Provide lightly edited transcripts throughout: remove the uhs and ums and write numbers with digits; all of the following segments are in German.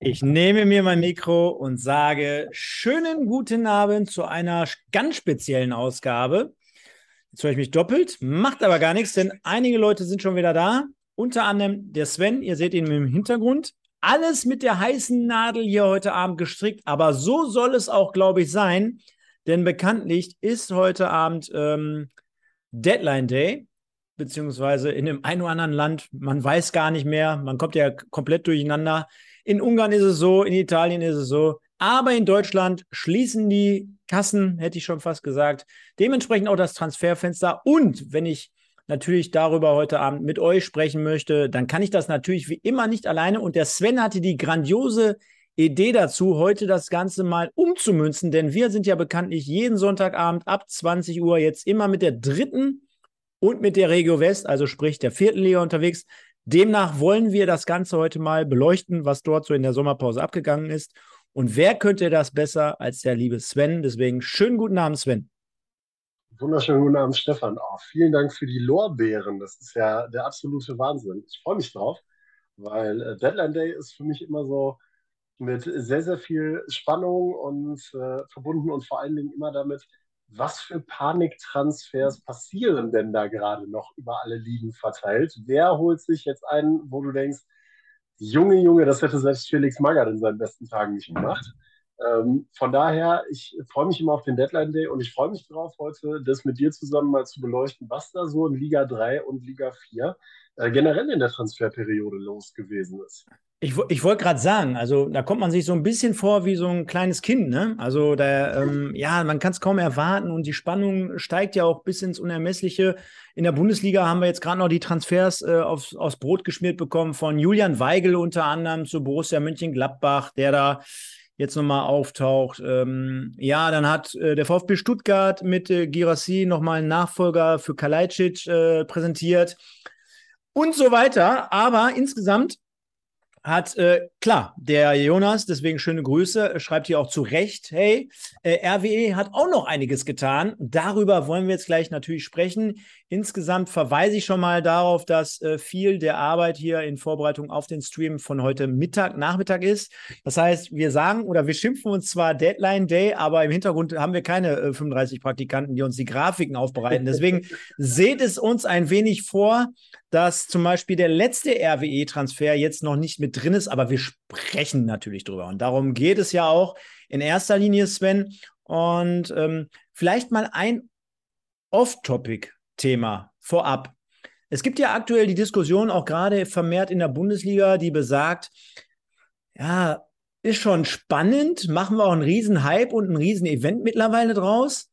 Ich nehme mir mein Mikro und sage schönen guten Abend zu einer ganz speziellen Ausgabe. Jetzt höre ich mich doppelt, macht aber gar nichts, denn einige Leute sind schon wieder da. Unter anderem der Sven, ihr seht ihn im Hintergrund. Alles mit der heißen Nadel hier heute Abend gestrickt, aber so soll es auch, glaube ich, sein. Denn bekanntlich ist heute Abend Deadline Day, beziehungsweise in dem einen oder anderen Land, man weiß gar nicht mehr, man kommt ja komplett durcheinander. In Ungarn ist es so, in Italien ist es so, aber in Deutschland schließen die Kassen, hätte ich schon fast gesagt, dementsprechend auch das Transferfenster. Und wenn ich natürlich darüber heute Abend mit euch sprechen möchte, dann kann ich das natürlich wie immer nicht alleine. Und der Sven hatte die grandiose Idee dazu, heute das Ganze mal umzumünzen, denn wir sind ja bekanntlich jeden Sonntagabend ab 20 Uhr jetzt immer mit der dritten und mit der Regio West, also sprich der vierten Liga unterwegs. Demnach wollen wir das Ganze heute mal beleuchten, was dort so in der Sommerpause abgegangen ist. Und wer könnte das besser als der liebe Sven? Deswegen schönen guten Abend, Sven. Wunderschönen guten Abend, Stefan. Oh, vielen Dank für die Lorbeeren. Das ist ja der absolute Wahnsinn. Ich freue mich drauf, weil Deadline Day ist für mich immer so mit sehr, sehr viel Spannung und verbunden und vor allen Dingen immer damit, was für Paniktransfers passieren denn da gerade noch über alle Ligen verteilt? Wer holt sich jetzt einen, wo du denkst, Junge, das hätte selbst Felix Magath in seinen besten Tagen nicht gemacht. Von daher, ich freue mich immer auf den Deadline Day und ich freue mich darauf, heute das mit dir zusammen mal zu beleuchten, was da so in Liga 3 und Liga 4 generell in der Transferperiode los gewesen ist. Ich wollte gerade sagen, also da kommt man sich so ein bisschen vor wie so ein kleines Kind, ne? Also da, ja, man kann es kaum erwarten und die Spannung steigt ja auch bis ins Unermessliche. In der Bundesliga haben wir jetzt gerade noch die Transfers aufs Brot geschmiert bekommen von Julian Weigel unter anderem zu Borussia Mönchengladbach, der da jetzt nochmal auftaucht. Ja, dann hat der VfB Stuttgart mit Girassi nochmal einen Nachfolger für Kalajdzic präsentiert und so weiter. Aber insgesamt hat, klar, der Jonas, deswegen schöne Grüße, schreibt hier auch zu Recht, hey, RWE hat auch noch einiges getan. Darüber wollen wir jetzt gleich natürlich sprechen. Insgesamt verweise ich schon mal darauf, dass viel der Arbeit hier in Vorbereitung auf den Stream von heute Nachmittag ist. Das heißt, wir sagen oder wir schimpfen uns zwar Deadline Day, aber im Hintergrund haben wir keine 35 Praktikanten, die uns die Grafiken aufbereiten. Deswegen seht es uns ein wenig vor, dass zum Beispiel der letzte RWE-Transfer jetzt noch nicht mit drin ist, aber wir sprechen natürlich drüber. Und darum geht es ja auch in erster Linie, Sven. Und vielleicht mal ein Off-Topic-Thema vorab. Es gibt ja aktuell die Diskussion, auch gerade vermehrt in der Bundesliga, die besagt, ja, ist schon spannend, machen wir auch einen riesen Hype und ein riesen Event mittlerweile draus.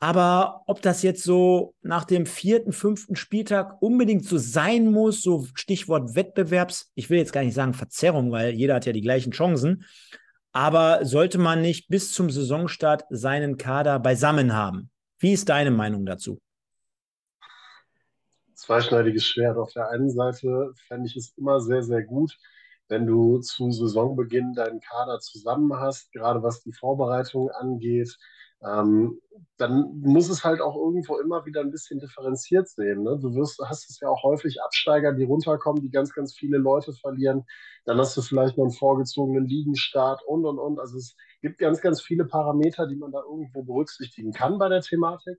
Aber ob das jetzt so nach dem 4., 5. Spieltag unbedingt so sein muss, so Stichwort Wettbewerbs, ich will jetzt gar nicht sagen Verzerrung, weil jeder hat ja die gleichen Chancen, aber sollte man nicht bis zum Saisonstart seinen Kader beisammen haben? Wie ist deine Meinung dazu? Zweischneidiges Schwert. Auf der einen Seite fände ich es immer sehr, sehr gut, wenn du zu Saisonbeginn deinen Kader zusammen hast, gerade was die Vorbereitung angeht. Dann muss es halt auch irgendwo immer wieder ein bisschen differenziert sehen. Ne? Du hast es ja auch häufig Absteiger, die runterkommen, die ganz, ganz viele Leute verlieren. Dann hast du vielleicht noch einen vorgezogenen Ligenstart und. Also es gibt ganz, ganz viele Parameter, die man da irgendwo berücksichtigen kann bei der Thematik.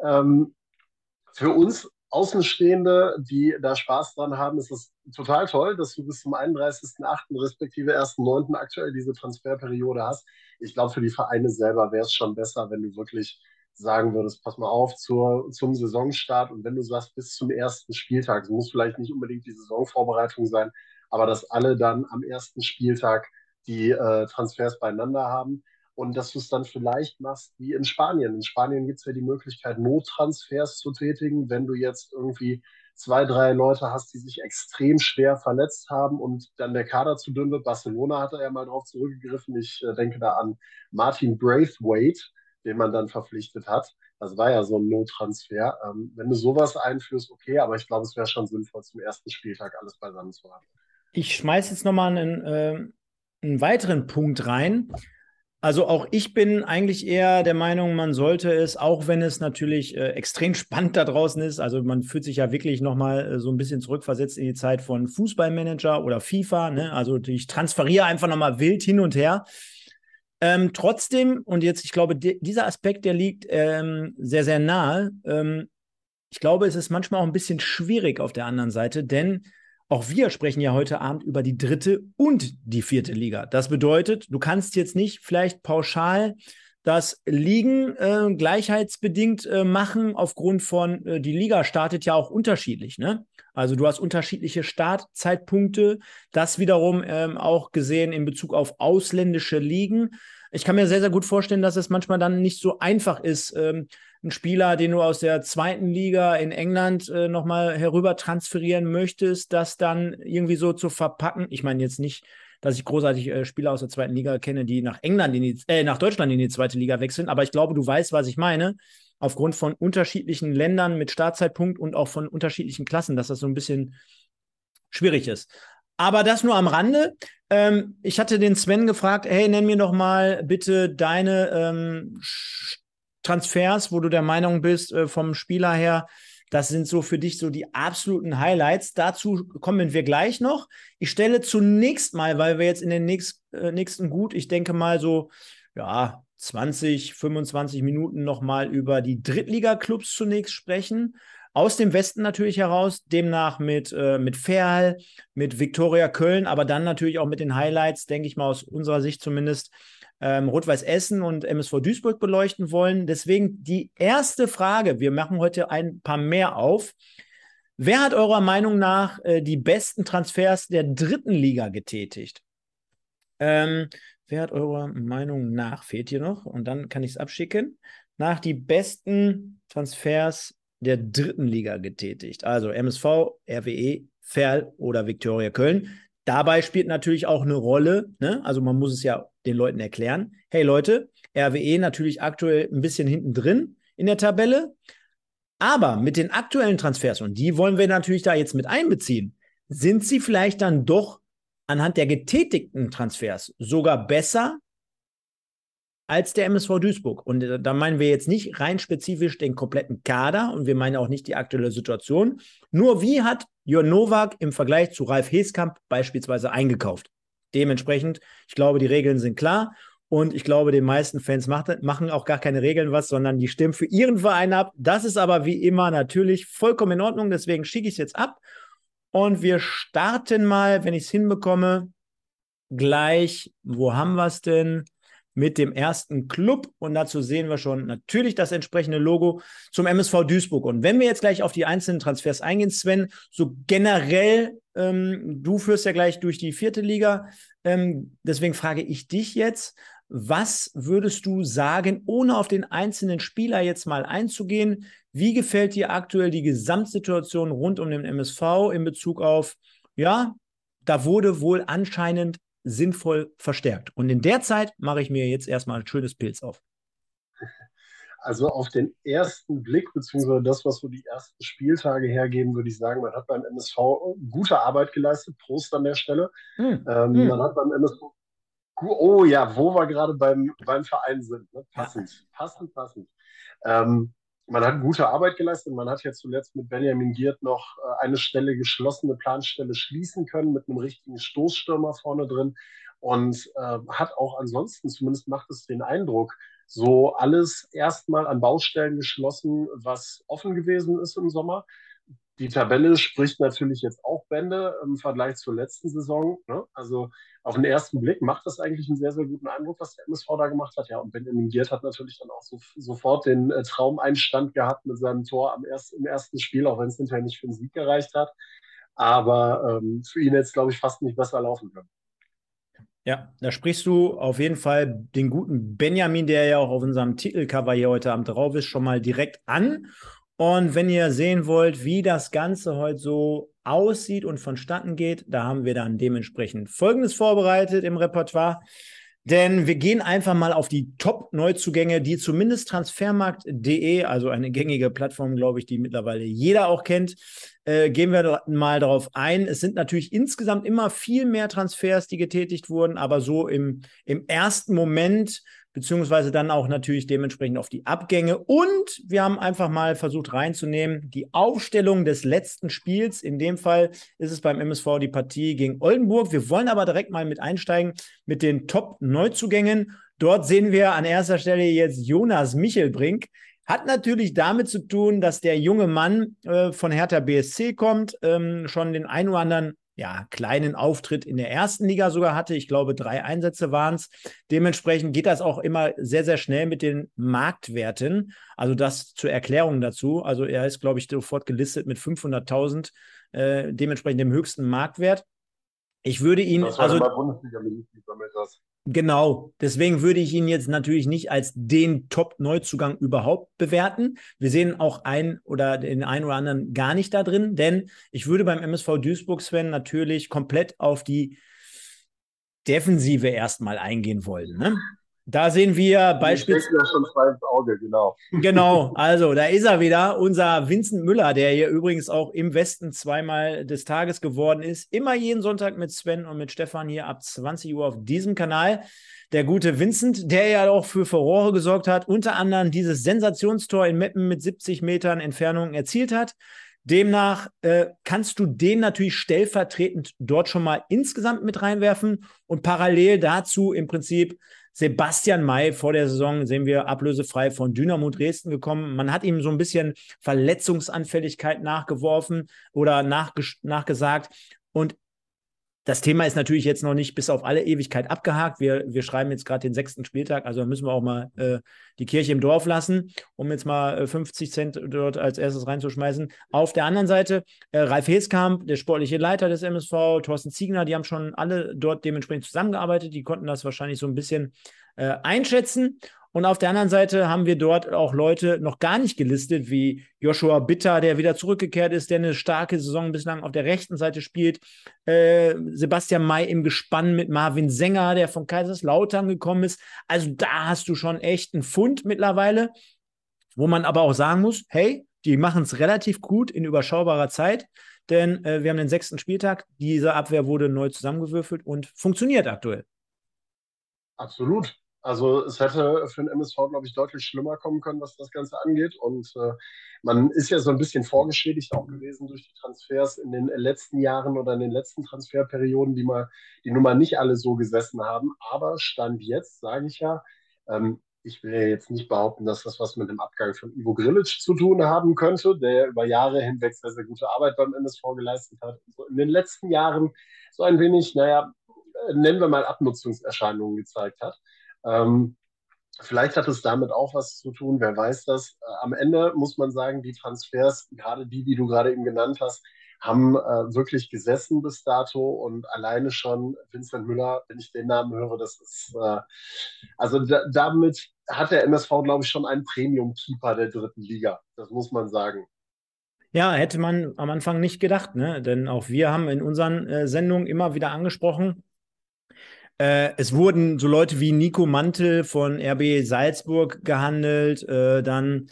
Für uns Außenstehende, die da Spaß dran haben, ist es total toll, dass du bis zum 31.08. respektive 1.09. aktuell diese Transferperiode hast. Ich glaube, für die Vereine selber wäre es schon besser, wenn du wirklich sagen würdest, pass mal auf, zum Saisonstart und wenn du sagst, bis zum ersten Spieltag, es muss vielleicht nicht unbedingt die Saisonvorbereitung sein, aber dass alle dann am ersten Spieltag die Transfers beieinander haben. Und dass du es dann vielleicht machst wie in Spanien. In Spanien gibt es ja die Möglichkeit, Nottransfers zu tätigen, wenn du jetzt irgendwie 2, 3 Leute hast, die sich extrem schwer verletzt haben und dann der Kader zu dünn wird. Barcelona hat da ja mal drauf zurückgegriffen. Ich denke da an Martin Braithwaite, den man dann verpflichtet hat. Das war ja so ein Nottransfer. Wenn du sowas einführst, okay, aber ich glaube, es wäre schon sinnvoll, zum ersten Spieltag alles beisammen zu haben. Ich schmeiße jetzt nochmal einen weiteren Punkt rein. Also auch ich bin eigentlich eher der Meinung, man sollte es, auch wenn es natürlich extrem spannend da draußen ist, also man fühlt sich ja wirklich nochmal so ein bisschen zurückversetzt in die Zeit von Fußballmanager oder FIFA, ne? Also ich transferiere einfach nochmal wild hin und her. Trotzdem, und jetzt, ich glaube, dieser Aspekt, der liegt sehr, sehr nahe. Ich glaube, es ist manchmal auch ein bisschen schwierig auf der anderen Seite, denn auch wir sprechen ja heute Abend über die dritte und die vierte Liga. Das bedeutet, du kannst jetzt nicht vielleicht pauschal das Ligen gleichheitsbedingt machen, aufgrund von, die Liga startet ja auch unterschiedlich, ne? Also du hast unterschiedliche Startzeitpunkte, das wiederum auch gesehen in Bezug auf ausländische Ligen. Ich kann mir sehr, sehr gut vorstellen, dass es manchmal dann nicht so einfach ist, einen Spieler, den du aus der zweiten Liga in England nochmal herüber transferieren möchtest, das dann irgendwie so zu verpacken. Ich meine jetzt nicht, dass ich großartig Spieler aus der zweiten Liga kenne, die nach England nach Deutschland in die zweite Liga wechseln, aber ich glaube, du weißt, was ich meine. Aufgrund von unterschiedlichen Ländern mit Startzeitpunkt und auch von unterschiedlichen Klassen, dass das so ein bisschen schwierig ist. Aber das nur am Rande. Ich hatte den Sven gefragt, hey, nenn mir doch mal bitte deine Transfers, wo du der Meinung bist, vom Spieler her, das sind so für dich so die absoluten Highlights. Dazu kommen wir gleich noch. Ich stelle zunächst mal, weil wir jetzt in den nächsten gut, ich denke mal so, ja, 20, 25 Minuten nochmal über die Drittliga-Clubs zunächst sprechen. Aus dem Westen natürlich heraus, demnach mit Verl, mit Viktoria Köln, aber dann natürlich auch mit den Highlights, denke ich mal aus unserer Sicht zumindest, Rot-Weiß Essen und MSV Duisburg beleuchten wollen. Deswegen die erste Frage, wir machen heute ein paar mehr auf. Wer hat eurer Meinung nach die besten Transfers der dritten Liga getätigt? Wer hat eurer Meinung nach, fehlt hier noch, und dann kann ich es abschicken, nach die besten Transfers der dritten Liga getätigt? Also MSV, RWE, Verl oder Viktoria Köln. Dabei spielt natürlich auch eine Rolle, ne? Also man muss es ja den Leuten erklären. Hey Leute, RWE natürlich aktuell ein bisschen hinten drin in der Tabelle, aber mit den aktuellen Transfers, und die wollen wir natürlich da jetzt mit einbeziehen, sind sie vielleicht dann doch anhand der getätigten Transfers sogar besser als der MSV Duisburg. Und da meinen wir jetzt nicht rein spezifisch den kompletten Kader und wir meinen auch nicht die aktuelle Situation. Nur wie hat Jörn Nowak im Vergleich zu Ralf Heeskamp beispielsweise eingekauft? Dementsprechend, ich glaube, die Regeln sind klar und ich glaube, den meisten Fans machen auch gar keine Regeln was, sondern die stimmen für ihren Verein ab. Das ist aber wie immer natürlich vollkommen in Ordnung, deswegen schicke ich es jetzt ab. Und wir starten mal, wenn ich es hinbekomme, gleich, wo haben wir es denn, mit dem ersten Club. Und dazu sehen wir schon natürlich das entsprechende Logo zum MSV Duisburg. Und wenn wir jetzt gleich auf die einzelnen Transfers eingehen, Sven, so generell, du führst ja gleich durch die vierte Liga, deswegen frage ich dich jetzt, was würdest du sagen, ohne auf den einzelnen Spieler jetzt mal einzugehen, wie gefällt dir aktuell die Gesamtsituation rund um den MSV in Bezug auf, ja, da wurde wohl anscheinend sinnvoll verstärkt. Und in der Zeit mache ich mir jetzt erstmal ein schönes Pilz auf. Also auf den ersten Blick, beziehungsweise das, was so die ersten Spieltage hergeben, würde ich sagen, man hat beim MSV gute Arbeit geleistet. Prost an der Stelle. Man hat beim MSV... Oh ja, wo wir gerade beim Verein sind. Ne? Passend. Man hat gute Arbeit geleistet. Man hat ja zuletzt mit Benjamin Giert noch eine Stelle geschlossen, eine Planstelle schließen können mit einem richtigen Stoßstürmer vorne drin und hat auch ansonsten, zumindest macht es den Eindruck, so alles erstmal an Baustellen geschlossen, was offen gewesen ist im Sommer. Die Tabelle spricht natürlich jetzt auch Bände im Vergleich zur letzten Saison. Ne? Also auf den ersten Blick macht das eigentlich einen sehr, sehr guten Eindruck, was der MSV da gemacht hat. Ja, und Benjamin Giert hat natürlich dann auch sofort den Traumeinstand gehabt mit seinem Tor im ersten Spiel, auch wenn es hinterher nicht für den Sieg gereicht hat. Aber für ihn jetzt, glaube ich, fast nicht besser laufen können. Ja, da sprichst du auf jeden Fall den guten Benjamin, der ja auch auf unserem Titelcover hier heute Abend drauf ist, schon mal direkt an. Und wenn ihr sehen wollt, wie das Ganze heute so aussieht und vonstatten geht, da haben wir dann dementsprechend Folgendes vorbereitet im Repertoire. Denn wir gehen einfach mal auf die Top-Neuzugänge, die zumindest transfermarkt.de, also eine gängige Plattform, glaube ich, die mittlerweile jeder auch kennt, gehen wir mal darauf ein. Es sind natürlich insgesamt immer viel mehr Transfers, die getätigt wurden, aber so im ersten Moment, beziehungsweise dann auch natürlich dementsprechend auf die Abgänge. Und wir haben einfach mal versucht reinzunehmen, die Aufstellung des letzten Spiels. In dem Fall ist es beim MSV die Partie gegen Oldenburg. Wir wollen aber direkt mal mit einsteigen mit den Top-Neuzugängen. Dort sehen wir an erster Stelle jetzt Jonas Michelbrink. Hat natürlich damit zu tun, dass der junge Mann von Hertha BSC kommt, schon den ein oder anderen kleinen Auftritt in der ersten Liga sogar hatte. Ich glaube, 3 Einsätze waren es. Dementsprechend geht das auch immer sehr, sehr schnell mit den Marktwerten. Also das zur Erklärung dazu. Also er ist, glaube ich, sofort gelistet mit 500.000, dementsprechend dem höchsten Marktwert. Ich würde ihn... Das war also, genau, deswegen würde ich ihn jetzt natürlich nicht als den Top-Neuzugang überhaupt bewerten. Wir sehen auch den einen oder anderen gar nicht da drin, denn ich würde beim MSV Duisburg, Sven, natürlich komplett auf die Defensive erstmal eingehen wollen, ne? Da sehen wir beispielsweise... Ja, schon zwei ins Auge, genau. Genau, also da ist er wieder, unser Vincent Müller, der hier übrigens auch im Westen zweimal des Tages geworden ist. Immer jeden Sonntag mit Sven und mit Stefan hier ab 20 Uhr auf diesem Kanal. Der gute Vincent, der ja auch für Furore gesorgt hat, unter anderem dieses Sensationstor in Meppen mit 70 Metern Entfernung erzielt hat. Demnach kannst du den natürlich stellvertretend dort schon mal insgesamt mit reinwerfen und parallel dazu im Prinzip Sebastian May, vor der Saison sehen wir ablösefrei von Dynamo Dresden gekommen. Man hat ihm so ein bisschen Verletzungsanfälligkeit nachgeworfen oder nachgesagt. Und das Thema ist natürlich jetzt noch nicht bis auf alle Ewigkeit abgehakt. Wir schreiben jetzt gerade den 6. Spieltag, also da müssen wir auch mal die Kirche im Dorf lassen, um jetzt mal 50 Cent dort als erstes reinzuschmeißen. Auf der anderen Seite Ralf Heskamp, der sportliche Leiter des MSV, Thorsten Ziegner, die haben schon alle dort dementsprechend zusammengearbeitet. Die konnten das wahrscheinlich so ein bisschen einschätzen. Und auf der anderen Seite haben wir dort auch Leute noch gar nicht gelistet, wie Joshua Bitter, der wieder zurückgekehrt ist, der eine starke Saison bislang auf der rechten Seite spielt. Sebastian May im Gespann mit Marvin Sänger, der von Kaiserslautern gekommen ist. Also da hast du schon echt einen Pfund mittlerweile, wo man aber auch sagen muss, hey, die machen es relativ gut in überschaubarer Zeit, denn wir haben den 6. Spieltag. Diese Abwehr wurde neu zusammengewürfelt und funktioniert aktuell. Absolut. Also es hätte für den MSV, glaube ich, deutlich schlimmer kommen können, was das Ganze angeht. Und man ist ja so ein bisschen vorgeschädigt auch gewesen durch die Transfers in den letzten Jahren oder in den letzten Transferperioden, die nun mal nicht alle so gesessen haben. Aber Stand jetzt, sage ich ja, ich will ja jetzt nicht behaupten, dass das was mit dem Abgang von Ivo Grilic zu tun haben könnte, der über Jahre hinweg sehr, sehr gute Arbeit beim MSV geleistet hat. So in den letzten Jahren so ein wenig, nennen wir mal Abnutzungserscheinungen gezeigt hat. Vielleicht hat es damit auch was zu tun, wer weiß das. Am Ende muss man sagen, die Transfers, gerade die du gerade eben genannt hast, haben wirklich gesessen bis dato und alleine schon Vincent Müller, wenn ich den Namen höre, das ist, damit hat der MSV, glaube ich, schon einen Premium-Keeper der 3. Liga, das muss man sagen. Ja, hätte man am Anfang nicht gedacht, ne? Denn auch wir haben in unseren Sendungen immer wieder angesprochen, es wurden so Leute wie Nico Mantel von RB Salzburg gehandelt, dann,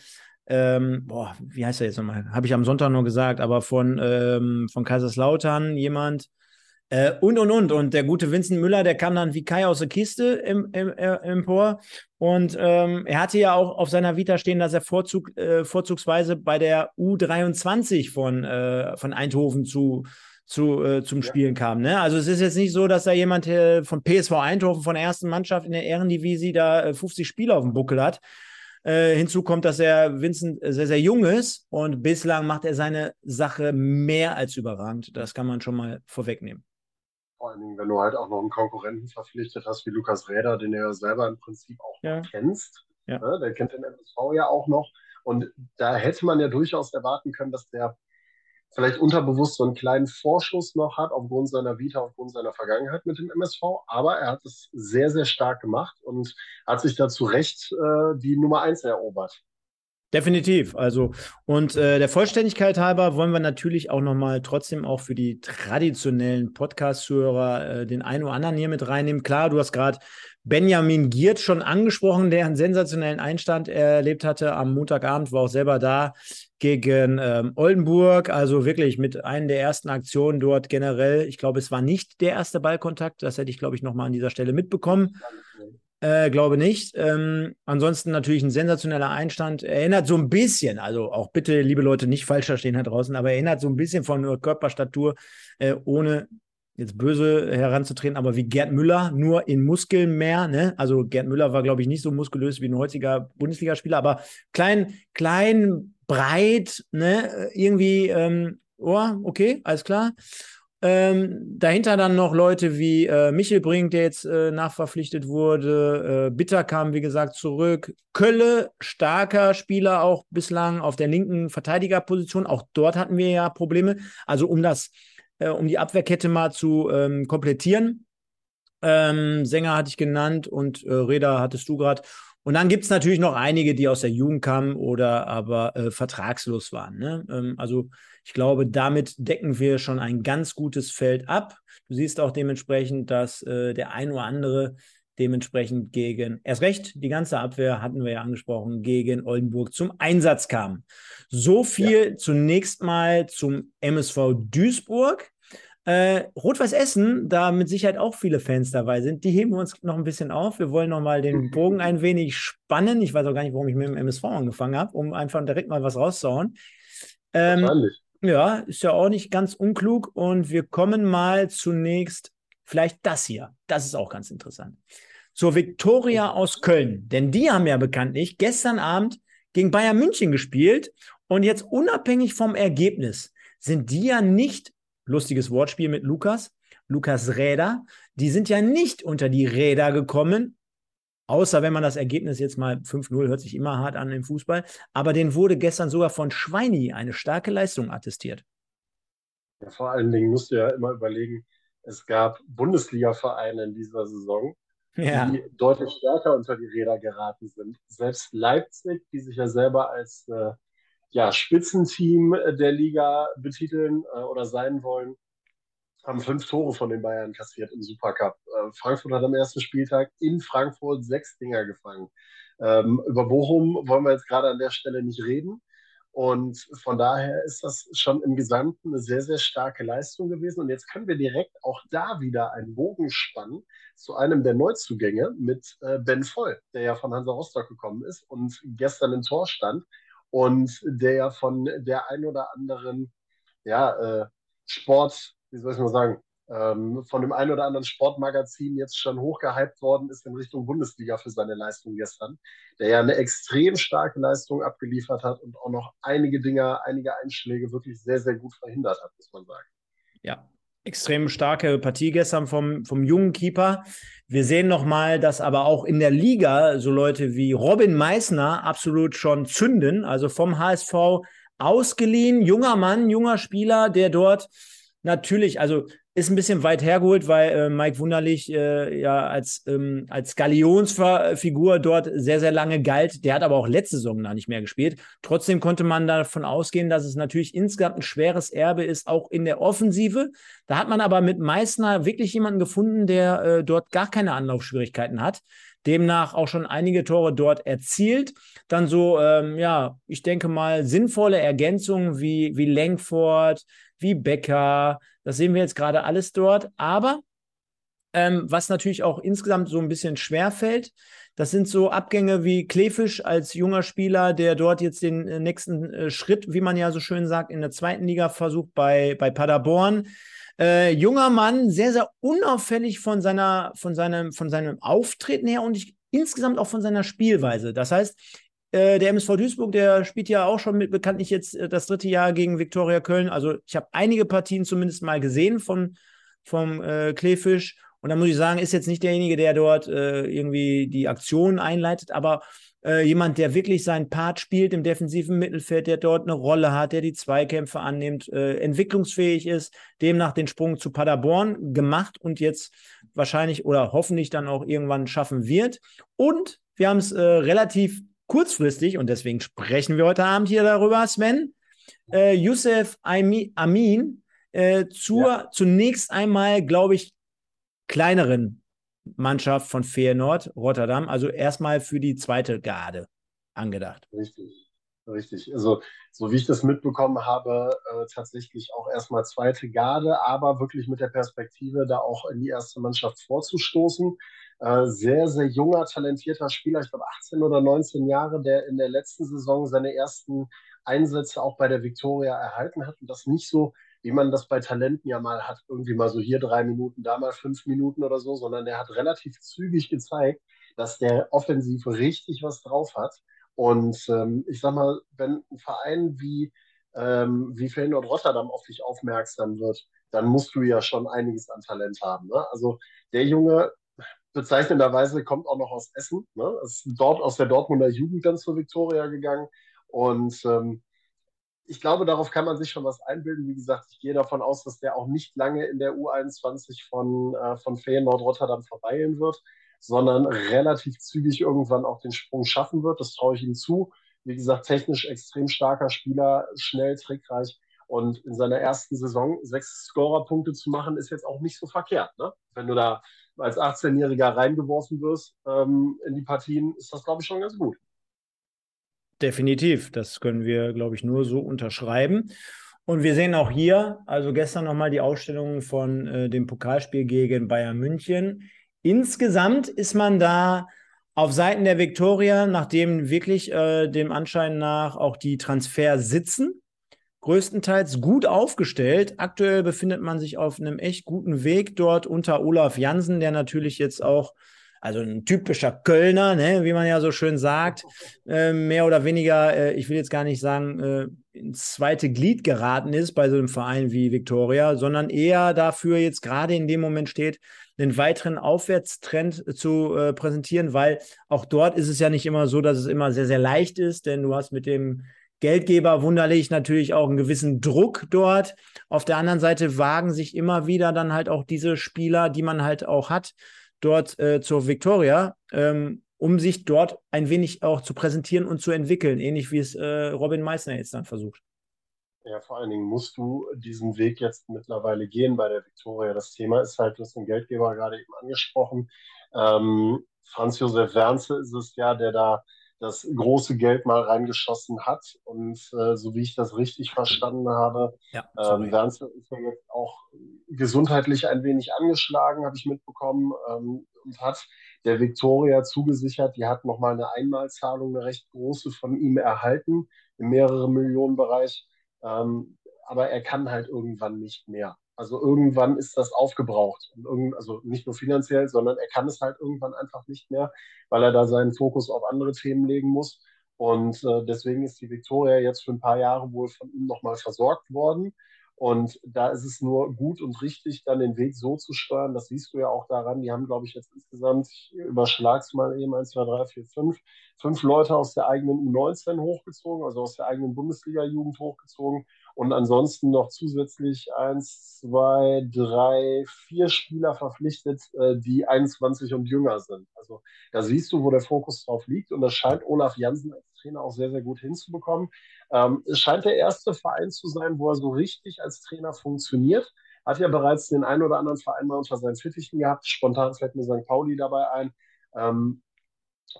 wie heißt er jetzt nochmal? Habe ich am Sonntag noch gesagt, aber von Kaiserslautern jemand und. Und der gute Vincent Müller, der kam dann wie Kai aus der Kiste empor und er hatte ja auch auf seiner Vita stehen, dass er vorzugsweise bei der U23 von Eindhoven zum Spielen kam. Ne? Also es ist jetzt nicht so, dass da jemand von PSV Eindhoven, von der ersten Mannschaft in der Ehrendivisie, da 50 Spiele auf dem Buckel hat. Hinzu kommt, dass er Vincent sehr, sehr jung ist und bislang macht er seine Sache mehr als überragend. Das kann man schon mal vorwegnehmen. Vor allen Dingen, wenn du halt auch noch einen Konkurrenten verpflichtet hast, wie Lukas Räder, den du ja selber im Prinzip auch kennst. Ja. Ne? Der kennt den MSV ja auch noch. Und da hätte man ja durchaus erwarten können, dass der vielleicht unterbewusst so einen kleinen Vorschuss noch hat, aufgrund seiner Vita, aufgrund seiner Vergangenheit mit dem MSV. Aber er hat es sehr, sehr stark gemacht und hat sich da zu Recht die Nummer 1 erobert. Definitiv. Also, und der Vollständigkeit halber wollen wir natürlich auch nochmal trotzdem auch für die traditionellen Podcast-Hörer den einen oder anderen hier mit reinnehmen. Klar, du hast gerade Benjamin Giert schon angesprochen, der einen sensationellen Einstand erlebt hatte am Montagabend, war auch selber da gegen Oldenburg, also wirklich mit einer der ersten Aktionen dort generell. Ich glaube, es war nicht der erste Ballkontakt, das hätte ich, glaube ich, nochmal an dieser Stelle mitbekommen. Glaube nicht. Ansonsten natürlich ein sensationeller Einstand. Erinnert so ein bisschen, also auch bitte, liebe Leute, nicht falsch verstehen da draußen, aber erinnert so ein bisschen von Körperstatur, ohne jetzt böse heranzutreten, aber wie Gerd Müller, nur in Muskeln mehr. Ne? Also Gerd Müller war, glaube ich, nicht so muskulös wie ein heutiger Bundesligaspieler, aber klein, breit, ne? Irgendwie, okay, alles klar. Dahinter dann noch Leute wie Michelbrink, der jetzt nachverpflichtet wurde, Bitter kam, wie gesagt, zurück, Kölle, starker Spieler auch bislang auf der linken Verteidigerposition, auch dort hatten wir ja Probleme, also um die Abwehrkette mal zu komplettieren, Sänger hatte ich genannt und Räder hattest du gerade. Und dann gibt es natürlich noch einige, die aus der Jugend kamen oder aber vertragslos waren. Ne? Also ich glaube, damit decken wir schon ein ganz gutes Feld ab. Du siehst auch dementsprechend, dass der ein oder andere dementsprechend gegen, erst recht, die ganze Abwehr, hatten wir ja angesprochen, gegen Oldenburg zum Einsatz kam. So viel zunächst mal zum MSV Duisburg. Rot-Weiß Essen, da mit Sicherheit auch viele Fans dabei sind, die heben wir uns noch ein bisschen auf. Wir wollen noch mal den Bogen ein wenig spannen. Ich weiß auch gar nicht, warum ich mit dem MSV angefangen habe, um einfach direkt mal was rauszuhauen. Ja, ist ja auch nicht ganz unklug. Und wir kommen mal zunächst vielleicht das hier. Das ist auch ganz interessant. Zur Viktoria aus Köln. Denn die haben ja bekanntlich gestern Abend gegen Bayern München gespielt. Und jetzt unabhängig vom Ergebnis sind die ja nicht, lustiges Wortspiel mit Lukas Räder, die sind ja nicht unter die Räder gekommen, außer wenn man das Ergebnis jetzt mal 5-0, hört sich immer hart an im Fußball, aber denen wurde gestern sogar von Schweini eine starke Leistung attestiert. Ja, vor allen Dingen musst du ja immer überlegen, es gab Bundesliga-Vereine in dieser Saison, die deutlich stärker unter die Räder geraten sind. Selbst Leipzig, die sich ja selber als Spitzenteam der Liga betiteln oder sein wollen, haben 5 Tore von den Bayern kassiert im Supercup. Frankfurt hat am ersten Spieltag in Frankfurt 6 Dinger gefangen. Über Bochum wollen wir jetzt gerade an der Stelle nicht reden. Und von daher ist das schon im Gesamten eine sehr, sehr starke Leistung gewesen. Und jetzt können wir direkt auch da wieder einen Bogen spannen zu einem der Neuzugänge mit Ben Voll, der ja von Hansa Rostock gekommen ist und gestern im Tor stand. Und der ja von der ein oder anderen von dem ein oder anderen Sportmagazin jetzt schon hochgehypt worden ist in Richtung Bundesliga für seine Leistung gestern, der ja eine extrem starke Leistung abgeliefert hat und auch noch einige Einschläge wirklich sehr, sehr gut verhindert hat, muss man sagen. Ja, extrem starke Partie gestern vom jungen Keeper. Wir sehen nochmal, dass aber auch in der Liga so Leute wie Robin Meissner absolut schon zünden, also vom HSV ausgeliehen. Junger Mann, junger Spieler, der dort natürlich, also ist ein bisschen weit hergeholt, weil Mike Wunderlich als Galionsfigur dort sehr, sehr lange galt. Der hat aber auch letzte Saison da nicht mehr gespielt. Trotzdem konnte man davon ausgehen, dass es natürlich insgesamt ein schweres Erbe ist, auch in der Offensive. Da hat man aber mit Meissner wirklich jemanden gefunden, der dort gar keine Anlaufschwierigkeiten hat. Demnach auch schon einige Tore dort erzielt. Dann so, ich denke mal, sinnvolle Ergänzungen wie Langford, wie Becker. Das sehen wir jetzt gerade alles dort. Aber was natürlich auch insgesamt so ein bisschen schwerfällt, das sind so Abgänge wie Klefisch als junger Spieler, der dort jetzt den nächsten Schritt, wie man ja so schön sagt, in der zweiten Liga versucht bei Paderborn. Junger Mann, sehr, sehr unauffällig von seinem Auftreten her und insgesamt auch von seiner Spielweise. Das heißt, der MSV Duisburg, der spielt ja auch schon mit bekanntlich jetzt das dritte Jahr gegen Viktoria Köln. Also ich habe einige Partien zumindest mal gesehen vom Klefisch. Und da muss ich sagen, ist jetzt nicht derjenige, der dort irgendwie die Aktionen einleitet, aber jemand, der wirklich seinen Part spielt im defensiven Mittelfeld, der dort eine Rolle hat, der die Zweikämpfe annimmt, entwicklungsfähig ist, demnach den Sprung zu Paderborn gemacht und jetzt wahrscheinlich oder hoffentlich dann auch irgendwann schaffen wird. Und wir haben es relativ kurzfristig, und deswegen sprechen wir heute Abend hier darüber, Sven, Youssef Amin zunächst einmal, glaube ich, kleineren Mannschaft von Feyenoord Rotterdam, also erstmal für die zweite Garde angedacht. Richtig. Also so wie ich das mitbekommen habe, tatsächlich auch erstmal zweite Garde, aber wirklich mit der Perspektive, da auch in die erste Mannschaft vorzustoßen. Sehr, sehr junger, talentierter Spieler, ich glaube 18 oder 19 Jahre, der in der letzten Saison seine ersten Einsätze auch bei der Viktoria erhalten hat und das nicht so, wie man das bei Talenten ja mal hat, irgendwie mal so hier 3 Minuten, da mal 5 Minuten oder so, sondern der hat relativ zügig gezeigt, dass der offensiv richtig was drauf hat. Und ich sag mal, wenn ein Verein wie Feyenoord Rotterdam auf dich aufmerksam wird, dann musst du ja schon einiges an Talent haben. Ne? Also der Junge, bezeichnenderweise, kommt auch noch aus Essen. Ne? Ist dort aus der Dortmunder Jugend dann zur Viktoria gegangen. Und ich glaube, darauf kann man sich schon was einbilden. Wie gesagt, ich gehe davon aus, dass der auch nicht lange in der U21 von Feyenoord Rotterdam verweilen wird, sondern relativ zügig irgendwann auch den Sprung schaffen wird. Das traue ich ihm zu. Wie gesagt, technisch extrem starker Spieler, schnell, trickreich. Und in seiner ersten Saison 6 Scorerpunkte zu machen, ist jetzt auch nicht so verkehrt. Ne? Wenn du da als 18-Jähriger reingeworfen wirst in die Partien, ist das, glaube ich, schon ganz gut. Definitiv. Das können wir, glaube ich, nur so unterschreiben. Und wir sehen auch hier, also gestern nochmal die Ausstellung von dem Pokalspiel gegen Bayern München. Insgesamt ist man da auf Seiten der Viktoria, nachdem wirklich dem Anschein nach auch die Transfers sitzen, größtenteils gut aufgestellt. Aktuell befindet man sich auf einem echt guten Weg dort unter Olaf Jansen, der natürlich jetzt auch, also ein typischer Kölner, ne, wie man ja so schön sagt, mehr oder weniger, ich will jetzt gar nicht sagen, ins zweite Glied geraten ist bei so einem Verein wie Viktoria, sondern eher dafür jetzt gerade in dem Moment steht, einen weiteren Aufwärtstrend zu präsentieren, weil auch dort ist es ja nicht immer so, dass es immer sehr, sehr leicht ist, denn du hast mit dem Geldgeber wunderlich natürlich auch einen gewissen Druck dort. Auf der anderen Seite wagen sich immer wieder dann halt auch diese Spieler, die man halt auch hat, dort zur Viktoria, um sich dort ein wenig auch zu präsentieren und zu entwickeln, ähnlich wie es Robin Meissner jetzt dann versucht. Ja, vor allen Dingen musst du diesen Weg jetzt mittlerweile gehen bei der Viktoria. Das Thema ist halt, du hast den Geldgeber gerade eben angesprochen. Franz-Josef Wernse ist es ja, der da das große Geld mal reingeschossen hat. Und so wie ich das richtig verstanden habe, ja, Wernse ist ja jetzt auch gesundheitlich ein wenig angeschlagen, habe ich mitbekommen, und hat der Viktoria zugesichert, die hat nochmal eine Einmalzahlung, eine recht große von ihm erhalten, im mehreren Millionenbereich. Aber er kann halt irgendwann nicht mehr. Also irgendwann ist das aufgebraucht. Also nicht nur finanziell, sondern er kann es halt irgendwann einfach nicht mehr, weil er da seinen Fokus auf andere Themen legen muss. Und deswegen ist die Viktoria jetzt für ein paar Jahre wohl von ihm nochmal versorgt worden. Und da ist es nur gut und richtig, dann den Weg so zu steuern. Das siehst du ja auch daran. Die haben, glaube ich, jetzt insgesamt, ich überschlag's mal eben, 5 Leute aus der eigenen U19 hochgezogen, also aus der eigenen Bundesliga-Jugend hochgezogen. Und ansonsten noch zusätzlich 4 Spieler verpflichtet, die 21 und jünger sind. Also da siehst du, wo der Fokus drauf liegt. Und das scheint Olaf Jansen als Trainer auch sehr, sehr gut hinzubekommen. Es scheint der erste Verein zu sein, wo er so richtig als Trainer funktioniert. Hat ja bereits den einen oder anderen Verein mal unter seinen Fittichen gehabt. Spontan fällt mir St. Pauli dabei ein,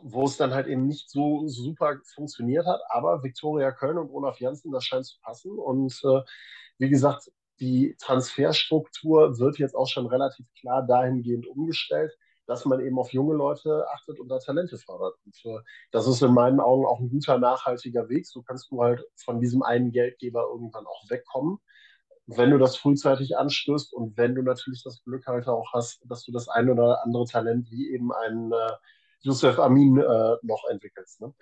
wo es dann halt eben nicht so super funktioniert hat. Aber Viktoria Köln und Olaf Jansen, das scheint zu passen. Und wie gesagt, die Transferstruktur wird jetzt auch schon relativ klar dahingehend umgestellt, dass man eben auf junge Leute achtet und da Talente fördert. Und das ist in meinen Augen auch ein guter, nachhaltiger Weg. So kannst du halt von diesem einen Geldgeber irgendwann auch wegkommen, wenn du das frühzeitig anstößt und wenn du natürlich das Glück halt auch hast, dass du das ein oder andere Talent wie eben ein Youssef Amin noch entwickelst. Ne?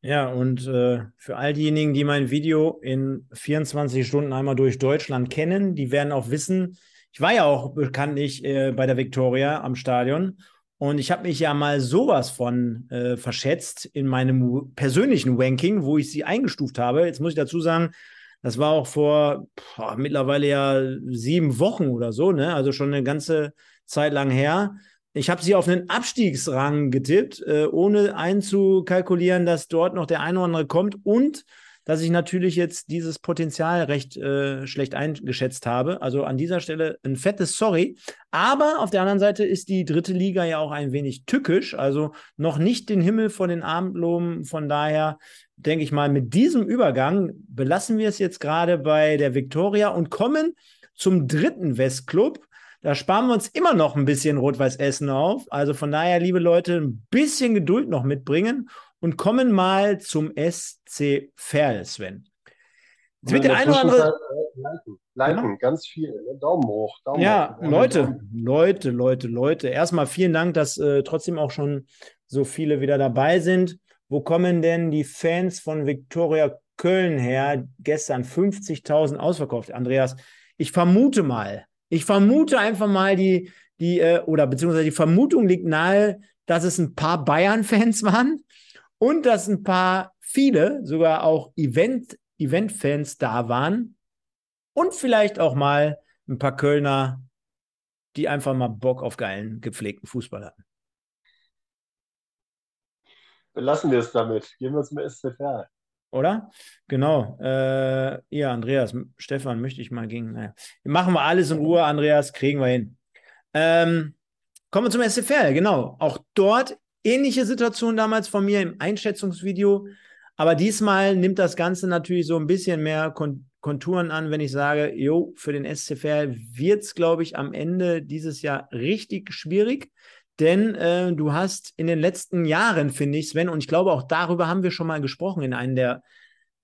Ja, und für all diejenigen, die mein Video in 24 Stunden einmal durch Deutschland kennen, die werden auch wissen, ich war ja auch bekanntlich bei der Viktoria am Stadion. Und ich habe mich ja mal sowas von verschätzt in meinem persönlichen Ranking, wo ich sie eingestuft habe. Jetzt muss ich dazu sagen, das war auch vor mittlerweile ja 7 Wochen oder so, ne? Also schon eine ganze Zeit lang her. Ich habe sie auf einen Abstiegsrang getippt, ohne einzukalkulieren, dass dort noch der eine oder andere kommt. Und dass ich natürlich jetzt dieses Potenzial recht schlecht eingeschätzt habe. Also an dieser Stelle ein fettes Sorry. Aber auf der anderen Seite ist die dritte Liga ja auch ein wenig tückisch. Also noch nicht den Himmel vor den Abend loben. Von daher denke ich mal, mit diesem Übergang belassen wir es jetzt gerade bei der Viktoria und kommen zum dritten Westclub. Da sparen wir uns immer noch ein bisschen Rot-Weiß Essen auf. Also von daher, liebe Leute, ein bisschen Geduld noch mitbringen und kommen mal zum SC Verl, Sven. Jetzt wird der eine oder andere... Liken, ganz viel. Daumen hoch. Daumen ja, hoch. Leute. Erstmal vielen Dank, dass trotzdem auch schon so viele wieder dabei sind. Wo kommen denn die Fans von Viktoria Köln her? Gestern 50.000 ausverkauft, Andreas. Ich vermute einfach mal, beziehungsweise die Vermutung liegt nahe, dass es ein paar Bayern-Fans waren und dass ein paar, viele, sogar auch Event-Fans da waren und vielleicht auch mal ein paar Kölner, die einfach mal Bock auf geilen, gepflegten Fußball hatten. Lassen wir es damit. Gehen wir zum SC Verl. Oder? Genau. Ja, Andreas, Stefan möchte ich mal gegen... Naja. Machen wir alles in Ruhe, Andreas, kriegen wir hin. Kommen wir zum SC Verl, genau. Auch dort ähnliche Situation damals von mir im Einschätzungsvideo, aber diesmal nimmt das Ganze natürlich so ein bisschen mehr Konturen an, wenn ich sage, jo, für den SC Verl wird es, glaube ich, am Ende dieses Jahr richtig schwierig. Denn du hast in den letzten Jahren, finde ich, Sven, und ich glaube, auch darüber haben wir schon mal gesprochen in einer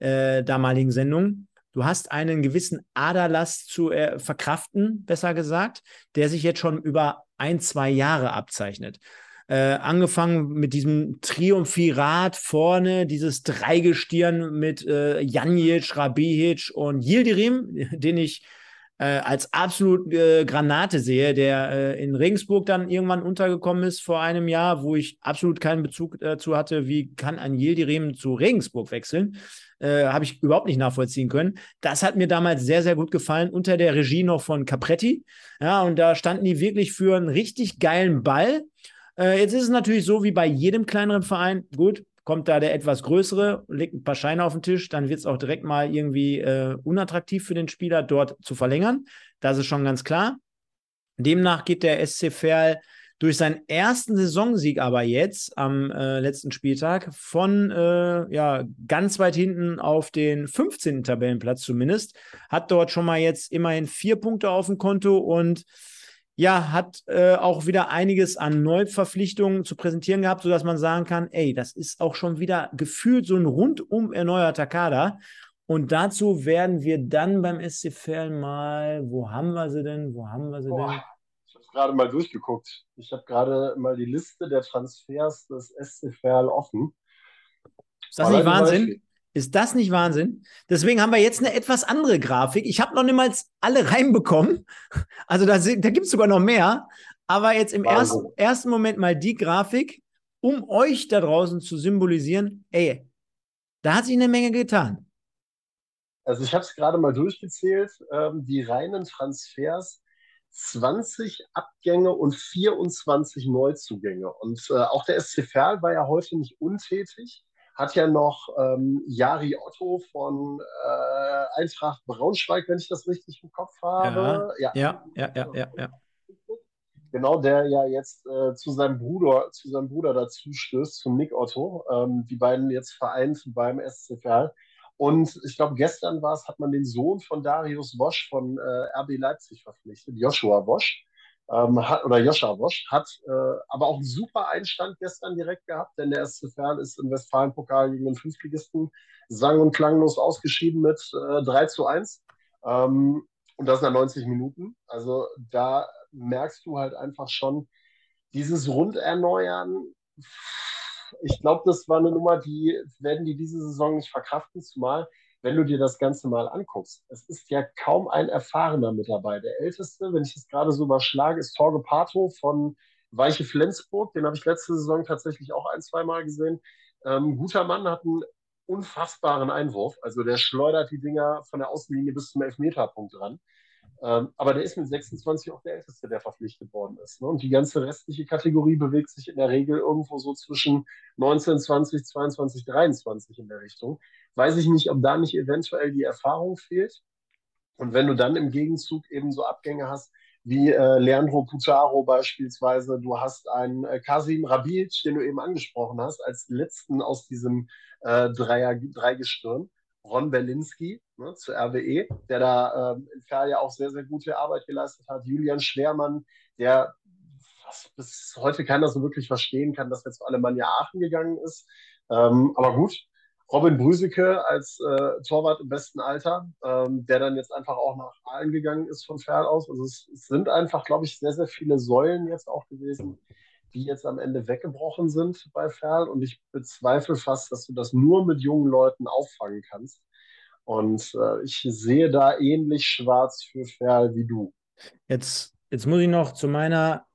der damaligen Sendungen, du hast einen gewissen Aderlass zu verkraften, besser gesagt, der sich jetzt schon über 1-2 Jahre abzeichnet. Angefangen mit diesem Triumphirat vorne, dieses Dreigestirn mit Janjic, Rabihic und Yildirim, den ich als absolut Granate sehe, der in Regensburg dann irgendwann untergekommen ist vor einem Jahr, wo ich absolut keinen Bezug dazu hatte, wie kann ein Yildirim zu Regensburg wechseln, habe ich überhaupt nicht nachvollziehen können. Das hat mir damals sehr, sehr gut gefallen, unter der Regie noch von Capretti. Ja, und da standen die wirklich für einen richtig geilen Ball. Jetzt ist es natürlich so, wie bei jedem kleineren Verein, gut, kommt da der etwas größere, legt ein paar Scheine auf den Tisch, dann wird es auch direkt mal irgendwie unattraktiv für den Spieler, dort zu verlängern. Das ist schon ganz klar. Demnach geht der SC Verl durch seinen ersten Saisonsieg aber jetzt am letzten Spieltag von ganz weit hinten auf den 15. Tabellenplatz zumindest, hat dort schon mal jetzt immerhin 4 Punkte auf dem Konto und ja, hat auch wieder einiges an Neuverpflichtungen zu präsentieren gehabt, sodass man sagen kann, ey, das ist auch schon wieder gefühlt so ein rundum erneuerter Kader. Und dazu werden wir dann beim SC Verl mal, wo haben wir sie denn? Ich habe gerade mal durchgeguckt. Ich habe gerade mal die Liste der Transfers des SC Verl offen. Ist das nicht Wahnsinn? Ist das nicht Wahnsinn? Deswegen haben wir jetzt eine etwas andere Grafik. Ich habe noch niemals alle reinbekommen. Also da gibt es sogar noch mehr. Aber jetzt im ersten Moment mal die Grafik, um euch da draußen zu symbolisieren, ey, da hat sich eine Menge getan. Also ich habe es gerade mal durchgezählt. Die reinen Transfers, 20 Abgänge und 24 Neuzugänge. Und auch der SC Verl war ja heute nicht untätig. Hat ja noch Jari Otto von Eintracht Braunschweig, wenn ich das richtig im Kopf habe. Ja. Genau, der ja jetzt zu seinem Bruder dazu stößt, zum Nick Otto. Die beiden jetzt vereint beim SC Verl. Und ich glaube, gestern hat man den Sohn von Darius Wosch von RB Leipzig verpflichtet, Joshua Wosch. Joscha Wosch hat aber auch einen super Einstand gestern direkt gehabt, denn der SC Verl ist im Westfalen-Pokal gegen den Fünftligisten sang- und klanglos ausgeschieden mit 3-1. Und das nach 90 Minuten. Also da merkst du halt einfach schon, dieses Runderneuern, ich glaube, das war eine Nummer, die werden die diese Saison nicht verkraften, zumal, wenn du dir das Ganze mal anguckst. Es ist ja kaum ein Erfahrener mit dabei. Der Älteste, wenn ich es gerade so überschlage, ist Torge Pato von Weiche Flensburg. Den habe ich letzte Saison tatsächlich auch 1-2 Mal gesehen. Guter Mann, hat einen unfassbaren Einwurf. Also der schleudert die Dinger von der Außenlinie bis zum Elfmeterpunkt ran. Aber der ist mit 26 auch der Älteste, der verpflichtet worden ist. Ne? Und die ganze restliche Kategorie bewegt sich in der Regel irgendwo so zwischen 19, 20, 22, 23 in der Richtung. Weiß ich nicht, ob da nicht eventuell die Erfahrung fehlt. Und wenn du dann im Gegenzug eben so Abgänge hast, wie Leandro Putaro beispielsweise, du hast einen Kasim Rabic, den du eben angesprochen hast, als letzten aus diesem Dreigestirn. Ron Berlinski, ne, zu RWE, der da in Verl ja auch sehr, sehr gute Arbeit geleistet hat. Julian Schwermann, der bis heute keiner so wirklich verstehen kann, dass er zu Alemannia Aachen gegangen ist. Aber gut, Robin Brüseke als Torwart im besten Alter, der dann jetzt einfach auch nach Aalen gegangen ist von Verl aus. Also es sind einfach, glaube ich, sehr, sehr viele Säulen jetzt auch gewesen, die jetzt am Ende weggebrochen sind bei Verl. Und ich bezweifle fast, dass du das nur mit jungen Leuten auffangen kannst. Und ich sehe da ähnlich schwarz für Verl wie du. Jetzt muss ich noch zu meiner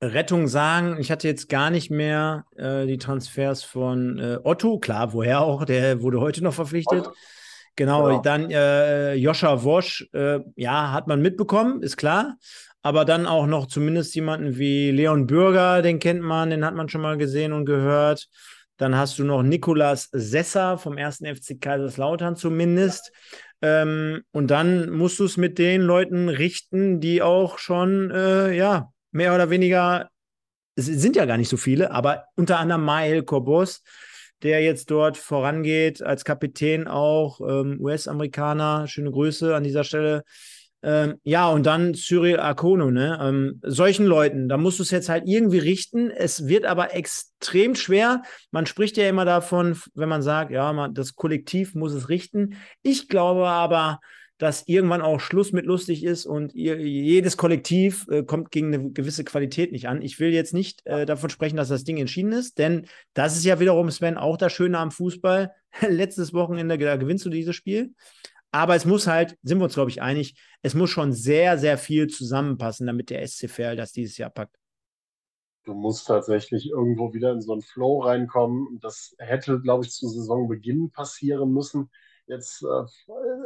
Rettung sagen, ich hatte jetzt gar nicht mehr die Transfers von Otto. Klar, woher auch, der wurde heute noch verpflichtet. Otto. Genau, dann Joscha Wosch, ja, hat man mitbekommen, ist klar. Aber dann auch noch zumindest jemanden wie Leon Bürger, den kennt man, den hat man schon mal gesehen und gehört. Dann hast du noch Nikolas Sessa vom 1. FC Kaiserslautern zumindest. Ja. Und dann musst du es mit den Leuten richten, die auch schon, ja, mehr oder weniger, es sind ja gar nicht so viele, aber unter anderem Mael Korbos, der jetzt dort vorangeht, als Kapitän auch, US-Amerikaner, schöne Grüße an dieser Stelle. Ja, und dann Cyril Akono, ne? Solchen Leuten, da musst du es jetzt halt irgendwie richten. Es wird aber extrem schwer. Man spricht ja immer davon, wenn man sagt, ja, das Kollektiv muss es richten. Ich glaube aber, dass irgendwann auch Schluss mit lustig ist und jedes Kollektiv kommt gegen eine gewisse Qualität nicht an. Ich will jetzt nicht davon sprechen, dass das Ding entschieden ist, denn das ist ja wiederum, Sven, auch das Schöne am Fußball. Letztes Wochenende, da gewinnst du dieses Spiel. Aber es muss halt, sind wir uns, glaube ich, einig, es muss schon sehr, sehr viel zusammenpassen, damit der SC Verl das dieses Jahr packt. Du musst tatsächlich irgendwo wieder in so einen Flow reinkommen. Das hätte, glaube ich, zu Saisonbeginn passieren müssen. Jetzt,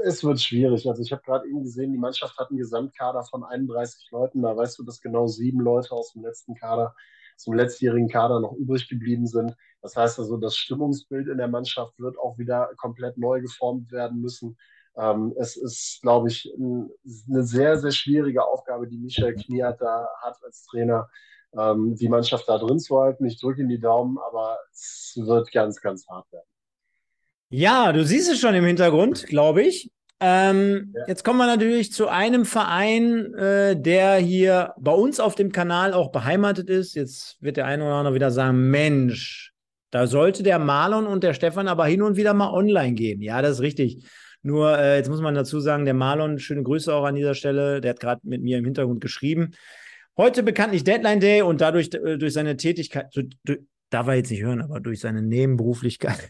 es wird schwierig. Also ich habe gerade eben gesehen, die Mannschaft hat einen Gesamtkader von 31 Leuten. Da weißt du, dass genau 7 Leute aus dem letzten Kader, zum letztjährigen Kader noch übrig geblieben sind. Das heißt also, das Stimmungsbild in der Mannschaft wird auch wieder komplett neu geformt werden müssen. Es ist, glaube ich, eine sehr, sehr schwierige Aufgabe, die Michael Kniat da hat als Trainer, die Mannschaft da drin zu halten. Ich drücke ihm die Daumen, aber es wird ganz, ganz hart werden. Ja, du siehst es schon im Hintergrund, glaube ich. Jetzt kommen wir natürlich zu einem Verein, der hier bei uns auf dem Kanal auch beheimatet ist. Jetzt wird der eine oder andere wieder sagen, Mensch, da sollte der Marlon und der Stefan aber hin und wieder mal online gehen. Ja, das ist richtig. Nur, jetzt muss man dazu sagen, der Marlon, schöne Grüße auch an dieser Stelle, der hat gerade mit mir im Hintergrund geschrieben. Heute bekanntlich Deadline Day und dadurch durch seine Tätigkeit, darf er jetzt nicht hören, aber durch seine Nebentätigkeit.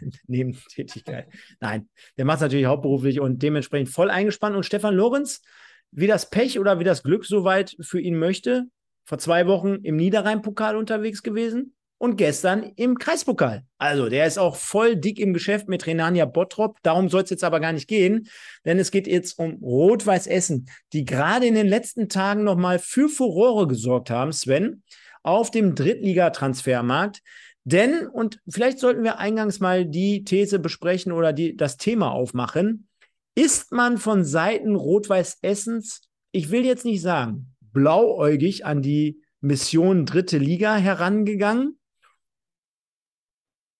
Nein, der macht es natürlich hauptberuflich und dementsprechend voll eingespannt. Und Stefan Lorenz, wie das Pech oder wie das Glück soweit für ihn möchte, vor 2 Wochen im Niederrhein-Pokal unterwegs gewesen. Und gestern im Kreispokal. Also der ist auch voll dick im Geschäft mit Rhenania Bottrop. Darum soll es jetzt aber gar nicht gehen, denn es geht jetzt um Rot-Weiß Essen, die gerade in den letzten Tagen nochmal für Furore gesorgt haben, Sven, auf dem Drittliga-Transfermarkt. Denn, und vielleicht sollten wir eingangs mal die These besprechen oder das Thema aufmachen, ist man von Seiten Rot-Weiß Essens, ich will jetzt nicht sagen, blauäugig an die Mission Dritte Liga herangegangen?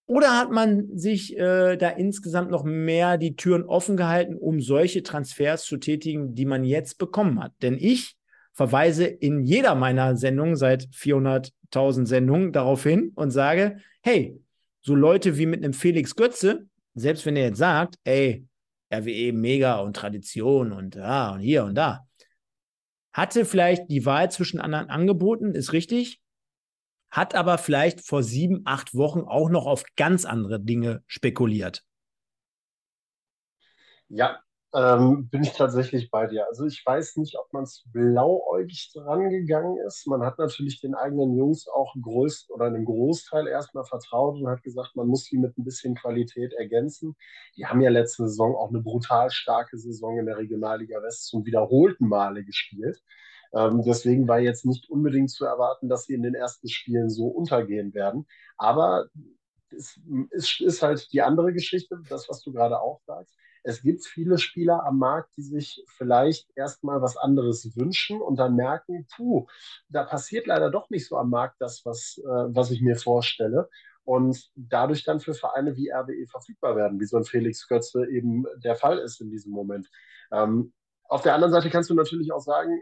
Oder hat man sich da insgesamt noch mehr die Türen offen gehalten, um solche Transfers zu tätigen, die man jetzt bekommen hat? Denn ich verweise in jeder meiner Sendungen seit 400.000 Sendungen darauf hin und sage, hey, so Leute wie mit einem Felix Götze, selbst wenn er jetzt sagt, ey, RWE mega und Tradition und da und hier und da, hatte vielleicht die Wahl zwischen anderen Angeboten, ist richtig, hat aber vielleicht vor 7, 8 Wochen auch noch auf ganz andere Dinge spekuliert. Ja, Bin ich tatsächlich bei dir. Also ich weiß nicht, ob man zu blauäugig rangegangen ist. Man hat natürlich den eigenen Jungs auch größt oder einem Großteil erstmal vertraut und hat gesagt, man muss die mit ein bisschen Qualität ergänzen. Die haben ja letzte Saison auch eine brutal starke Saison in der Regionalliga West zum wiederholten Male gespielt. Deswegen war jetzt nicht unbedingt zu erwarten, dass sie in den ersten Spielen so untergehen werden. Aber es ist halt die andere Geschichte, das, was du gerade auch sagst. Es gibt viele Spieler am Markt, die sich vielleicht erstmal was anderes wünschen und dann merken, da passiert leider doch nicht so am Markt das, was ich mir vorstelle. Und dadurch dann für Vereine wie RWE verfügbar werden, wie so ein Felix Götze eben der Fall ist in diesem Moment. Auf der anderen Seite kannst du natürlich auch sagen,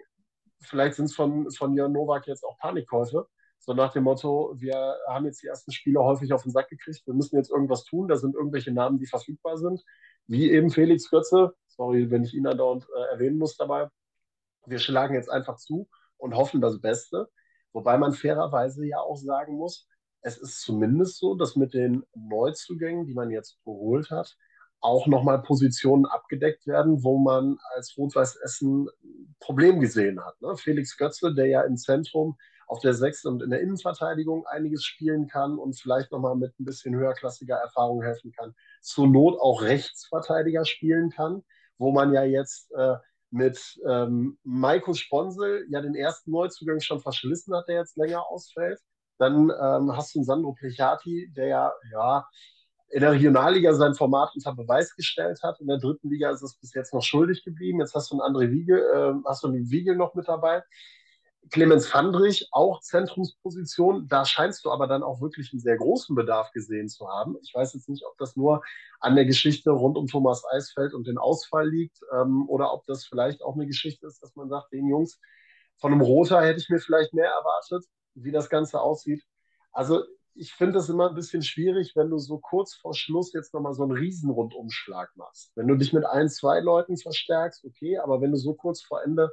vielleicht sind es von Jörn Nowak jetzt auch Panikkäufe. So nach dem Motto, wir haben jetzt die ersten Spiele häufig auf den Sack gekriegt, wir müssen jetzt irgendwas tun, da sind irgendwelche Namen, die verfügbar sind, wie eben Felix Götze, sorry, wenn ich ihn andauernd erwähnen muss dabei, wir schlagen jetzt einfach zu und hoffen das Beste, wobei man fairerweise ja auch sagen muss, es ist zumindest so, dass mit den Neuzugängen, die man jetzt geholt hat, auch nochmal Positionen abgedeckt werden, wo man als Rot-Weiß Essen ein Problem gesehen hat. Ne? Felix Götze, der ja im Zentrum auf der 6. und in der Innenverteidigung einiges spielen kann und vielleicht nochmal mit ein bisschen höherklassiger Erfahrung helfen kann, zur Not auch Rechtsverteidiger spielen kann, wo man ja jetzt mit Maiko Sponsel ja den ersten Neuzugang schon verschlissen hat, der jetzt länger ausfällt. Dann hast du einen Sandro Plechati, der ja in der Regionalliga sein Format unter Beweis gestellt hat. In der dritten Liga ist es bis jetzt noch schuldig geblieben. Jetzt hast du einen André Wiegel, noch mit dabei. Clemens Fandrich, auch Zentrumsposition, da scheinst du aber dann auch wirklich einen sehr großen Bedarf gesehen zu haben. Ich weiß jetzt nicht, ob das nur an der Geschichte rund um Thomas Eisfeld und den Ausfall liegt oder ob das vielleicht auch eine Geschichte ist, dass man sagt, den Jungs von einem Roter hätte ich mir vielleicht mehr erwartet, wie das Ganze aussieht. Also ich finde es immer ein bisschen schwierig, wenn du so kurz vor Schluss jetzt nochmal so einen Riesenrundumschlag machst. Wenn du dich mit 1, 2 Leuten verstärkst, okay, aber wenn du so kurz vor Ende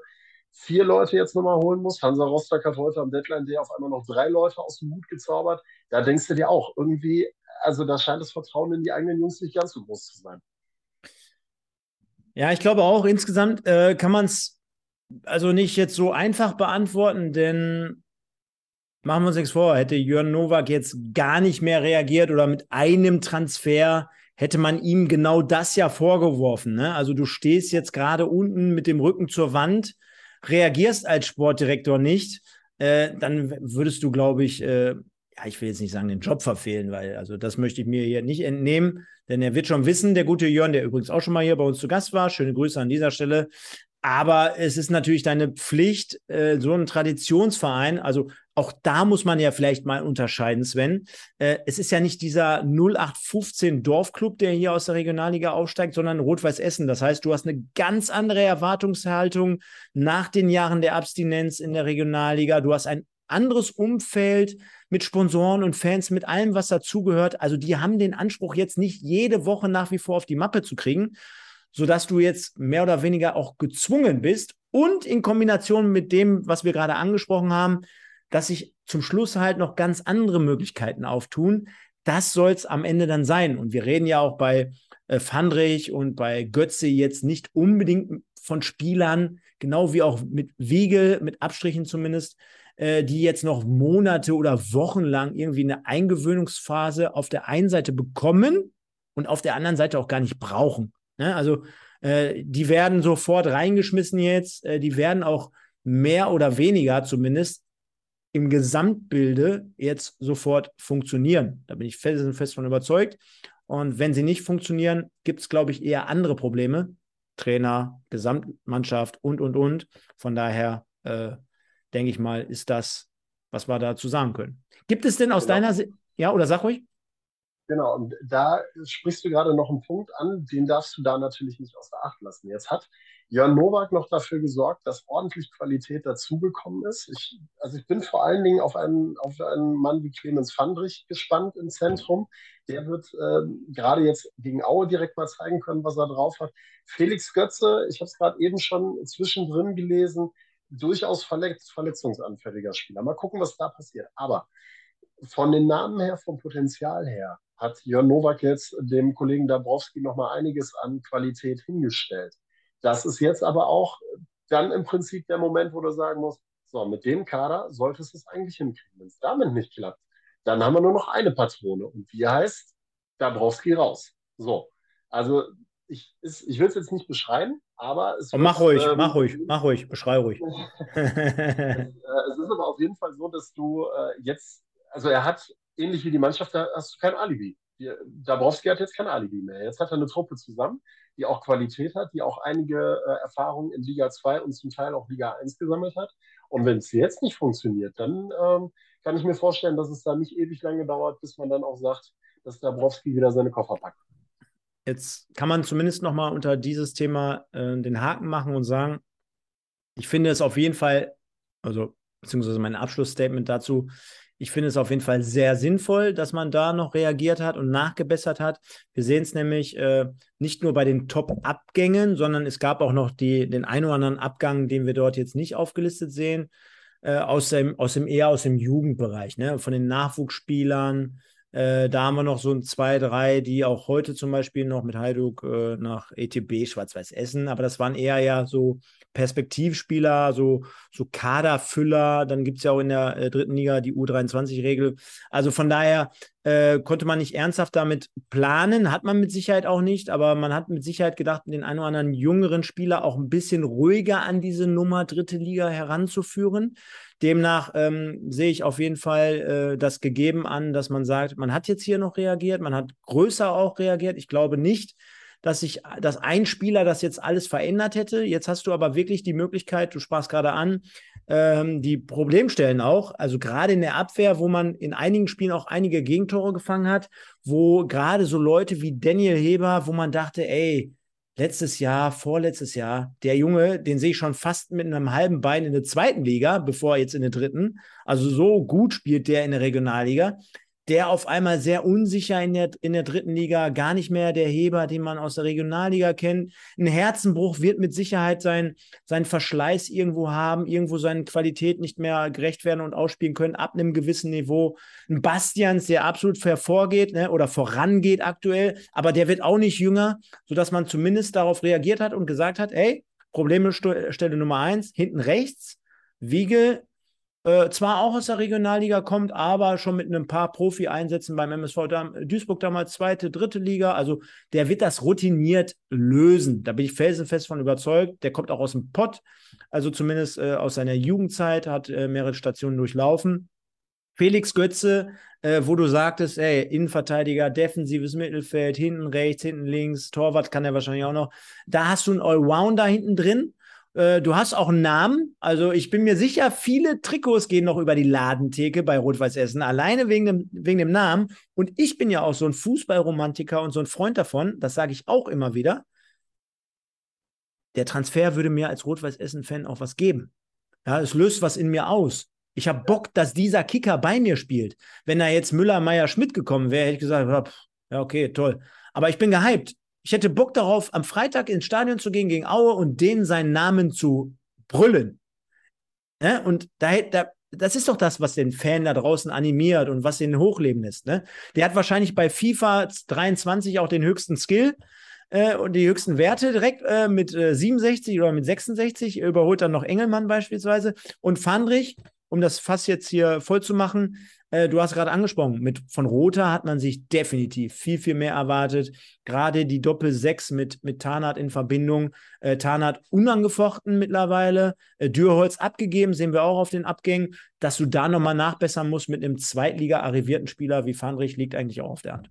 4 Leute jetzt nochmal holen musst. Hansa Rostock hat heute am Deadline Day auf einmal noch 3 Leute aus dem Hut gezaubert. Da denkst du dir auch irgendwie, also da scheint das Vertrauen in die eigenen Jungs nicht ganz so groß zu sein. Ja, ich glaube auch, insgesamt kann man es also nicht jetzt so einfach beantworten, denn machen wir uns nichts vor, hätte Jörn Nowak jetzt gar nicht mehr reagiert oder mit einem Transfer hätte man ihm genau das ja vorgeworfen. Ne? Also du stehst jetzt gerade unten mit dem Rücken zur Wand, reagierst als Sportdirektor nicht, dann würdest du, glaube ich, ich will jetzt nicht sagen, den Job verfehlen, weil also das möchte ich mir hier nicht entnehmen, denn er wird schon wissen, der gute Jörn, der übrigens auch schon mal hier bei uns zu Gast war, schöne Grüße an dieser Stelle, aber es ist natürlich deine Pflicht, so einen Traditionsverein, also auch da muss man ja vielleicht mal unterscheiden, Sven, es ist ja nicht dieser 0815 Dorfclub, der hier aus der Regionalliga aufsteigt, sondern Rot-Weiß Essen. Das heißt, du hast eine ganz andere Erwartungshaltung nach den Jahren der Abstinenz in der Regionalliga. Du hast ein anderes Umfeld mit Sponsoren und Fans, mit allem, was dazugehört. Also die haben den Anspruch, jetzt nicht jede Woche nach wie vor auf die Mappe zu kriegen, sodass du jetzt mehr oder weniger auch gezwungen bist. Und in Kombination mit dem, was wir gerade angesprochen haben, dass sich zum Schluss halt noch ganz andere Möglichkeiten auftun. Das soll es am Ende dann sein. Und wir reden ja auch bei Fandrich und bei Götze jetzt nicht unbedingt von Spielern, genau wie auch mit Wiegel, mit Abstrichen zumindest, die jetzt noch Monate oder Wochen lang irgendwie eine Eingewöhnungsphase auf der einen Seite bekommen und auf der anderen Seite auch gar nicht brauchen. Ne? Also die werden sofort reingeschmissen jetzt. Die werden auch mehr oder weniger zumindest im Gesamtbilde jetzt sofort funktionieren. Da bin ich fest von überzeugt. Und wenn sie nicht funktionieren, gibt es, glaube ich, eher andere Probleme. Trainer, Gesamtmannschaft und. Von daher denke ich mal, ist das, was wir dazu sagen können. Gibt es denn aus deiner Sicht, ja, oder sag ruhig? Genau, und da sprichst du gerade noch einen Punkt an, den darfst du da natürlich nicht außer Acht lassen. Jetzt hat Jörn Nowak noch dafür gesorgt, dass ordentlich Qualität dazugekommen ist. Ich bin vor allen Dingen auf einen Mann wie Clemens Fandrich gespannt im Zentrum. Der wird gerade jetzt gegen Aue direkt mal zeigen können, was er drauf hat. Felix Götze, ich habe es gerade eben schon zwischendrin gelesen, durchaus verletzungsanfälliger Spieler. Mal gucken, was da passiert. Aber von den Namen her, vom Potenzial her, hat Jörn Nowak jetzt dem Kollegen Dabrowski nochmal einiges an Qualität hingestellt. Das ist jetzt aber auch dann im Prinzip der Moment, wo du sagen musst, so, mit dem Kader solltest du es eigentlich hinkriegen. Wenn es damit nicht klappt, dann haben wir nur noch eine Patrone und die heißt Dabrowski raus. So, also ich will es jetzt nicht beschreiben, aber es wird, mach ruhig, beschrei ruhig. Es ist aber auf jeden Fall so, dass du jetzt, also er hat, ähnlich wie die Mannschaft, da hast du kein Alibi. Dabrowski hat jetzt kein Alibi mehr. Jetzt hat er eine Truppe zusammen, die auch Qualität hat, die auch einige Erfahrungen in Liga 2 und zum Teil auch Liga 1 gesammelt hat. Und wenn es jetzt nicht funktioniert, dann kann ich mir vorstellen, dass es da nicht ewig lange dauert, bis man dann auch sagt, dass Dabrowski wieder seine Koffer packt. Jetzt kann man zumindest nochmal unter dieses Thema den Haken machen und sagen, ich finde es auf jeden Fall, also beziehungsweise mein Abschlussstatement dazu, ich finde es auf jeden Fall sehr sinnvoll, dass man da noch reagiert hat und nachgebessert hat. Wir sehen es nämlich nicht nur bei den Top-Abgängen, sondern es gab auch noch den einen oder anderen Abgang, den wir dort jetzt nicht aufgelistet sehen, aus dem Jugendbereich, ne? Von den Nachwuchsspielern. Da haben wir noch so ein 2, 3, die auch heute zum Beispiel noch mit Hajduk nach ETB Schwarz-Weiß Essen, aber das waren eher ja so Perspektivspieler, so Kaderfüller. Dann gibt es ja auch in der dritten Liga die U23-Regel. Also von daher konnte man nicht ernsthaft damit planen, hat man mit Sicherheit auch nicht, aber man hat mit Sicherheit gedacht, den einen oder anderen jüngeren Spieler auch ein bisschen ruhiger an diese Nummer dritte Liga heranzuführen. Demnach sehe ich auf jeden Fall das gegeben an, dass man sagt, man hat jetzt hier noch reagiert, man hat größer auch reagiert. Ich glaube nicht, dass ein Spieler das jetzt alles verändert hätte. Jetzt hast du aber wirklich die Möglichkeit, du sprachst gerade an, die Problemstellen auch, also gerade in der Abwehr, wo man in einigen Spielen auch einige Gegentore gefangen hat, wo gerade so Leute wie Daniel Heber, wo man dachte, ey, vorletztes Jahr, der Junge, den sehe ich schon fast mit einem halben Bein in der zweiten Liga, bevor er jetzt in der dritten, also so gut spielt der in der Regionalliga, der auf einmal sehr unsicher in der dritten Liga, gar nicht mehr der Heber, den man aus der Regionalliga kennt. Ein Herzenbruch wird mit Sicherheit sein Verschleiß irgendwo haben, irgendwo seine Qualität nicht mehr gerecht werden und ausspielen können, ab einem gewissen Niveau. Ein Bastians, der absolut hervorgeht, ne, oder vorangeht aktuell, aber der wird auch nicht jünger, sodass man zumindest darauf reagiert hat und gesagt hat, ey, Problemstelle Nummer 1, hinten rechts, Wiege, zwar auch aus der Regionalliga kommt, aber schon mit ein paar Profi-Einsätzen beim MSV Duisburg damals, 2., 3. Liga. Also der wird das routiniert lösen. Da bin ich felsenfest von überzeugt. Der kommt auch aus dem Pott, also zumindest aus seiner Jugendzeit, hat mehrere Stationen durchlaufen. Felix Götze, wo du sagtest, ey, Innenverteidiger, defensives Mittelfeld, hinten rechts, hinten links, Torwart kann er wahrscheinlich auch noch. Da hast du einen Allrounder hinten drin. Du hast auch einen Namen, also ich bin mir sicher, viele Trikots gehen noch über die Ladentheke bei Rot-Weiß Essen, alleine wegen dem Namen, und ich bin ja auch so ein Fußballromantiker und so ein Freund davon, das sage ich auch immer wieder, der Transfer würde mir als Rot-Weiß Essen-Fan auch was geben. Ja, es löst was in mir aus. Ich habe Bock, dass dieser Kicker bei mir spielt. Wenn da jetzt Müller, Meier, Schmidt gekommen wäre, hätte ich gesagt, ja okay, toll, aber ich bin gehypt. Ich hätte Bock darauf, am Freitag ins Stadion zu gehen gegen Aue und denen seinen Namen zu brüllen. Ne? Und das ist doch das, was den Fan da draußen animiert und was ihn hochleben lässt. Ne? Der hat wahrscheinlich bei FIFA 23 auch den höchsten Skill und die höchsten Werte direkt mit 67 oder mit 66. Überholt dann noch Engelmann beispielsweise. Und Fandrich, um das Fass jetzt hier voll zu machen, du hast gerade angesprochen, von Rother hat man sich definitiv viel, viel mehr erwartet. Gerade die Doppel-6 mit Tarnath in Verbindung. Tarnath unangefochten mittlerweile. Dürholz abgegeben, sehen wir auch auf den Abgängen. Dass du da nochmal nachbessern musst mit einem Zweitliga-arrivierten Spieler wie Fandrich, liegt eigentlich auch auf der Hand.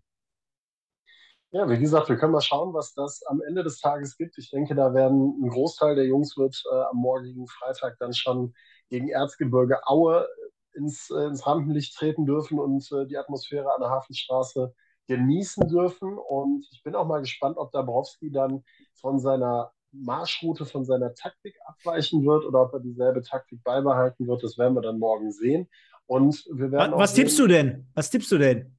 Ja, wie gesagt, wir können mal schauen, was das am Ende des Tages gibt. Ich denke, da werden ein Großteil der Jungs wird am morgigen Freitag dann schon gegen Erzgebirge Aue ins Rampenlicht treten dürfen und die Atmosphäre an der Hafenstraße genießen dürfen. Und ich bin auch mal gespannt, ob Dabrowski dann von seiner Marschroute, von seiner Taktik abweichen wird oder ob er dieselbe Taktik beibehalten wird. Das werden wir dann morgen sehen. Und wir werden was tippst du denn? Was tippst du denn?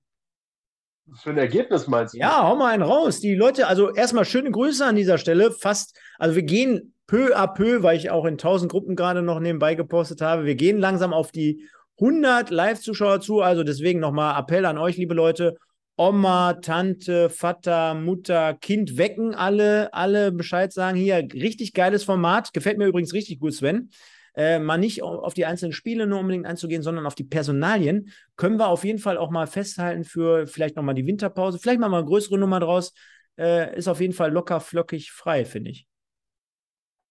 Für ein Ergebnis meinst du? Ja, hau mal einen raus. Die Leute, also erstmal schöne Grüße an dieser Stelle. Also wir gehen peu à peu, weil ich auch in 1000 Gruppen gerade noch nebenbei gepostet habe. Wir gehen langsam auf die 100 Live-Zuschauer zu, also deswegen nochmal Appell an euch, liebe Leute, Oma, Tante, Vater, Mutter, Kind wecken, alle Bescheid sagen, hier, richtig geiles Format, gefällt mir übrigens richtig gut, Sven. Mal nicht auf die einzelnen Spiele nur unbedingt einzugehen, sondern auf die Personalien, können wir auf jeden Fall auch mal festhalten für vielleicht nochmal die Winterpause, vielleicht mal eine größere Nummer draus, ist auf jeden Fall locker, flockig, frei, finde ich.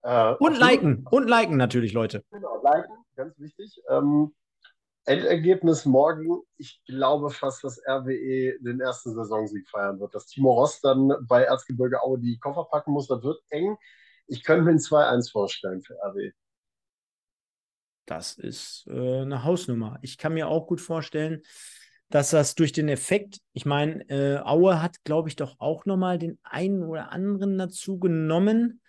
Und liken natürlich, Leute. Genau, liken, ganz wichtig. Endergebnis morgen, ich glaube fast, dass RWE den ersten Saisonsieg feiern wird, dass Timo Ross dann bei Erzgebirge Aue die Koffer packen muss, das wird eng. Ich könnte mir ein 2-1 vorstellen für RWE. Das ist eine Hausnummer. Ich kann mir auch gut vorstellen, dass das durch den Effekt, ich meine, Aue hat, glaube ich, doch auch nochmal den einen oder anderen dazu genommen,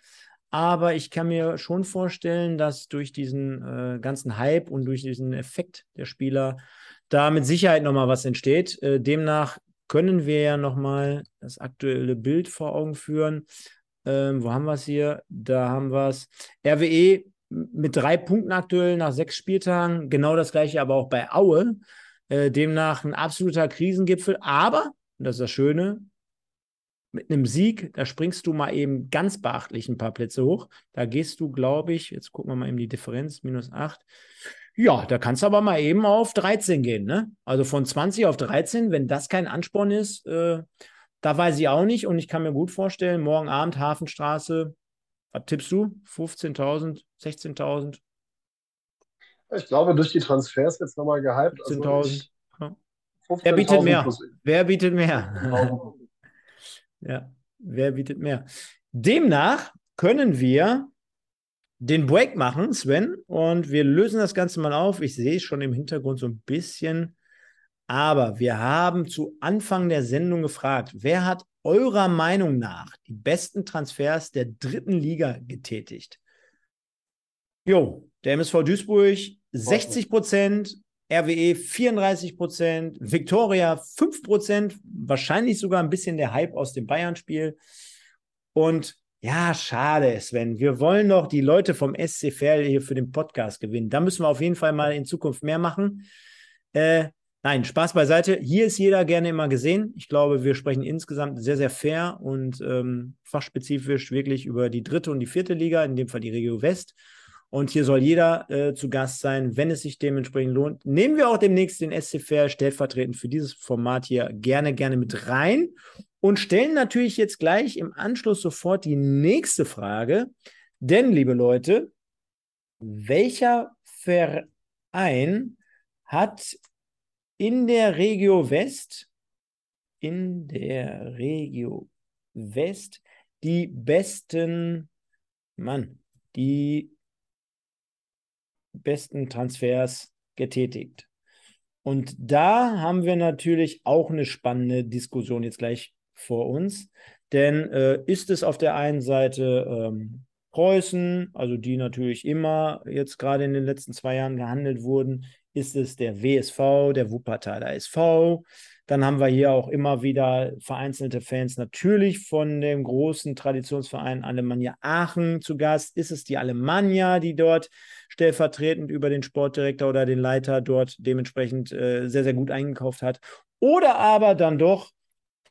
aber ich kann mir schon vorstellen, dass durch diesen ganzen Hype und durch diesen Effekt der Spieler da mit Sicherheit nochmal was entsteht. Demnach können wir ja nochmal das aktuelle Bild vor Augen führen. Wo haben wir es hier? Da haben wir es. RWE mit 3 Punkten aktuell nach 6 Spieltagen. Genau das gleiche aber auch bei Aue. Demnach ein absoluter Krisengipfel. Aber, und das ist das Schöne, mit einem Sieg, da springst du mal eben ganz beachtlich ein paar Plätze hoch. Da gehst du, glaube ich, jetzt gucken wir mal eben die Differenz, -8. Ja, da kannst du aber mal eben auf 13 gehen, ne? Also von 20 auf 13, wenn das kein Ansporn ist, da weiß ich auch nicht. Und ich kann mir gut vorstellen, morgen Abend Hafenstraße. Was tippst du? 15.000, 16.000? Ich glaube, durch die Transfers jetzt nochmal gehypt. 15.000. Also wer bietet mehr? Wer bietet mehr? Ja, wer bietet mehr? Demnach können wir den Break machen, Sven, und wir lösen das Ganze mal auf. Ich sehe es schon im Hintergrund so ein bisschen. Aber wir haben zu Anfang der Sendung gefragt, wer hat eurer Meinung nach die besten Transfers der 3. Liga getätigt? Jo, der MSV Duisburg 60%, RWE 34%, Viktoria 5%, wahrscheinlich sogar ein bisschen der Hype aus dem Bayern-Spiel. Und ja, schade, Sven, wir wollen doch die Leute vom SC Verl hier für den Podcast gewinnen. Da müssen wir auf jeden Fall mal in Zukunft mehr machen. Nein, Spaß beiseite. Hier ist jeder gerne immer gesehen. Ich glaube, wir sprechen insgesamt sehr, sehr fair und fachspezifisch wirklich über die 3. und die 4. Liga, in dem Fall die Regio West. Und hier soll jeder zu Gast sein, wenn es sich dementsprechend lohnt. Nehmen wir auch demnächst den SC Verl stellvertretend für dieses Format hier gerne mit rein und stellen natürlich jetzt gleich im Anschluss sofort die nächste Frage. Denn, liebe Leute, welcher Verein hat in der Regio West die besten Transfers getätigt? Und da haben wir natürlich auch eine spannende Diskussion jetzt gleich vor uns, denn ist es auf der einen Seite Preußen, also die natürlich immer jetzt gerade in den letzten 2 Jahren gehandelt wurden, ist es der WSV, der Wuppertaler SV. Dann haben wir hier auch immer wieder vereinzelte Fans natürlich von dem großen Traditionsverein Alemannia Aachen zu Gast. Ist es die Alemannia, die dort stellvertretend über den Sportdirektor oder den Leiter dort dementsprechend sehr, sehr gut eingekauft hat? Oder aber dann doch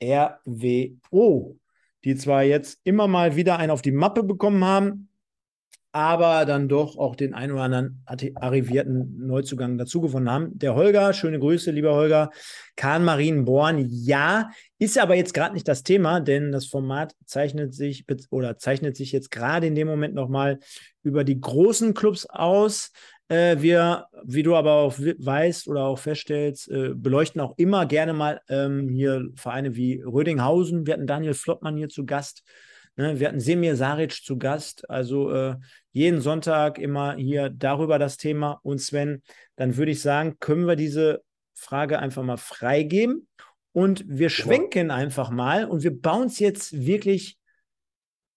RWO, die zwar jetzt immer mal wieder einen auf die Mappe bekommen haben, aber dann doch auch den ein oder anderen arrivierten Neuzugang dazu gewonnen haben. Der Holger, schöne Grüße, lieber Holger, Kahn-Marienborn, ja, ist aber jetzt gerade nicht das Thema, denn das Format zeichnet sich jetzt gerade in dem Moment nochmal über die großen Clubs aus. Wir, wie du aber auch weißt oder auch feststellst, beleuchten auch immer gerne mal hier Vereine wie Rödinghausen. Wir hatten Daniel Flottmann hier zu Gast. Wir hatten Semir Saric zu Gast, also jeden Sonntag immer hier darüber das Thema. Und Sven, dann würde ich sagen, können wir diese Frage einfach mal freigeben und wir schwenken einfach mal und wir bauen es jetzt wirklich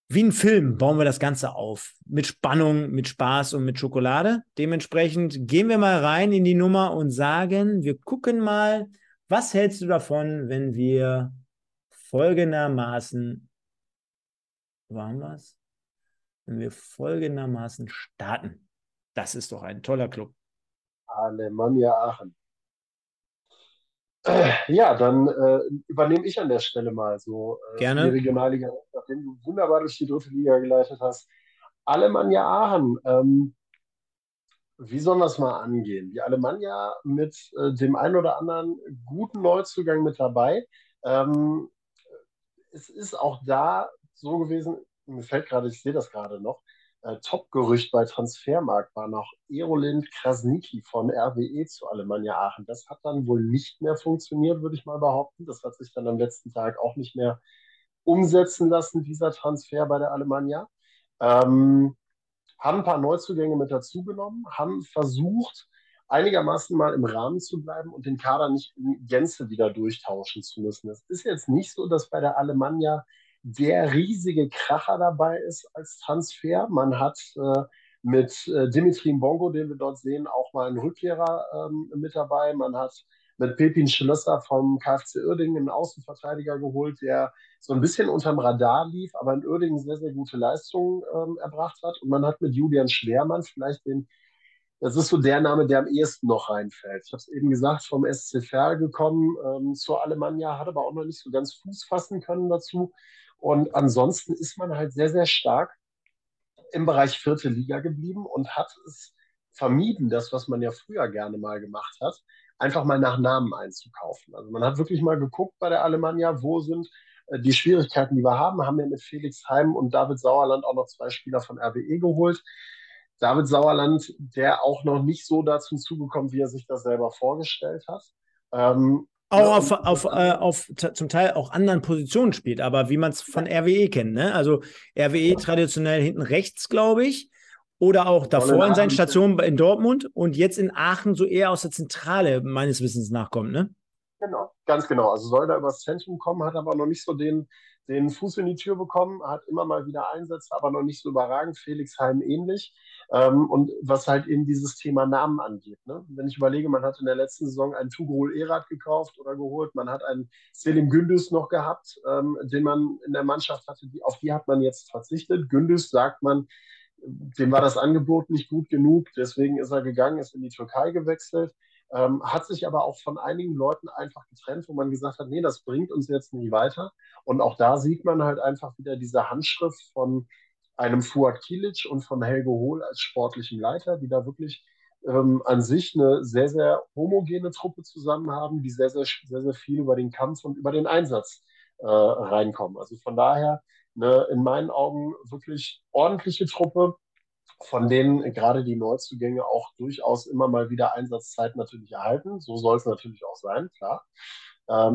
wie ein Film, bauen wir das Ganze auf. Mit Spannung, mit Spaß und mit Schokolade. Dementsprechend gehen wir mal rein in die Nummer und sagen, wir gucken mal, was hältst du davon, wenn wir folgendermaßen starten. Das ist doch ein toller Club. Alemannia Aachen. Ja, dann übernehme ich an der Stelle mal so die Regionalliga, nachdem du wunderbar durch die dritte Liga geleitet hast. Alemannia Aachen, wie sollen wir es mal angehen? Die Alemannia mit dem einen oder anderen guten Neuzugang mit dabei. Es ist auch da so gewesen, mir fällt gerade, ich sehe das gerade noch, Top-Gerücht bei Transfermarkt war noch Erolind Krasnicki von RWE zu Alemannia Aachen. Das hat dann wohl nicht mehr funktioniert, würde ich mal behaupten. Das hat sich dann am letzten Tag auch nicht mehr umsetzen lassen, dieser Transfer bei der Alemannia. Haben ein paar Neuzugänge mit dazugenommen, haben versucht, einigermaßen mal im Rahmen zu bleiben und den Kader nicht in Gänze wieder durchtauschen zu müssen. Es ist jetzt nicht so, dass bei der Alemannia der riesige Kracher dabei ist als Transfer. Man hat mit Dimitri Mbongo, den wir dort sehen, auch mal einen Rückkehrer mit dabei. Man hat mit Pepin Schlösser vom KFC Uerdingen einen Außenverteidiger geholt, der so ein bisschen unterm Radar lief, aber in Uerdingen sehr, sehr gute Leistungen erbracht hat. Und man hat mit Julian Schwermann vielleicht den, das ist so der Name, der am ehesten noch reinfällt. Ich habe es eben gesagt, vom SC Verl gekommen zur Alemannia, hat aber auch noch nicht so ganz Fuß fassen können dazu. Und ansonsten ist man halt sehr, sehr stark im Bereich vierte Liga geblieben und hat es vermieden, das, was man ja früher gerne mal gemacht hat, einfach mal nach Namen einzukaufen. Also man hat wirklich mal geguckt bei der Alemannia, wo sind die Schwierigkeiten, die wir haben. Haben wir mit Felix Heim und David Sauerland auch noch zwei Spieler von RWE geholt. David Sauerland, der auch noch nicht so dazu zugekommen, wie er sich das selber vorgestellt hat. Auch auf zum Teil auch anderen Positionen spielt, aber wie man es von RWE kennt, ne? Also RWE traditionell hinten rechts, glaube ich, oder auch davor in seinen Stationen in Dortmund und jetzt in Aachen so eher aus der Zentrale meines Wissens nachkommt, ne? Genau, ganz genau. Also soll da übers Zentrum kommen, hat aber noch nicht so den Fuß in die Tür bekommen, hat immer mal wieder Einsätze, aber noch nicht so überragend. Felix Heim ähnlich. Und was halt eben dieses Thema Namen angeht. Ne? Wenn ich überlege, man hat in der letzten Saison einen Tugurul Erat gekauft oder geholt, man hat einen Selim Gündüz noch gehabt, den man in der Mannschaft hatte, auf die hat man jetzt verzichtet. Gündüz, sagt man, dem war das Angebot nicht gut genug, deswegen ist er gegangen, ist in die Türkei gewechselt. Hat sich aber auch von einigen Leuten einfach getrennt, wo man gesagt hat, nee, das bringt uns jetzt nie weiter. Und auch da sieht man halt einfach wieder diese Handschrift von einem Fuat Kilic und von Helge Hohl als sportlichem Leiter, die da wirklich an sich eine sehr, sehr homogene Truppe zusammen haben, die sehr, sehr, sehr, sehr viel über den Kampf und über den Einsatz reinkommen. Also von daher eine in meinen Augen wirklich ordentliche Truppe, von denen gerade die Neuzugänge auch durchaus immer mal wieder Einsatzzeit natürlich erhalten. So soll es natürlich auch sein, klar.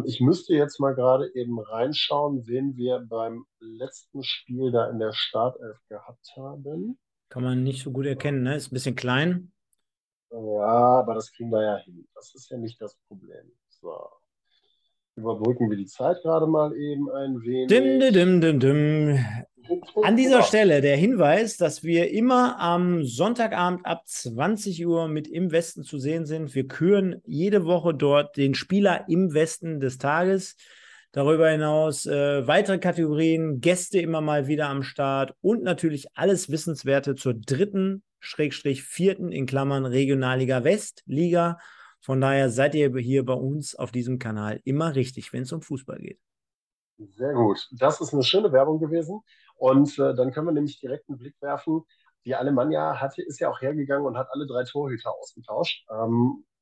Ich müsste jetzt mal gerade eben reinschauen, wen wir beim letzten Spiel da in der Startelf gehabt haben. Kann man nicht so gut erkennen, ne? Ist ein bisschen klein. Ja, aber das kriegen wir ja hin. Das ist ja nicht das Problem. So. Überbrücken wir die Zeit gerade mal eben ein wenig. An dieser Stelle der Hinweis, dass wir immer am Sonntagabend ab 20 Uhr mit Im Westen zu sehen sind. Wir küren jede Woche dort den Spieler im Westen des Tages. Darüber hinaus weitere Kategorien, Gäste immer mal wieder am Start und natürlich alles Wissenswerte zur dritten, /vierten, in Klammern Regionalliga Westliga. Von daher seid ihr hier bei uns auf diesem Kanal immer richtig, wenn es um Fußball geht. Sehr gut. Das ist eine schöne Werbung gewesen. Und dann können wir nämlich direkt einen Blick werfen. Die Alemannia ist ja auch hergegangen und hat alle drei Torhüter ausgetauscht.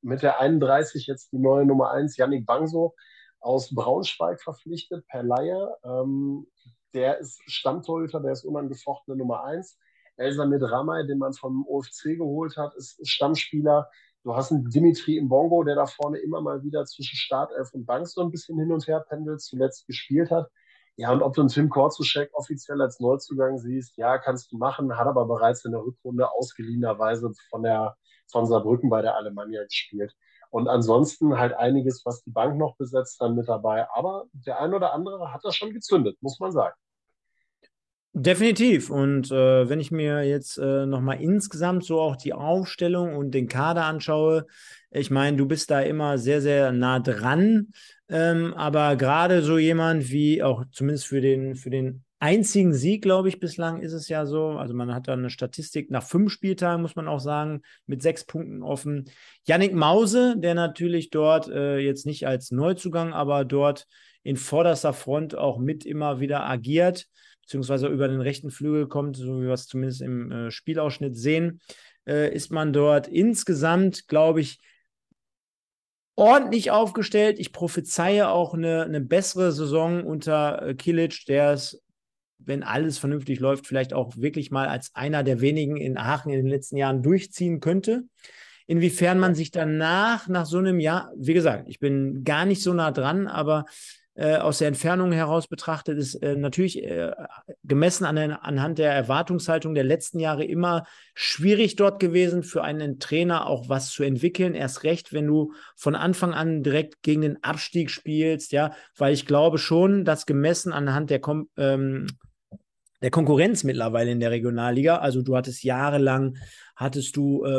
Mit der 31 jetzt die neue Nummer 1, Yannick Bangso, aus Braunschweig verpflichtet, per Laie. Der ist Stammtorhüter, der ist unangefochtene Nummer 1. Elsamid Ramay, den man vom OFC geholt hat, ist Stammspieler. Du hast einen Dimitri Mbongo, der da vorne immer mal wieder zwischen Startelf und Bank so ein bisschen hin und her pendelt, zuletzt gespielt hat. Ja, und ob du einen Tim Korzuschek offiziell als Neuzugang siehst, ja, kannst du machen, hat aber bereits in der Rückrunde ausgeliehenerweise von Saarbrücken bei der Alemannia gespielt. Und ansonsten halt einiges, was die Bank noch besetzt, dann mit dabei. Aber der ein oder andere hat das schon gezündet, muss man sagen. Definitiv. Und wenn ich mir jetzt nochmal insgesamt so auch die Aufstellung und den Kader anschaue, ich meine, du bist da immer sehr, sehr nah dran, aber gerade so jemand wie auch zumindest für den einzigen Sieg, glaube ich, bislang ist es ja so. Also man hat da eine Statistik nach 5 Spieltagen, muss man auch sagen, mit 6 Punkten offen. Yannick Mause, der natürlich dort jetzt nicht als Neuzugang, aber dort in vorderster Front auch mit immer wieder agiert, beziehungsweise über den rechten Flügel kommt, so wie wir es zumindest im Spielausschnitt sehen, ist man dort insgesamt, glaube ich, ordentlich aufgestellt. Ich prophezeie auch eine bessere Saison unter Kilic, der es, wenn alles vernünftig läuft, vielleicht auch wirklich mal als einer der wenigen in Aachen in den letzten Jahren durchziehen könnte. Inwiefern man sich danach, nach so einem Jahr, wie gesagt, ich bin gar nicht so nah dran, aber aus der Entfernung heraus betrachtet, ist natürlich gemessen anhand der Erwartungshaltung der letzten Jahre immer schwierig dort gewesen, für einen Trainer auch was zu entwickeln. Erst recht, wenn du von Anfang an direkt gegen den Abstieg spielst, ja, weil ich glaube schon, dass gemessen anhand der der Konkurrenz mittlerweile in der Regionalliga, also du hattest jahrelang,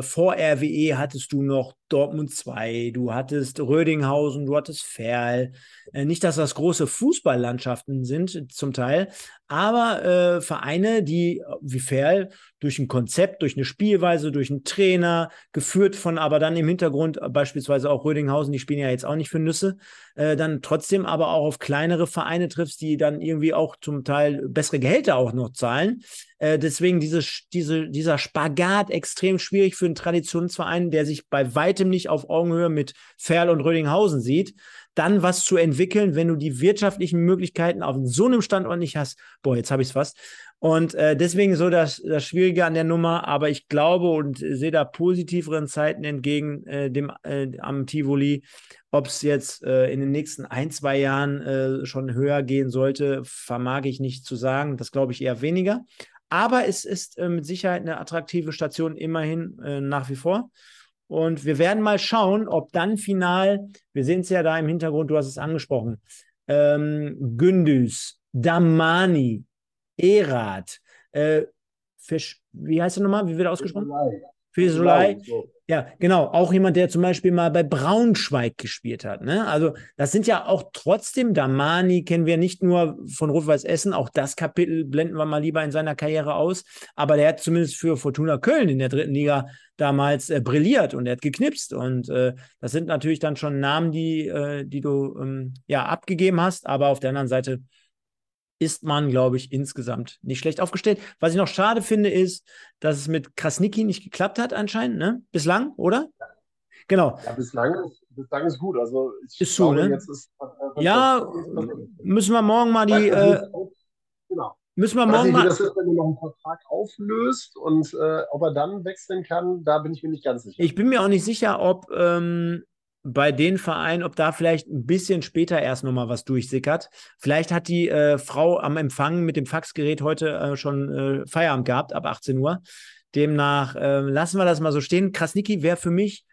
vor RWE hattest du noch Dortmund 2, du hattest Rödinghausen, du hattest Verl. Nicht, dass das große Fußballlandschaften sind zum Teil, aber Vereine, die wie Verl durch ein Konzept, durch eine Spielweise, durch einen Trainer, geführt von aber dann im Hintergrund beispielsweise auch Rödinghausen, die spielen ja jetzt auch nicht für Nüsse, dann trotzdem aber auch auf kleinere Vereine triffst, die dann irgendwie auch zum Teil bessere Gehälter auch noch zahlen. Deswegen dieser Spagat extrem schwierig für einen Traditionsverein, der sich bei weitem nicht auf Augenhöhe mit Verl und Rödinghausen sieht, dann was zu entwickeln, wenn du die wirtschaftlichen Möglichkeiten auf so einem Standort nicht hast. Boah, jetzt habe ich es fast. Und deswegen so das Schwierige an der Nummer, aber ich glaube und sehe da positiveren Zeiten entgegen am Tivoli. Ob es jetzt in den nächsten 1-2 Jahren schon höher gehen sollte, vermag ich nicht zu sagen. Das glaube ich eher weniger. Aber es ist mit Sicherheit eine attraktive Station immerhin nach wie vor. Und wir werden mal schauen, ob dann final, wir sehen es ja da im Hintergrund, du hast es angesprochen, Gündüz, Damani, Erath, wie heißt er nochmal? Wie wird er ausgesprochen? Fesolai. Ja, genau. Auch jemand, der zum Beispiel mal bei Braunschweig gespielt hat. Ne? Also das sind ja auch trotzdem, Damani kennen wir nicht nur von Rot-Weiß Essen, auch das Kapitel blenden wir mal lieber in seiner Karriere aus, aber der hat zumindest für Fortuna Köln in der 3. Liga damals brilliert und er hat geknipst und das sind natürlich dann schon Namen, die du ja abgegeben hast, aber auf der anderen Seite ist man, glaube ich, insgesamt nicht schlecht aufgestellt. Was ich noch schade finde, ist, dass es mit Krasnicki nicht geklappt hat anscheinend, ne? Bislang, oder? Ja. Genau. Ja, bislang ist gut. Also ist so, ne? Jetzt ist, ja, müssen wir morgen mal die... Genau. Müssen wir morgen mal... Wie das ist, wenn du noch einen Vertrag auflöst und ob er dann wechseln kann, da bin ich mir nicht ganz sicher. Ich bin mir auch nicht sicher, ob... bei den Vereinen, ob da vielleicht ein bisschen später erst nochmal was durchsickert. Vielleicht hat die Frau am Empfang mit dem Faxgerät heute schon Feierabend gehabt, ab 18 Uhr. Demnach lassen wir das mal so stehen. Krasnicki wäre für mich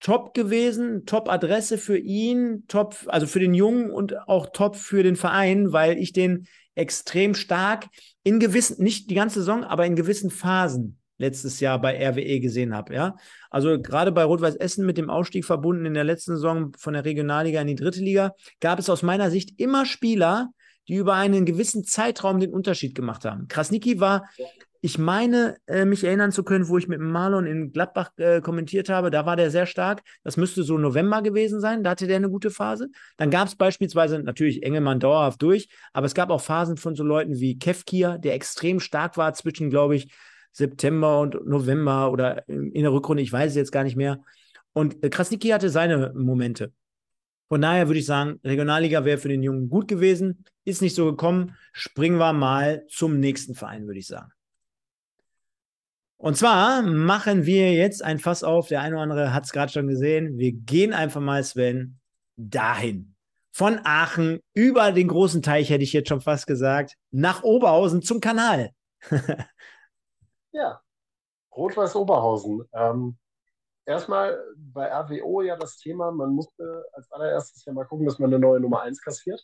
top gewesen, Top-Adresse für ihn, top, also für den Jungen und auch top für den Verein, weil ich den extrem stark in gewissen, nicht die ganze Saison, aber in gewissen Phasen letztes Jahr bei RWE gesehen habe. Ja? Also gerade bei Rot-Weiß Essen mit dem Aufstieg verbunden in der letzten Saison von der Regionalliga in die 3. Liga, gab es aus meiner Sicht immer Spieler, die über einen gewissen Zeitraum den Unterschied gemacht haben. Krasnicki war, ich meine, mich erinnern zu können, wo ich mit Marlon in Gladbach kommentiert habe, da war der sehr stark. Das müsste so November gewesen sein, da hatte der eine gute Phase. Dann gab es beispielsweise natürlich Engelmann dauerhaft durch, aber es gab auch Phasen von so Leuten wie Kefkir, der extrem stark war zwischen, glaube ich, September und November oder in der Rückrunde, ich weiß es jetzt gar nicht mehr. Und Krasnicki hatte seine Momente. Von daher würde ich sagen, Regionalliga wäre für den Jungen gut gewesen, ist nicht so gekommen. Springen wir mal zum nächsten Verein, würde ich sagen. Und zwar machen wir jetzt ein Fass auf, der eine oder andere hat es gerade schon gesehen. Wir gehen einfach mal, Sven, dahin. Von Aachen über den großen Teich, hätte ich jetzt schon fast gesagt, nach Oberhausen zum Kanal. Ja, Rot-Weiß Oberhausen. Erstmal bei AWO ja das Thema, man musste als allererstes ja mal gucken, dass man eine neue Nummer 1 kassiert.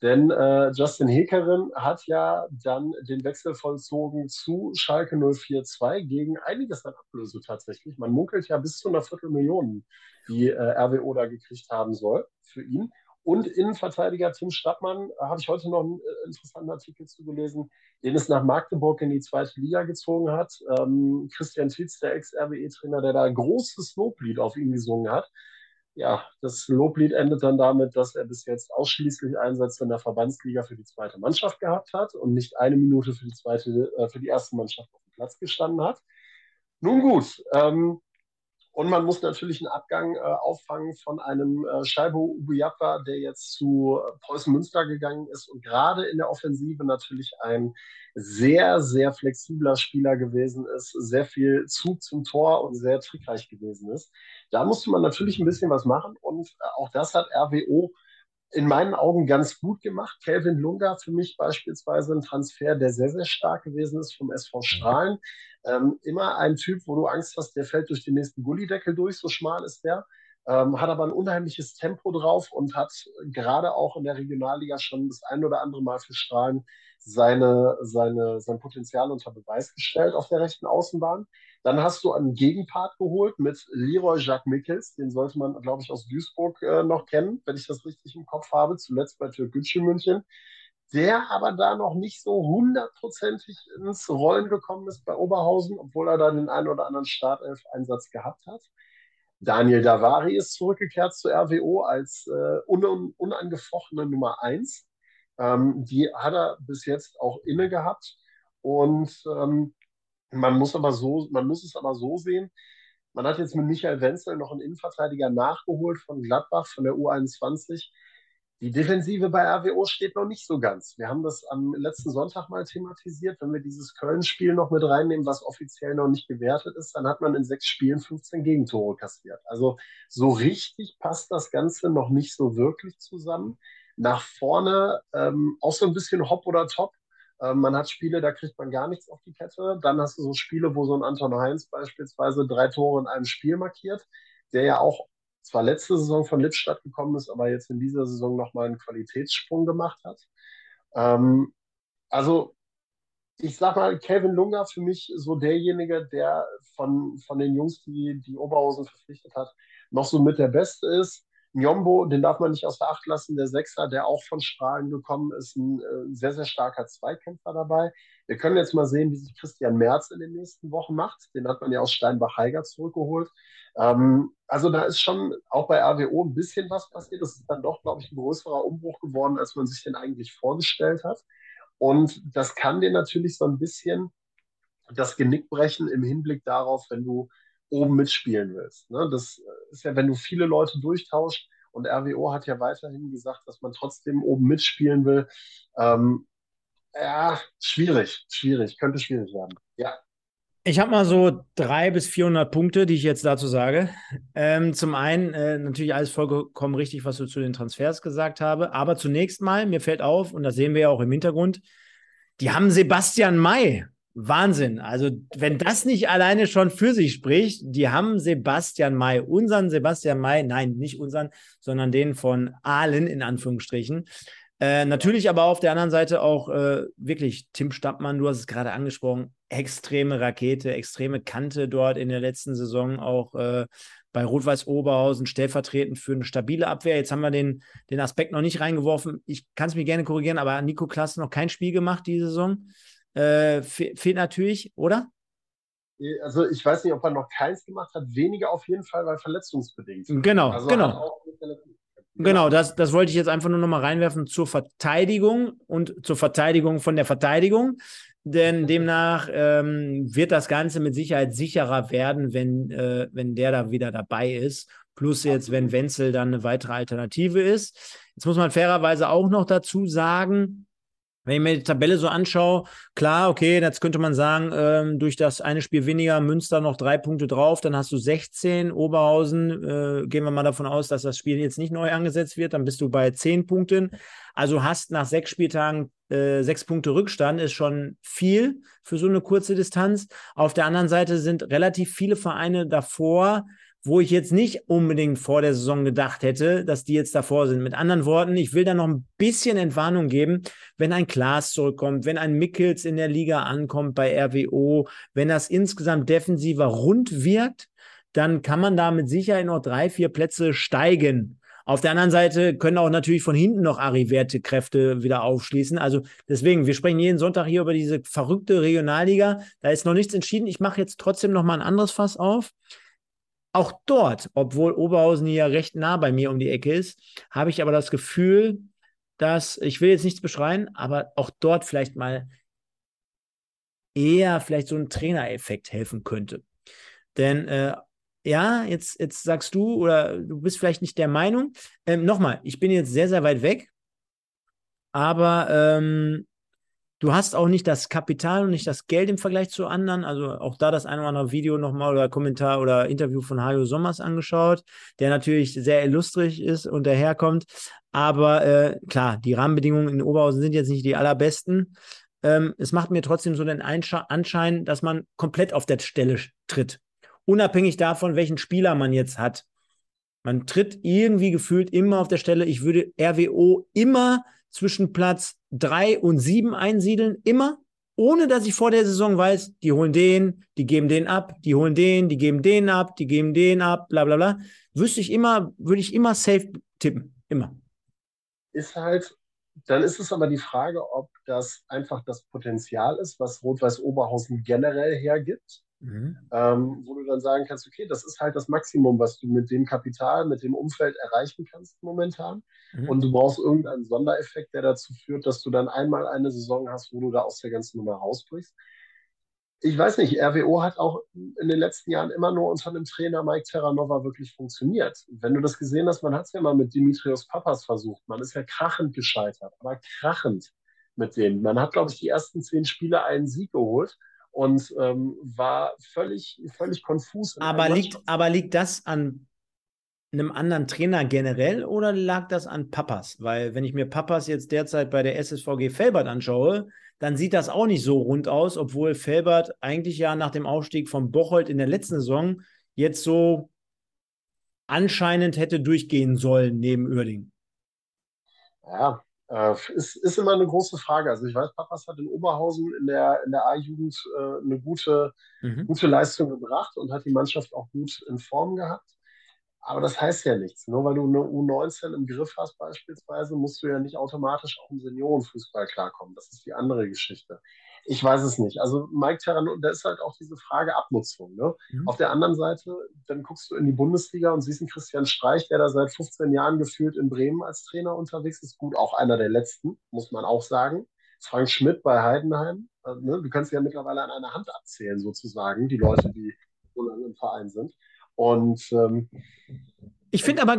Denn Justin Hekerin hat ja dann den Wechsel vollzogen zu Schalke 04-2 gegen einiges an Ablöse tatsächlich. Man munkelt ja bis zu einer Viertelmillion, die RWO da gekriegt haben soll für ihn. Und Innenverteidiger Tim Stadtmann, habe ich heute noch einen interessanten Artikel zu gelesen, den es nach Magdeburg in die zweite Liga gezogen hat. Christian Tietz, der Ex-RWE-Trainer, der da ein großes Loblied auf ihn gesungen hat. Ja, das Loblied endet dann damit, dass er bis jetzt ausschließlich Einsätze in der Verbandsliga für die zweite Mannschaft gehabt hat und nicht eine Minute für die erste Mannschaft auf dem Platz gestanden hat. Nun gut, und man muss natürlich einen Abgang auffangen von einem Shaibo Ubuyakwa, der jetzt zu Preußen Münster gegangen ist und gerade in der Offensive natürlich ein sehr, sehr flexibler Spieler gewesen ist, sehr viel Zug zum Tor und sehr trickreich gewesen ist. Da musste man natürlich ein bisschen was machen und auch das hat RWO in meinen Augen ganz gut gemacht. Kelvin Lunga für mich beispielsweise ein Transfer, der sehr, sehr stark gewesen ist vom SV Strahlen. Immer ein Typ, wo du Angst hast, der fällt durch den nächsten Gullideckel durch, so schmal ist der. Hat aber ein unheimliches Tempo drauf und hat gerade auch in der Regionalliga schon das ein oder andere Mal für Strahlen sein Potenzial unter Beweis gestellt auf der rechten Außenbahn. Dann hast du einen Gegenpart geholt mit Leroy Jacques Mickels, den sollte man, glaube ich, aus Duisburg noch kennen, wenn ich das richtig im Kopf habe, zuletzt bei Türkgücü München, der aber da noch nicht so hundertprozentig ins Rollen gekommen ist bei Oberhausen, obwohl er da den einen oder anderen Startelf-Einsatz gehabt hat. Daniel Davari ist zurückgekehrt zu RWO als unangefochtene Nummer 1. Die hat er bis jetzt auch inne gehabt. Und man muss es aber so sehen, man hat jetzt mit Michael Wenzel noch einen Innenverteidiger nachgeholt von Gladbach, von der U21. Die Defensive bei RWO steht noch nicht so ganz. Wir haben das am letzten Sonntag mal thematisiert. Wenn wir dieses Köln-Spiel noch mit reinnehmen, was offiziell noch nicht gewertet ist, dann hat man in 6 Spielen 15 Gegentore kassiert. Also so richtig passt das Ganze noch nicht so wirklich zusammen. Nach vorne auch so ein bisschen Hopp oder Top. Man hat Spiele, da kriegt man gar nichts auf die Kette. Dann hast du so Spiele, wo so ein Anton Heinz beispielsweise 3 Tore in einem Spiel markiert, der ja auch zwar letzte Saison von Lippstadt gekommen ist, aber jetzt in dieser Saison nochmal einen Qualitätssprung gemacht hat. Also ich sag mal, Kelvin Lunga für mich so derjenige, der von den Jungs, die Oberhausen verpflichtet hat, noch so mit der Beste ist. Njombo, den darf man nicht außer Acht lassen, der Sechser, der auch von Strahlen gekommen ist, ein sehr, sehr starker Zweikämpfer dabei. Wir können jetzt mal sehen, wie sich Christian Merz in den nächsten Wochen macht. Den hat man ja aus Steinbach-Heiger zurückgeholt. Also da ist schon auch bei RWO ein bisschen was passiert. Das ist dann doch, glaube ich, ein größerer Umbruch geworden, als man sich den eigentlich vorgestellt hat. Und das kann dir natürlich so ein bisschen das Genick brechen im Hinblick darauf, wenn du oben mitspielen willst. Ne? Das ist ja, wenn du viele Leute durchtauscht, und RWO hat ja weiterhin gesagt, dass man trotzdem oben mitspielen will. Ja, schwierig, könnte schwierig werden. Ja. Ich habe mal so 300 bis 400 Punkte, die ich jetzt dazu sage. Zum einen natürlich alles vollkommen richtig, was du zu den Transfers gesagt habe, aber zunächst mal, mir fällt auf, und das sehen wir ja auch im Hintergrund, die haben Sebastian May. Wahnsinn. Also wenn das nicht alleine schon für sich spricht, die haben Sebastian May, unseren Sebastian May, nein, nicht unseren, sondern den von Aalen in Anführungsstrichen. Natürlich aber auf der anderen Seite auch wirklich Tim Stadtmann, du hast es gerade angesprochen, extreme Rakete, extreme Kante dort in der letzten Saison auch bei Rot-Weiß Oberhausen stellvertretend für eine stabile Abwehr. Jetzt haben wir den Aspekt noch nicht reingeworfen. Ich kann es mir gerne korrigieren, aber Nico Klassen noch kein Spiel gemacht diese Saison. Fehlt natürlich, oder? Also ich weiß nicht, ob er noch keins gemacht hat, weniger auf jeden Fall, weil verletzungsbedingt. Genau. Genau, das wollte ich jetzt einfach nur nochmal reinwerfen zur Verteidigung und zur Verteidigung von der Verteidigung, denn demnach wird das Ganze mit Sicherheit sicherer werden, wenn der da wieder dabei ist, plus jetzt, wenn Wenzel dann eine weitere Alternative ist. Jetzt muss man fairerweise auch noch dazu sagen, wenn ich mir die Tabelle so anschaue, klar, okay, jetzt könnte man sagen, durch das eine Spiel weniger, Münster noch 3 Punkte drauf, dann hast du 16, Oberhausen, gehen wir mal davon aus, dass das Spiel jetzt nicht neu angesetzt wird, dann bist du bei 10 Punkten. Also hast nach 6 Spieltagen 6 Punkte Rückstand, ist schon viel für so eine kurze Distanz. Auf der anderen Seite sind relativ viele Vereine davor, wo ich jetzt nicht unbedingt vor der Saison gedacht hätte, dass die jetzt davor sind. Mit anderen Worten, ich will da noch ein bisschen Entwarnung geben, wenn ein Klaas zurückkommt, wenn ein Mickels in der Liga ankommt bei RWO, wenn das insgesamt defensiver rund wirkt, dann kann man da mit Sicherheit noch 3, 4 Plätze steigen. Auf der anderen Seite können auch natürlich von hinten noch arrivierte Kräfte wieder aufschließen. Also deswegen, wir sprechen jeden Sonntag hier über diese verrückte Regionalliga. Da ist noch nichts entschieden. Ich mache jetzt trotzdem nochmal ein anderes Fass auf. Auch dort, obwohl Oberhausen hier recht nah bei mir um die Ecke ist, habe ich aber das Gefühl, dass, ich will jetzt nichts beschreien, aber auch dort vielleicht mal eher vielleicht so ein Trainereffekt helfen könnte. Denn ja, jetzt sagst du, oder du bist vielleicht nicht der Meinung, nochmal, ich bin jetzt sehr, sehr weit weg, aber du hast auch nicht das Kapital und nicht das Geld im Vergleich zu anderen, also auch da das eine oder andere Video nochmal oder Kommentar oder Interview von Hajo Sommers angeschaut, der natürlich sehr illustrig ist und daherkommt, aber klar, die Rahmenbedingungen in Oberhausen sind jetzt nicht die allerbesten. Es macht mir trotzdem so den Anschein, dass man komplett auf der Stelle tritt. Unabhängig davon, welchen Spieler man jetzt hat. Man tritt irgendwie gefühlt immer auf der Stelle. Ich würde RWO immer zwischen Platz 3 und 7 einsiedeln. Immer. Ohne, dass ich vor der Saison weiß, die holen den, die geben den ab, die holen den, die geben den ab, die geben den ab, bla bla bla. Würde ich immer safe tippen. Immer. Ist halt... Dann ist es aber die Frage, ob das einfach das Potenzial ist, was Rot-Weiß Oberhausen generell hergibt, wo du dann sagen kannst, okay, das ist halt das Maximum, was du mit dem Kapital, mit dem Umfeld erreichen kannst momentan, und du brauchst irgendeinen Sondereffekt, der dazu führt, dass du dann einmal eine Saison hast, wo du da aus der ganzen Nummer rausbrichst. Ich weiß nicht, RWO hat auch in den letzten Jahren immer nur unter dem Trainer Mike Terranova wirklich funktioniert. Wenn du das gesehen hast, man hat es ja mal mit Dimitrios Papas versucht. Man ist ja krachend gescheitert, aber krachend mit dem. Man hat, glaube ich, die ersten 10 Spiele einen Sieg geholt und war völlig konfus. Aber liegt das an einem anderen Trainer generell oder lag das an Papas? Weil wenn ich mir Papas jetzt derzeit bei der SSVG Velbert anschaue, dann sieht das auch nicht so rund aus, obwohl Velbert eigentlich ja nach dem Aufstieg von Bocholt in der letzten Saison jetzt so anscheinend hätte durchgehen sollen neben Uerdingen. Ja, ist immer eine große Frage. Also ich weiß, Papas hat in Oberhausen in der A-Jugend eine gute Leistung gebracht und hat die Mannschaft auch gut in Form gehabt. Aber das heißt ja nichts. Nur weil du eine U19 im Griff hast beispielsweise, musst du ja nicht automatisch auch im Seniorenfußball klarkommen. Das ist die andere Geschichte. Ich weiß es nicht. Also Mike Terranova, da ist halt auch diese Frage Abnutzung. Ne? Mhm. Auf der anderen Seite, dann guckst du in die Bundesliga und siehst einen Christian Streich, der da seit 15 Jahren gefühlt in Bremen als Trainer unterwegs ist. Gut, auch einer der letzten, muss man auch sagen. Frank Schmidt bei Heidenheim. Also, ne? Du kannst ja mittlerweile an einer Hand abzählen sozusagen, die Leute, die so lange im Verein sind. Und ich finde aber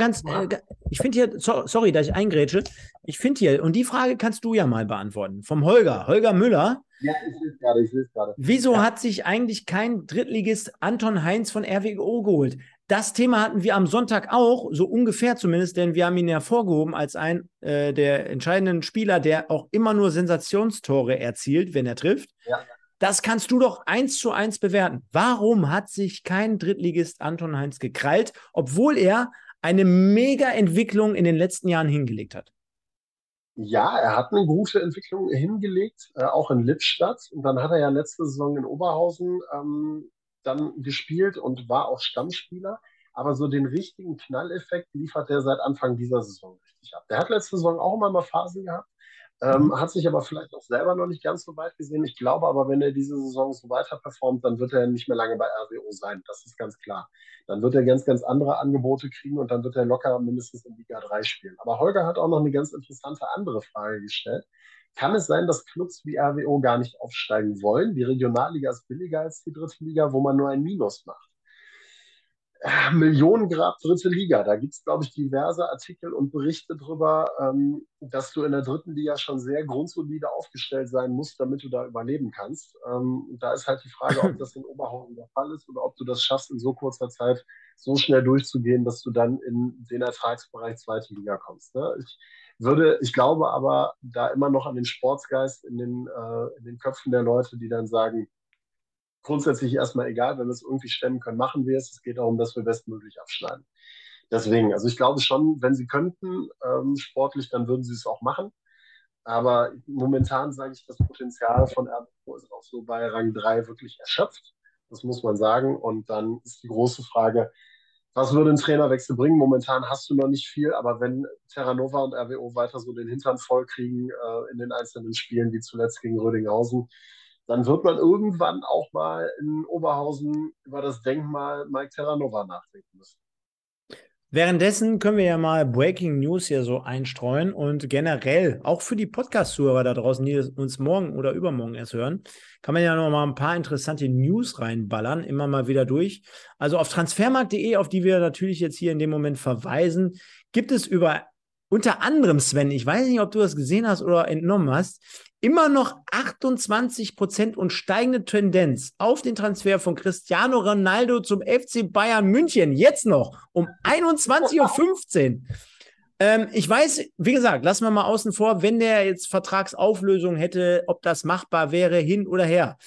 sorry, dass ich eingrätsche, und die Frage kannst du ja mal beantworten, vom Holger Müller. Ja, ich sehe es gerade. Wieso hat sich eigentlich kein Drittligist Anton Heinz von RWO geholt? Das Thema hatten wir am Sonntag auch, so ungefähr zumindest, denn wir haben ihn hervorgehoben als einen der entscheidenden Spieler, der auch immer nur Sensationstore erzielt, wenn er trifft. Ja. Das kannst du doch 1:1 bewerten. Warum hat sich kein Drittligist Anton Heinz gekrallt, obwohl er eine Mega-Entwicklung in den letzten Jahren hingelegt hat? Ja, er hat eine gute Entwicklung hingelegt, auch in Lippstadt. Und dann hat er ja letzte Saison in Oberhausen dann gespielt und war auch Stammspieler. Aber so den richtigen Knalleffekt liefert er seit Anfang dieser Saison richtig ab. Der hat letzte Saison auch immer mal Phasen gehabt. Hat sich aber vielleicht auch selber noch nicht ganz so weit gesehen. Ich glaube aber, wenn er diese Saison so weiter performt, dann wird er nicht mehr lange bei RWO sein. Das ist ganz klar. Dann wird er ganz, ganz andere Angebote kriegen und dann wird er locker mindestens in Liga 3 spielen. Aber Holger hat auch noch eine ganz interessante andere Frage gestellt. Kann es sein, dass Clubs wie RWO gar nicht aufsteigen wollen? Die Regionalliga ist billiger als die dritte Liga, wo man nur ein Minus macht. Millionengrab dritte Liga. Da gibt es, glaube ich, diverse Artikel und Berichte drüber, dass du in der dritten Liga schon sehr grundsolide aufgestellt sein musst, damit du da überleben kannst. Da ist halt die Frage, ob das in Oberhausen der Fall ist oder ob du das schaffst, in so kurzer Zeit so schnell durchzugehen, dass du dann in den Ertragsbereich zweite Liga kommst. Ne? Ich glaube aber da immer noch an den Sportsgeist in den Köpfen der Leute, die dann sagen, grundsätzlich erstmal egal, wenn wir es irgendwie stemmen können, machen wir es. Es geht darum, dass wir bestmöglich abschneiden. Deswegen, also ich glaube schon, wenn sie könnten, sportlich, dann würden sie es auch machen. Aber momentan sage ich, das Potenzial von RWO ist auch so bei Rang 3 wirklich erschöpft. Das muss man sagen. Und dann ist die große Frage, Was würde ein Trainerwechsel bringen? Momentan hast du noch nicht viel, aber wenn Terranova und RWO weiter so den Hintern voll kriegen in den einzelnen Spielen, wie zuletzt gegen Rödinghausen, dann wird man irgendwann auch mal in Oberhausen über das Denkmal Mike Terranova nachdenken müssen. Währenddessen können wir ja mal Breaking News hier so einstreuen und generell auch für die Podcast-Zuhörer da draußen, die uns morgen oder übermorgen erst hören, kann man ja noch mal ein paar interessante News reinballern, immer mal wieder durch. Also auf transfermarkt.de, auf die wir natürlich jetzt hier in dem Moment verweisen, gibt es unter anderem, Sven, ich weiß nicht, ob du das gesehen hast oder entnommen hast, immer noch 28% und steigende Tendenz auf den Transfer von Cristiano Ronaldo zum FC Bayern München. Jetzt noch um 21:15 Uhr. Ich weiß, wie gesagt, lassen wir mal außen vor, wenn der jetzt Vertragsauflösung hätte, ob das machbar wäre, hin oder her.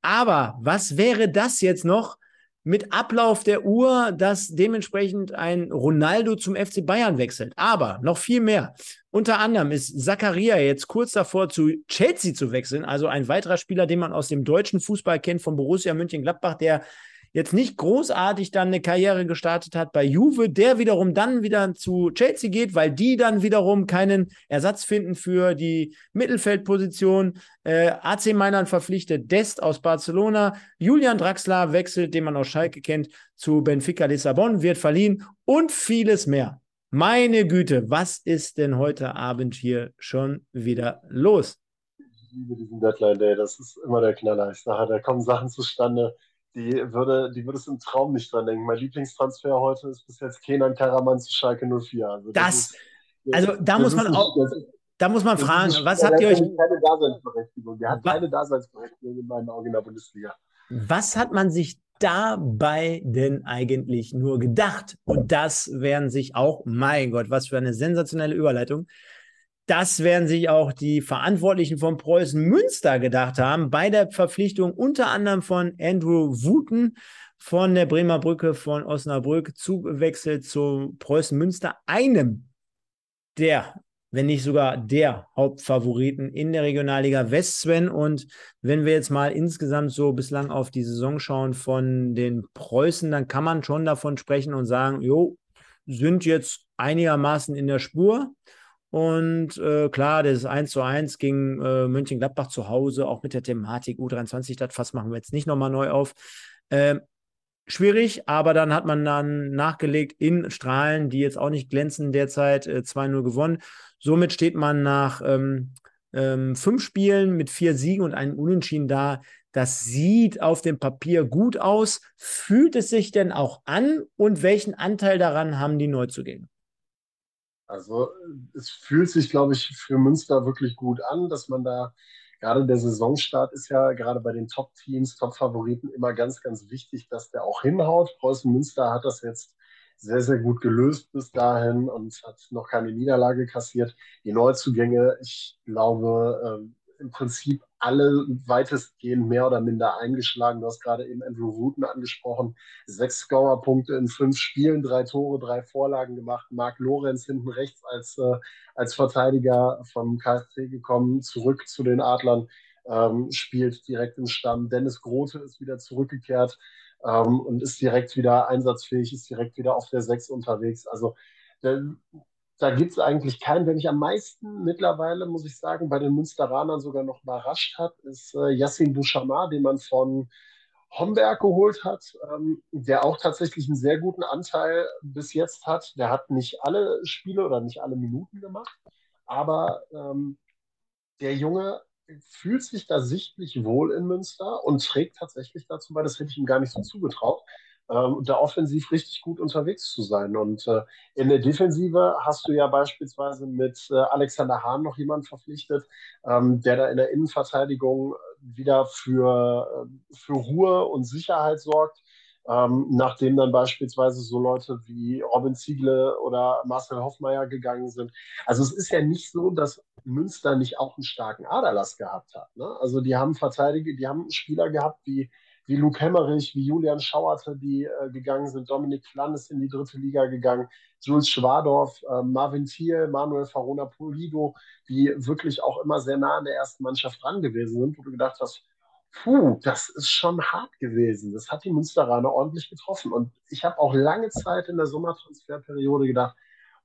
Aber was wäre das jetzt noch mit Ablauf der Uhr, dass dementsprechend ein Ronaldo zum FC Bayern wechselt? Aber noch viel mehr. Unter anderem ist Zakaria jetzt kurz davor, zu Chelsea zu wechseln, also ein weiterer Spieler, den man aus dem deutschen Fußball kennt, von Borussia Mönchengladbach, der jetzt nicht großartig dann eine Karriere gestartet hat bei Juve, der wiederum dann wieder zu Chelsea geht, weil die dann wiederum keinen Ersatz finden für die Mittelfeldposition. AC Mailand verpflichtet Dest aus Barcelona. Julian Draxler wechselt, den man aus Schalke kennt, zu Benfica Lissabon, wird verliehen und vieles mehr. Meine Güte, was ist denn heute Abend hier schon wieder los? Ich liebe diesen Deadline Day, das ist immer der Knaller. Ich sage, da kommen Sachen zustande, die würdest du im Traum nicht dran denken. Mein Lieblingstransfer heute ist bis jetzt Kenan Karaman zu Schalke 04. Also da muss man fragen, was habt ihr euch... Keine Daseinsberechtigung. Der hat keine Daseinsberechtigung in meinen Augen in der Bundesliga. Was hat man sich dabei denn eigentlich nur gedacht? Und das werden sich auch, mein Gott, was für eine sensationelle Überleitung, das werden sich auch die Verantwortlichen von Preußen Münster gedacht haben bei der Verpflichtung unter anderem von Andrew Wooten von der Bremer Brücke von Osnabrück zugewechselt zu Preußen Münster, einem der, wenn nicht sogar der Hauptfavoriten in der Regionalliga West, Sven. Und wenn wir jetzt mal insgesamt so bislang auf die Saison schauen von den Preußen, dann kann man schon davon sprechen und sagen, jo, sind jetzt einigermaßen in der Spur. Und klar, das 1:1 gegen Mönchengladbach zu Hause, auch mit der Thematik U23, das Fass machen wir jetzt nicht nochmal neu auf. Schwierig, aber dann hat man dann nachgelegt in Strahlen, die jetzt auch nicht glänzen derzeit, 2:0 gewonnen. Somit steht man nach 5 Spielen mit 4 Siegen und einem Unentschieden da. Das sieht auf dem Papier gut aus. Fühlt es sich denn auch an und welchen Anteil daran haben die Neuzugänge? Also es fühlt sich, glaube ich, für Münster wirklich gut an, dass man da, gerade der Saisonstart ist ja gerade bei den Top-Teams, Top-Favoriten immer ganz, ganz wichtig, dass der auch hinhaut. Preußen Münster hat das jetzt sehr, sehr gut gelöst bis dahin und hat noch keine Niederlage kassiert. Die Neuzugänge, ich glaube, im Prinzip alle weitestgehend mehr oder minder eingeschlagen. Du hast gerade eben Andrew Wooten angesprochen. 6 Scorerpunkte in 5 Spielen, 3 Tore, 3 Vorlagen gemacht. Marc Lorenz hinten rechts als Verteidiger vom KSC gekommen, zurück zu den Adlern, spielt direkt im Stamm. Dennis Grote ist wieder zurückgekehrt und ist direkt wieder einsatzfähig, ist direkt wieder auf der 6 unterwegs. Also da gibt es eigentlich keinen. Wer mich am meisten mittlerweile, muss ich sagen, bei den Münsteranern sogar noch überrascht hat, ist Yassin Bouchamar, den man von Homberg geholt hat, der auch tatsächlich einen sehr guten Anteil bis jetzt hat. Der hat nicht alle Spiele oder nicht alle Minuten gemacht, aber der Junge fühlt sich da sichtlich wohl in Münster und trägt tatsächlich dazu bei, das hätte ich ihm gar nicht so zugetraut, da offensiv richtig gut unterwegs zu sein. Und in der Defensive hast du ja beispielsweise mit Alexander Hahn noch jemanden verpflichtet, der da in der Innenverteidigung wieder für Ruhe und Sicherheit sorgt, nachdem dann beispielsweise so Leute wie Robin Ziegle oder Marcel Hoffmeier gegangen sind. Also es ist ja nicht so, dass Münster nicht auch einen starken Aderlass gehabt hat, ne? Also die haben Verteidiger, die haben Spieler gehabt, wie Luke Hemmerich, wie Julian Schauerte, die gegangen sind, Dominik Flann ist in die 3. Liga gegangen, Jules Schwadorf, Marvin Thiel, Manuel Farona Pulido, die wirklich auch immer sehr nah an der ersten Mannschaft ran gewesen sind, wo du gedacht hast, Puh, das ist schon hart gewesen. Das hat die Münsteraner ordentlich getroffen. Und ich habe auch lange Zeit in der Sommertransferperiode gedacht,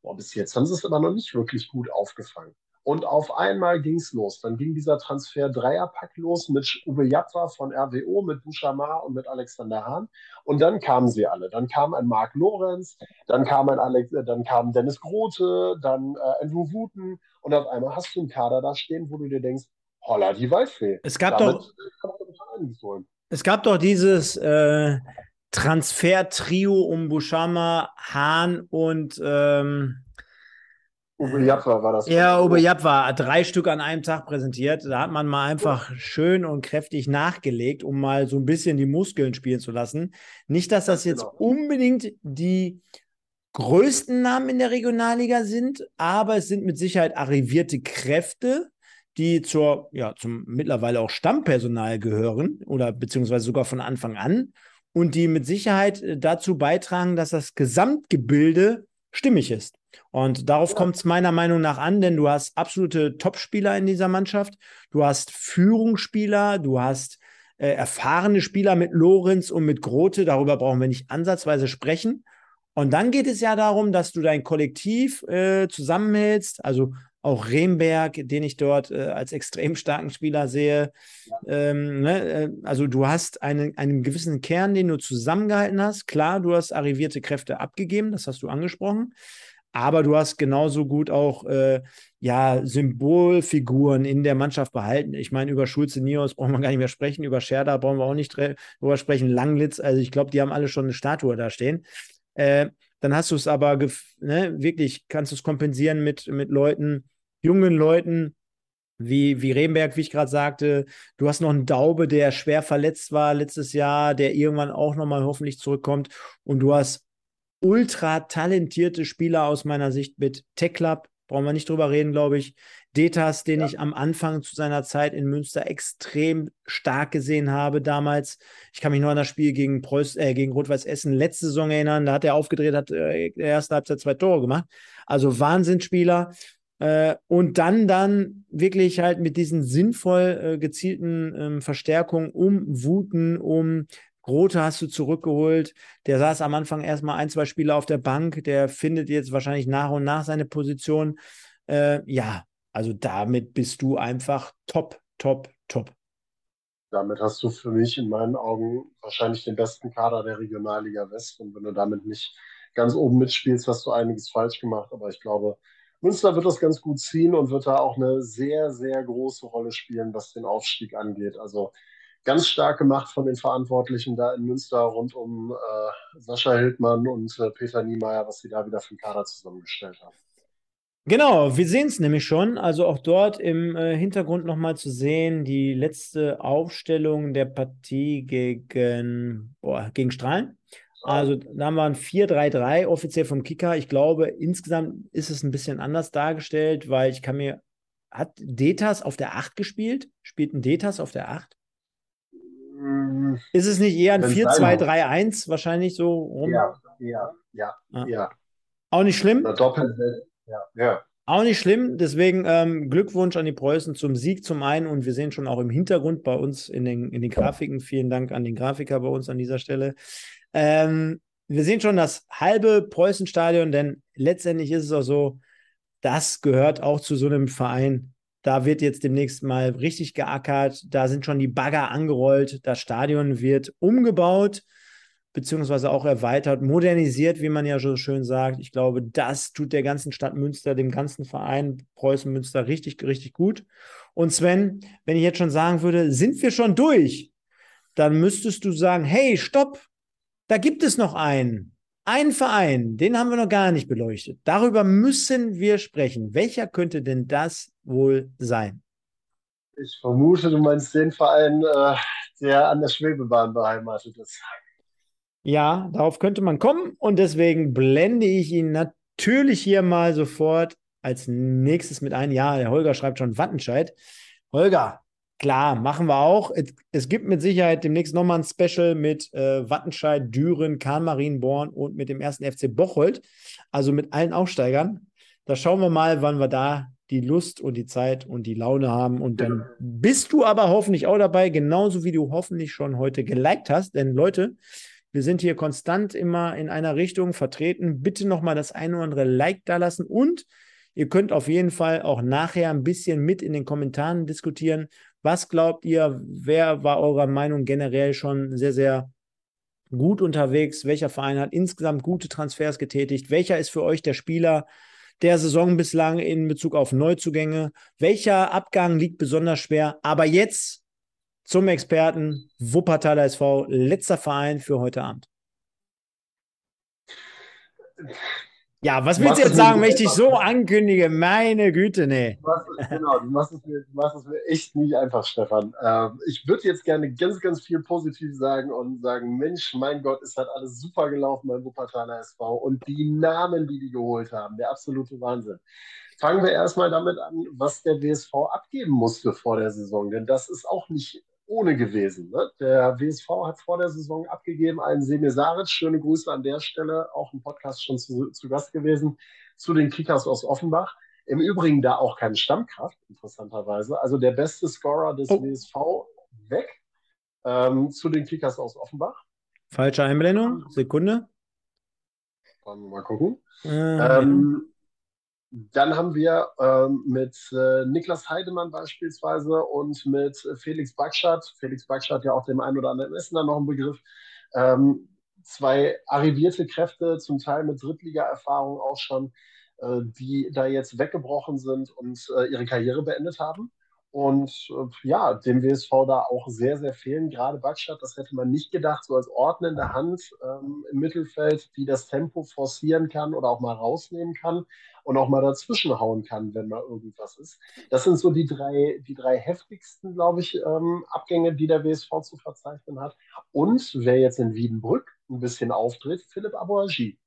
boah, bis jetzt haben sie es aber noch nicht wirklich gut aufgefangen. Und auf einmal ging es los. Dann ging dieser Transfer-Dreierpack los mit Uwe Jatta von RWO, mit Bouchamar und mit Alexander Hahn. Und dann kamen sie alle. Dann kam ein Marc Lorenz, dann kam Dennis Grote, dann Andrew Wooten. Und auf einmal hast du einen Kader da stehen, wo du dir denkst, holla, die Waldfee. Es gab doch dieses Transfer-Trio um Bouchamar, Hahn und... Uwe Jatta war das. Ja, Uwe Jatta war 3 Stück an einem Tag präsentiert. Da hat man mal einfach schön und kräftig nachgelegt, um mal so ein bisschen die Muskeln spielen zu lassen. Nicht, dass das jetzt unbedingt die größten Namen in der Regionalliga sind, aber es sind mit Sicherheit arrivierte Kräfte, die zum mittlerweile auch Stammpersonal gehören oder beziehungsweise sogar von Anfang an und die mit Sicherheit dazu beitragen, dass das Gesamtgebilde stimmig ist. Und darauf kommt es meiner Meinung nach an, denn du hast absolute Top-Spieler in dieser Mannschaft, du hast Führungsspieler, du hast erfahrene Spieler mit Lorenz und mit Grote, darüber brauchen wir nicht ansatzweise sprechen. Und dann geht es ja darum, dass du dein Kollektiv zusammenhältst, also auch Remberg, den ich dort als extrem starken Spieler sehe. Also du hast einen gewissen Kern, den du zusammengehalten hast. Klar, du hast arrivierte Kräfte abgegeben, das hast du angesprochen. Aber du hast genauso gut auch Symbolfiguren in der Mannschaft behalten. Ich meine, über Schulze, Nios brauchen wir gar nicht mehr sprechen, über Scherda brauchen wir auch nicht drüber sprechen, Langlitz, also ich glaube, die haben alle schon eine Statue da stehen. Dann hast du es aber, wirklich kannst du es kompensieren mit Leuten, jungen Leuten, wie Remberg, wie ich gerade sagte. Du hast noch einen Daube, der schwer verletzt war letztes Jahr, der irgendwann auch nochmal hoffentlich zurückkommt. Und du hast ultra talentierte Spieler aus meiner Sicht mit Teklab, brauchen wir nicht drüber reden, glaube ich. Detas, den ich am Anfang zu seiner Zeit in Münster extrem stark gesehen habe damals. Ich kann mich noch an das Spiel gegen Rot-Weiß Essen letzte Saison erinnern. Da hat er aufgedreht, hat in der ersten Halbzeit 2 Tore gemacht. Also Wahnsinnsspieler. Und dann wirklich halt mit diesen sinnvoll gezielten Verstärkungen um Wuten, um Grote hast du zurückgeholt, der saß am Anfang erstmal 1, 2 Spiele auf der Bank, der findet jetzt wahrscheinlich nach und nach seine Position. Also damit bist du einfach top, top, top. Damit hast du für mich in meinen Augen wahrscheinlich den besten Kader der Regionalliga West und wenn du damit nicht ganz oben mitspielst, hast du einiges falsch gemacht, aber ich glaube, Münster wird das ganz gut ziehen und wird da auch eine sehr, sehr große Rolle spielen, was den Aufstieg angeht, also ganz stark gemacht von den Verantwortlichen da in Münster rund um Sascha Hildmann und Peter Niemeyer, was sie da wieder für den Kader zusammengestellt haben. Genau, wir sehen es nämlich schon. Also auch dort im Hintergrund nochmal zu sehen, die letzte Aufstellung der Partie gegen Strahlen. Also da haben wir ein 4-3-3 offiziell vom Kicker. Ich glaube, insgesamt ist es ein bisschen anders dargestellt, weil hat Detas auf der 8 gespielt? Spielt ein Detas auf der 8? Ist es nicht eher ein 4-2-3-1 wahrscheinlich so rum? Ja. Auch nicht schlimm? Ja. Auch nicht schlimm, deswegen Glückwunsch an die Preußen zum Sieg zum einen und wir sehen schon auch im Hintergrund bei uns in den Grafiken, vielen Dank an den Grafiker bei uns an dieser Stelle, wir sehen schon das halbe Preußenstadion, denn letztendlich ist es auch so, das gehört auch zu so einem Verein. Da wird jetzt demnächst mal richtig geackert. Da sind schon die Bagger angerollt. Das Stadion wird umgebaut, beziehungsweise auch erweitert, modernisiert, wie man ja so schön sagt. Ich glaube, das tut der ganzen Stadt Münster, dem ganzen Verein Preußen Münster richtig, richtig gut. Und Sven, wenn ich jetzt schon sagen würde, sind wir schon durch, dann müsstest du sagen, hey, stopp, da gibt es noch einen Verein, den haben wir noch gar nicht beleuchtet. Darüber müssen wir sprechen. Welcher könnte denn das wohl sein? Ich vermute, du meinst den Verein, der an der Schwebebahn beheimatet ist. Ja, darauf könnte man kommen und deswegen blende ich ihn natürlich hier mal sofort als nächstes mit ein. Ja, der Holger schreibt schon Wattenscheid. Holger, klar, machen wir auch. Es gibt mit Sicherheit demnächst nochmal ein Special mit Wattenscheid, Düren, Kahn-Marienborn und mit dem 1. FC Bocholt, also mit allen Aufsteigern. Da schauen wir mal, wann wir da die Lust und die Zeit und die Laune haben. Und dann bist du aber hoffentlich auch dabei, genauso wie du hoffentlich schon heute geliked hast. Denn Leute, wir sind hier konstant immer in einer Richtung vertreten. Bitte nochmal das ein oder andere Like da lassen. Und ihr könnt auf jeden Fall auch nachher ein bisschen mit in den Kommentaren diskutieren. Was glaubt ihr, wer war eurer Meinung generell schon sehr, sehr gut unterwegs? Welcher Verein hat insgesamt gute Transfers getätigt? Welcher ist für euch der Spieler der Saison bislang in Bezug auf Neuzugänge? Welcher Abgang liegt besonders schwer? Aber jetzt zum Experten Wuppertaler SV, letzter Verein für heute Abend. Ja, was willst du jetzt sagen, wenn ich dich so ankündige? Meine Güte, nee. Genau, du machst es mir echt nicht einfach, Stefan. Ich würde jetzt gerne ganz, ganz viel positiv sagen und sagen, Mensch, mein Gott, es hat alles super gelaufen beim Wuppertaler SV und die Namen, die geholt haben, der absolute Wahnsinn. Fangen wir erstmal damit an, was der WSV abgeben musste vor der Saison, denn das ist auch nicht ohne gewesen. Ne? Der WSV hat vor der Saison abgegeben einen Semir Saric, schöne Grüße an der Stelle, auch im Podcast schon zu Gast gewesen, zu den Kickers aus Offenbach. Im Übrigen da auch keine Stammkraft, interessanterweise. Also der beste Scorer des WSV weg zu den Kickers aus Offenbach. Falsche Einblendung, Sekunde. Wollen wir mal gucken. Dann haben wir mit Niklas Heidemann beispielsweise und mit Felix Bagschat ja auch dem einen oder anderen Essener noch ein Begriff, zwei arrivierte Kräfte, zum Teil mit Drittliga-Erfahrung auch schon, die da jetzt weggebrochen sind und ihre Karriere beendet haben. Und ja, dem WSV da auch sehr, sehr fehlen. Gerade Bagschat, das hätte man nicht gedacht, so als ordnende Hand im Mittelfeld, die das Tempo forcieren kann oder auch mal rausnehmen kann und auch mal dazwischen hauen kann, wenn mal irgendwas ist. Das sind so die drei heftigsten, glaube ich, Abgänge, die der WSV zu verzeichnen hat. Und wer jetzt in Wiedenbrück ein bisschen auftritt, Philipp Aboagi.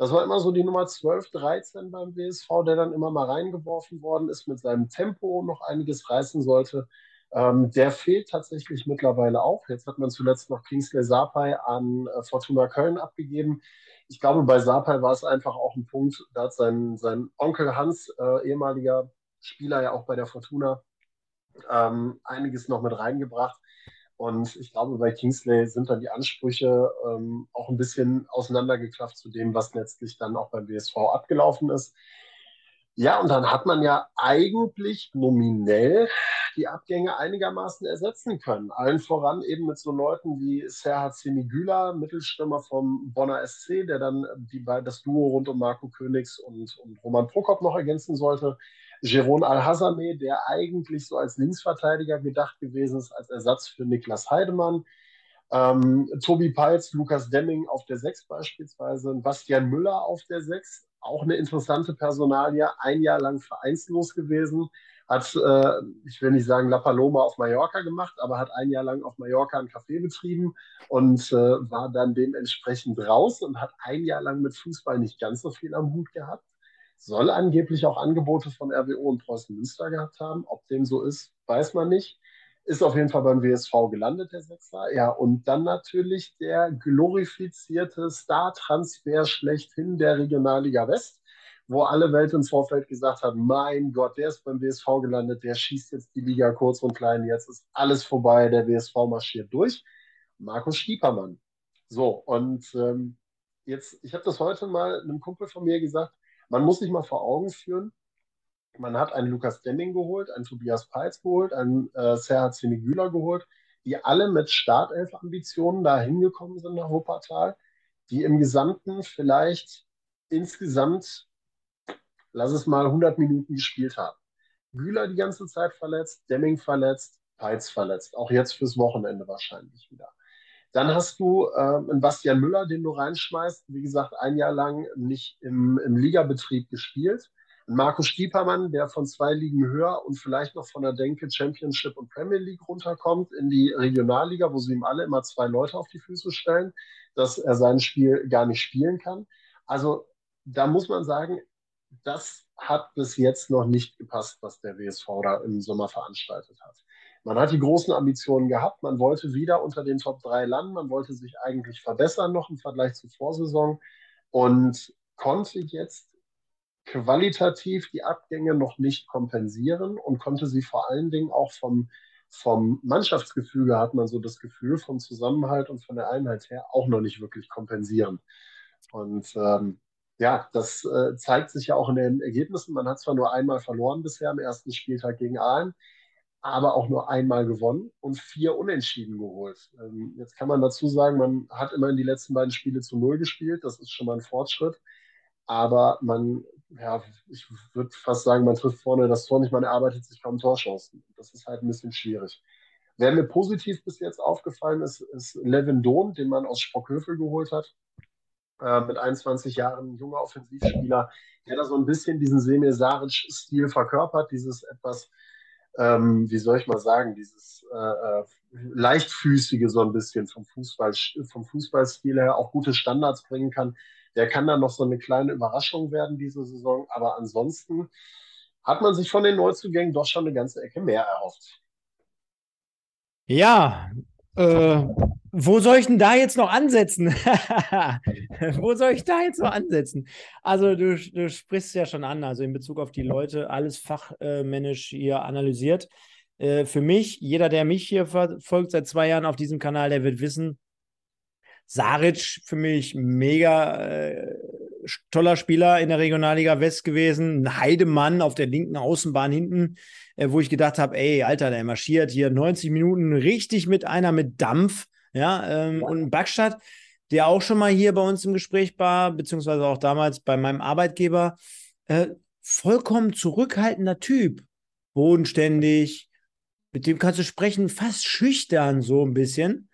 Das war immer so die Nummer 12, 13 beim WSV, der dann immer mal reingeworfen worden ist, mit seinem Tempo noch einiges reißen sollte. Der fehlt tatsächlich mittlerweile auch. Jetzt hat man zuletzt noch Kingsley Sapai an Fortuna Köln abgegeben. Ich glaube, bei Sapai war es einfach auch ein Punkt, da hat sein Onkel Hans, ehemaliger Spieler ja auch bei der Fortuna, einiges noch mit reingebracht. Und ich glaube, bei Kingsley sind dann die Ansprüche auch ein bisschen auseinandergeklafft zu dem, was letztlich dann auch beim BSV abgelaufen ist. Ja, und dann hat man ja eigentlich nominell die Abgänge einigermaßen ersetzen können. Allen voran eben mit so Leuten wie Serhat Semigüla, Mittelstürmer vom Bonner SC, der dann das Duo rund um Marco Königs und Roman Prokop noch ergänzen sollte. Jeroen Al-Hazameh, der eigentlich so als Linksverteidiger gedacht gewesen ist, als Ersatz für Niklas Heidemann. Tobi Palz, Lukas Demming auf der 6 beispielsweise, Bastian Müller auf der 6, auch eine interessante Personalie, ein Jahr lang vereinslos gewesen, hat, ich will nicht sagen La Paloma auf Mallorca gemacht, aber hat ein Jahr lang auf Mallorca einen Café betrieben und war dann dementsprechend raus und hat ein Jahr lang mit Fußball nicht ganz so viel am Hut gehabt. Soll angeblich auch Angebote von RWO und Preußen Münster gehabt haben. Ob dem so ist, weiß man nicht. Ist auf jeden Fall beim WSV gelandet, der Sechser. Ja, und dann natürlich der glorifizierte Star-Transfer schlechthin der Regionalliga West, wo alle Welt im Vorfeld gesagt hat, mein Gott, der ist beim WSV gelandet, der schießt jetzt die Liga kurz und klein, jetzt ist alles vorbei, der WSV marschiert durch. Markus Stiepermann. So, und jetzt, ich habe das heute mal einem Kumpel von mir gesagt, man muss sich mal vor Augen führen, man hat einen Lukas Demming geholt, einen Tobias Peitz geholt, einen Serhat Semigüla geholt, die alle mit Startelf-Ambitionen da hingekommen sind nach Wuppertal, die im Gesamten vielleicht insgesamt, lass es mal 100 Minuten gespielt haben. Güler die ganze Zeit verletzt, Demming verletzt, Peitz verletzt, auch jetzt fürs Wochenende wahrscheinlich wieder. Dann hast du einen Bastian Müller, den du reinschmeißt, wie gesagt, ein Jahr lang nicht im Ligabetrieb gespielt. Ein Marco Stiepermann, der von 2 Ligen höher und vielleicht noch von der Denke Championship und Premier League runterkommt in die Regionalliga, wo sie ihm alle immer 2 Leute auf die Füße stellen, dass er sein Spiel gar nicht spielen kann. Also da muss man sagen, das hat bis jetzt noch nicht gepasst, was der WSV da im Sommer veranstaltet hat. Man hat die großen Ambitionen gehabt, man wollte wieder unter den Top 3 landen, man wollte sich eigentlich verbessern noch im Vergleich zur Vorsaison und konnte jetzt qualitativ die Abgänge noch nicht kompensieren und konnte sie vor allen Dingen auch vom Mannschaftsgefüge, hat man so das Gefühl, vom Zusammenhalt und von der Einheit her auch noch nicht wirklich kompensieren. Und ja, das zeigt sich ja auch in den Ergebnissen. Man hat zwar nur einmal verloren bisher am ersten Spieltag gegen Aalen, aber auch nur einmal gewonnen und 4 Unentschieden geholt. Jetzt kann man dazu sagen, man hat immerhin die letzten beiden Spiele zu 0 gespielt. Das ist schon mal ein Fortschritt. Aber man, ja, ich würde fast sagen, man trifft vorne das Tor nicht, man erarbeitet sich kaum Torchancen. Das ist halt ein bisschen schwierig. Wer mir positiv bis jetzt aufgefallen ist, ist Levendon, den man aus Sprockhövel geholt hat. Mit 21 Jahren junger Offensivspieler, der da so ein bisschen diesen Semir Saric-Stil verkörpert, dieses etwas, wie soll ich mal sagen, dieses leichtfüßige so ein bisschen vom Fußballstil her, auch gute Standards bringen kann. Der kann dann noch so eine kleine Überraschung werden diese Saison, aber ansonsten hat man sich von den Neuzugängen doch schon eine ganze Ecke mehr erhofft. Ja, wo soll ich denn da jetzt noch ansetzen? Wo soll ich da jetzt noch ansetzen? Also du sprichst ja schon an, also in Bezug auf die Leute, alles fachmännisch hier analysiert. Für mich, jeder, der mich hier verfolgt seit 2 Jahren auf diesem Kanal, der wird wissen, Saric für mich mega toller Spieler in der Regionalliga West gewesen, ein Heidemann auf der linken Außenbahn hinten, wo ich gedacht habe, ey, Alter, der marschiert hier 90 Minuten richtig mit Dampf, ja, und ein Backstadt, der auch schon mal hier bei uns im Gespräch war, beziehungsweise auch damals bei meinem Arbeitgeber, vollkommen zurückhaltender Typ, bodenständig, mit dem kannst du sprechen, fast schüchtern so ein bisschen,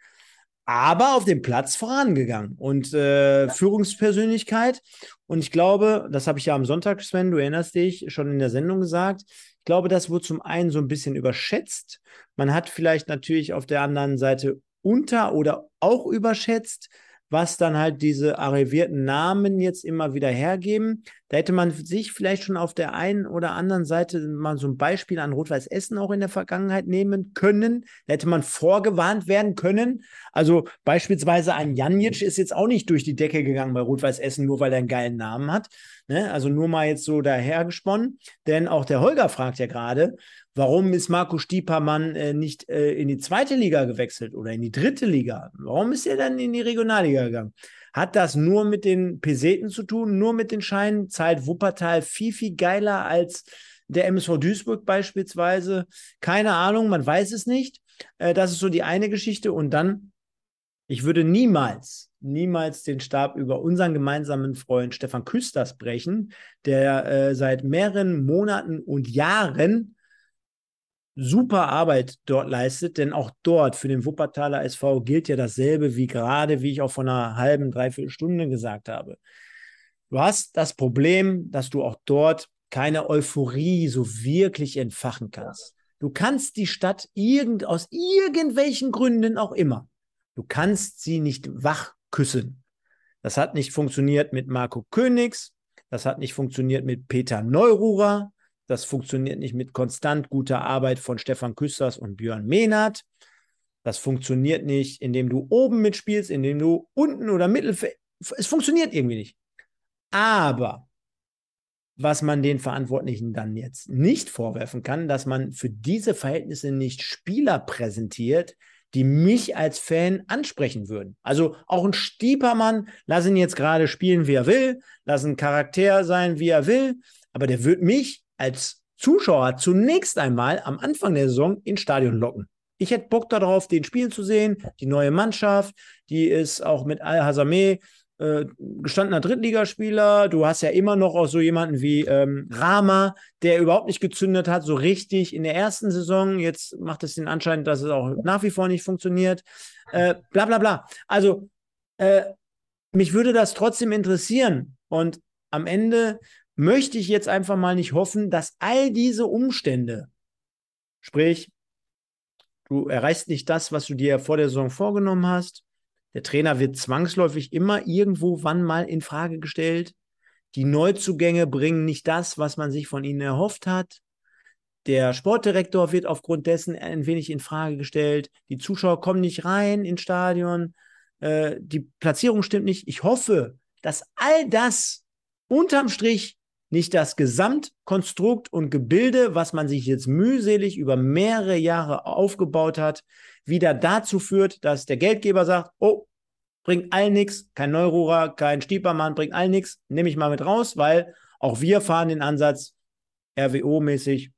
aber auf dem Platz vorangegangen und Führungspersönlichkeit. Und ich glaube, das habe ich ja am Sonntag, Sven, du erinnerst dich, schon in der Sendung gesagt, ich glaube, das wurde zum einen so ein bisschen überschätzt. Man hat vielleicht natürlich auf der anderen Seite unter- oder auch überschätzt, was dann halt diese arrivierten Namen jetzt immer wieder hergeben. Da hätte man sich vielleicht schon auf der einen oder anderen Seite mal so ein Beispiel an Rot-Weiß Essen auch in der Vergangenheit nehmen können. Da hätte man vorgewarnt werden können. Also beispielsweise ein Janjic ist jetzt auch nicht durch die Decke gegangen bei Rot-Weiß Essen, nur weil er einen geilen Namen hat. Ne? Also nur mal jetzt so dahergesponnen. Denn auch der Holger fragt ja gerade, warum ist Marco Stiepermann nicht in die zweite Liga gewechselt oder in die dritte Liga? Warum ist er dann in die Regionalliga gegangen? Hat das nur mit den Peseten zu tun, nur mit den Scheinen? Zahlt Wuppertal viel, viel geiler als der MSV Duisburg beispielsweise? Keine Ahnung, man weiß es nicht. Das ist so die eine Geschichte. Und dann, ich würde niemals den Stab über unseren gemeinsamen Freund Stefan Küsters brechen, der seit mehreren Monaten und Jahren super Arbeit dort leistet, denn auch dort für den Wuppertaler SV gilt ja dasselbe wie gerade, wie ich auch vor einer halben, dreiviertel Stunde gesagt habe. Du hast das Problem, dass du auch dort keine Euphorie so wirklich entfachen kannst. Du kannst die Stadt aus irgendwelchen Gründen auch immer, du kannst sie nicht wach küssen. Das hat nicht funktioniert mit Marco Königs, das hat nicht funktioniert mit Peter Neururer, das funktioniert nicht mit konstant guter Arbeit von Stefan Küsters und Björn Mehnert. Das funktioniert nicht, indem du oben mitspielst, indem du unten oder Mittelfeld. Es funktioniert irgendwie nicht. Aber was man den Verantwortlichen dann jetzt nicht vorwerfen kann, dass man für diese Verhältnisse nicht Spieler präsentiert, die mich als Fan ansprechen würden. Also auch ein Stiepermann, lass ihn jetzt gerade spielen, wie er will, lass ihn Charakter sein, wie er will, aber der wird mich als Zuschauer zunächst einmal am Anfang der Saison ins Stadion locken. Ich hätte Bock darauf, den spielen zu sehen, die neue Mannschaft, die ist auch mit Al-Hasameh gestandener Drittligaspieler, du hast ja immer noch auch so jemanden wie Rama, der überhaupt nicht gezündet hat, so richtig in der ersten Saison, jetzt macht es den Anschein, dass es auch nach wie vor nicht funktioniert, bla bla bla. Also, mich würde das trotzdem interessieren und am Ende möchte ich jetzt einfach mal nicht hoffen, dass all diese Umstände, sprich, du erreichst nicht das, was du dir vor der Saison vorgenommen hast, der Trainer wird zwangsläufig immer irgendwo wann mal in Frage gestellt, die Neuzugänge bringen nicht das, was man sich von ihnen erhofft hat, der Sportdirektor wird aufgrund dessen ein wenig in Frage gestellt, die Zuschauer kommen nicht rein ins Stadion, die Platzierung stimmt nicht. Ich hoffe, dass all das unterm Strich nicht das Gesamtkonstrukt und Gebilde, was man sich jetzt mühselig über mehrere Jahre aufgebaut hat, wieder dazu führt, dass der Geldgeber sagt, oh, bringt allen nichts, kein Neururer, kein Stiepermann, bringt allen nichts, nehme ich mal mit raus, weil auch wir fahren den Ansatz RWO-mäßig,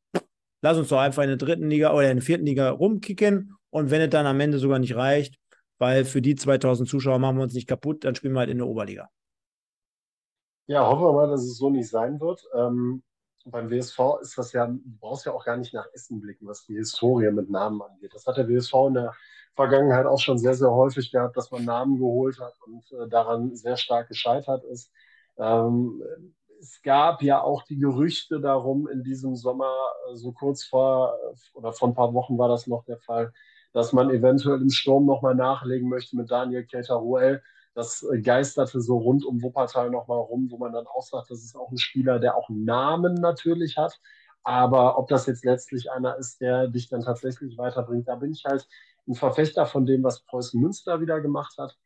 lass uns doch einfach in der dritten Liga oder in der vierten Liga rumkicken und wenn es dann am Ende sogar nicht reicht, weil für die 2000 Zuschauer machen wir uns nicht kaputt, dann spielen wir halt in der Oberliga. Ja, hoffen wir mal, dass es so nicht sein wird. Beim WSV ist das ja, du brauchst ja auch gar nicht nach Essen blicken, was die Historie mit Namen angeht. Das hat der WSV in der Vergangenheit auch schon sehr, sehr häufig gehabt, dass man Namen geholt hat und daran sehr stark gescheitert ist. Es gab ja auch die Gerüchte darum in diesem Sommer, so kurz vor, oder vor ein paar Wochen war das noch der Fall, dass man eventuell im Sturm nochmal nachlegen möchte mit Daniel Keita-Ruel. Das geisterte so rund um Wuppertal nochmal rum, wo man dann auch sagt, das ist auch ein Spieler, der auch Namen natürlich hat. Aber ob das jetzt letztlich einer ist, der dich dann tatsächlich weiterbringt, da bin ich halt ein Verfechter von dem, was Preußen Münster wieder gemacht hat,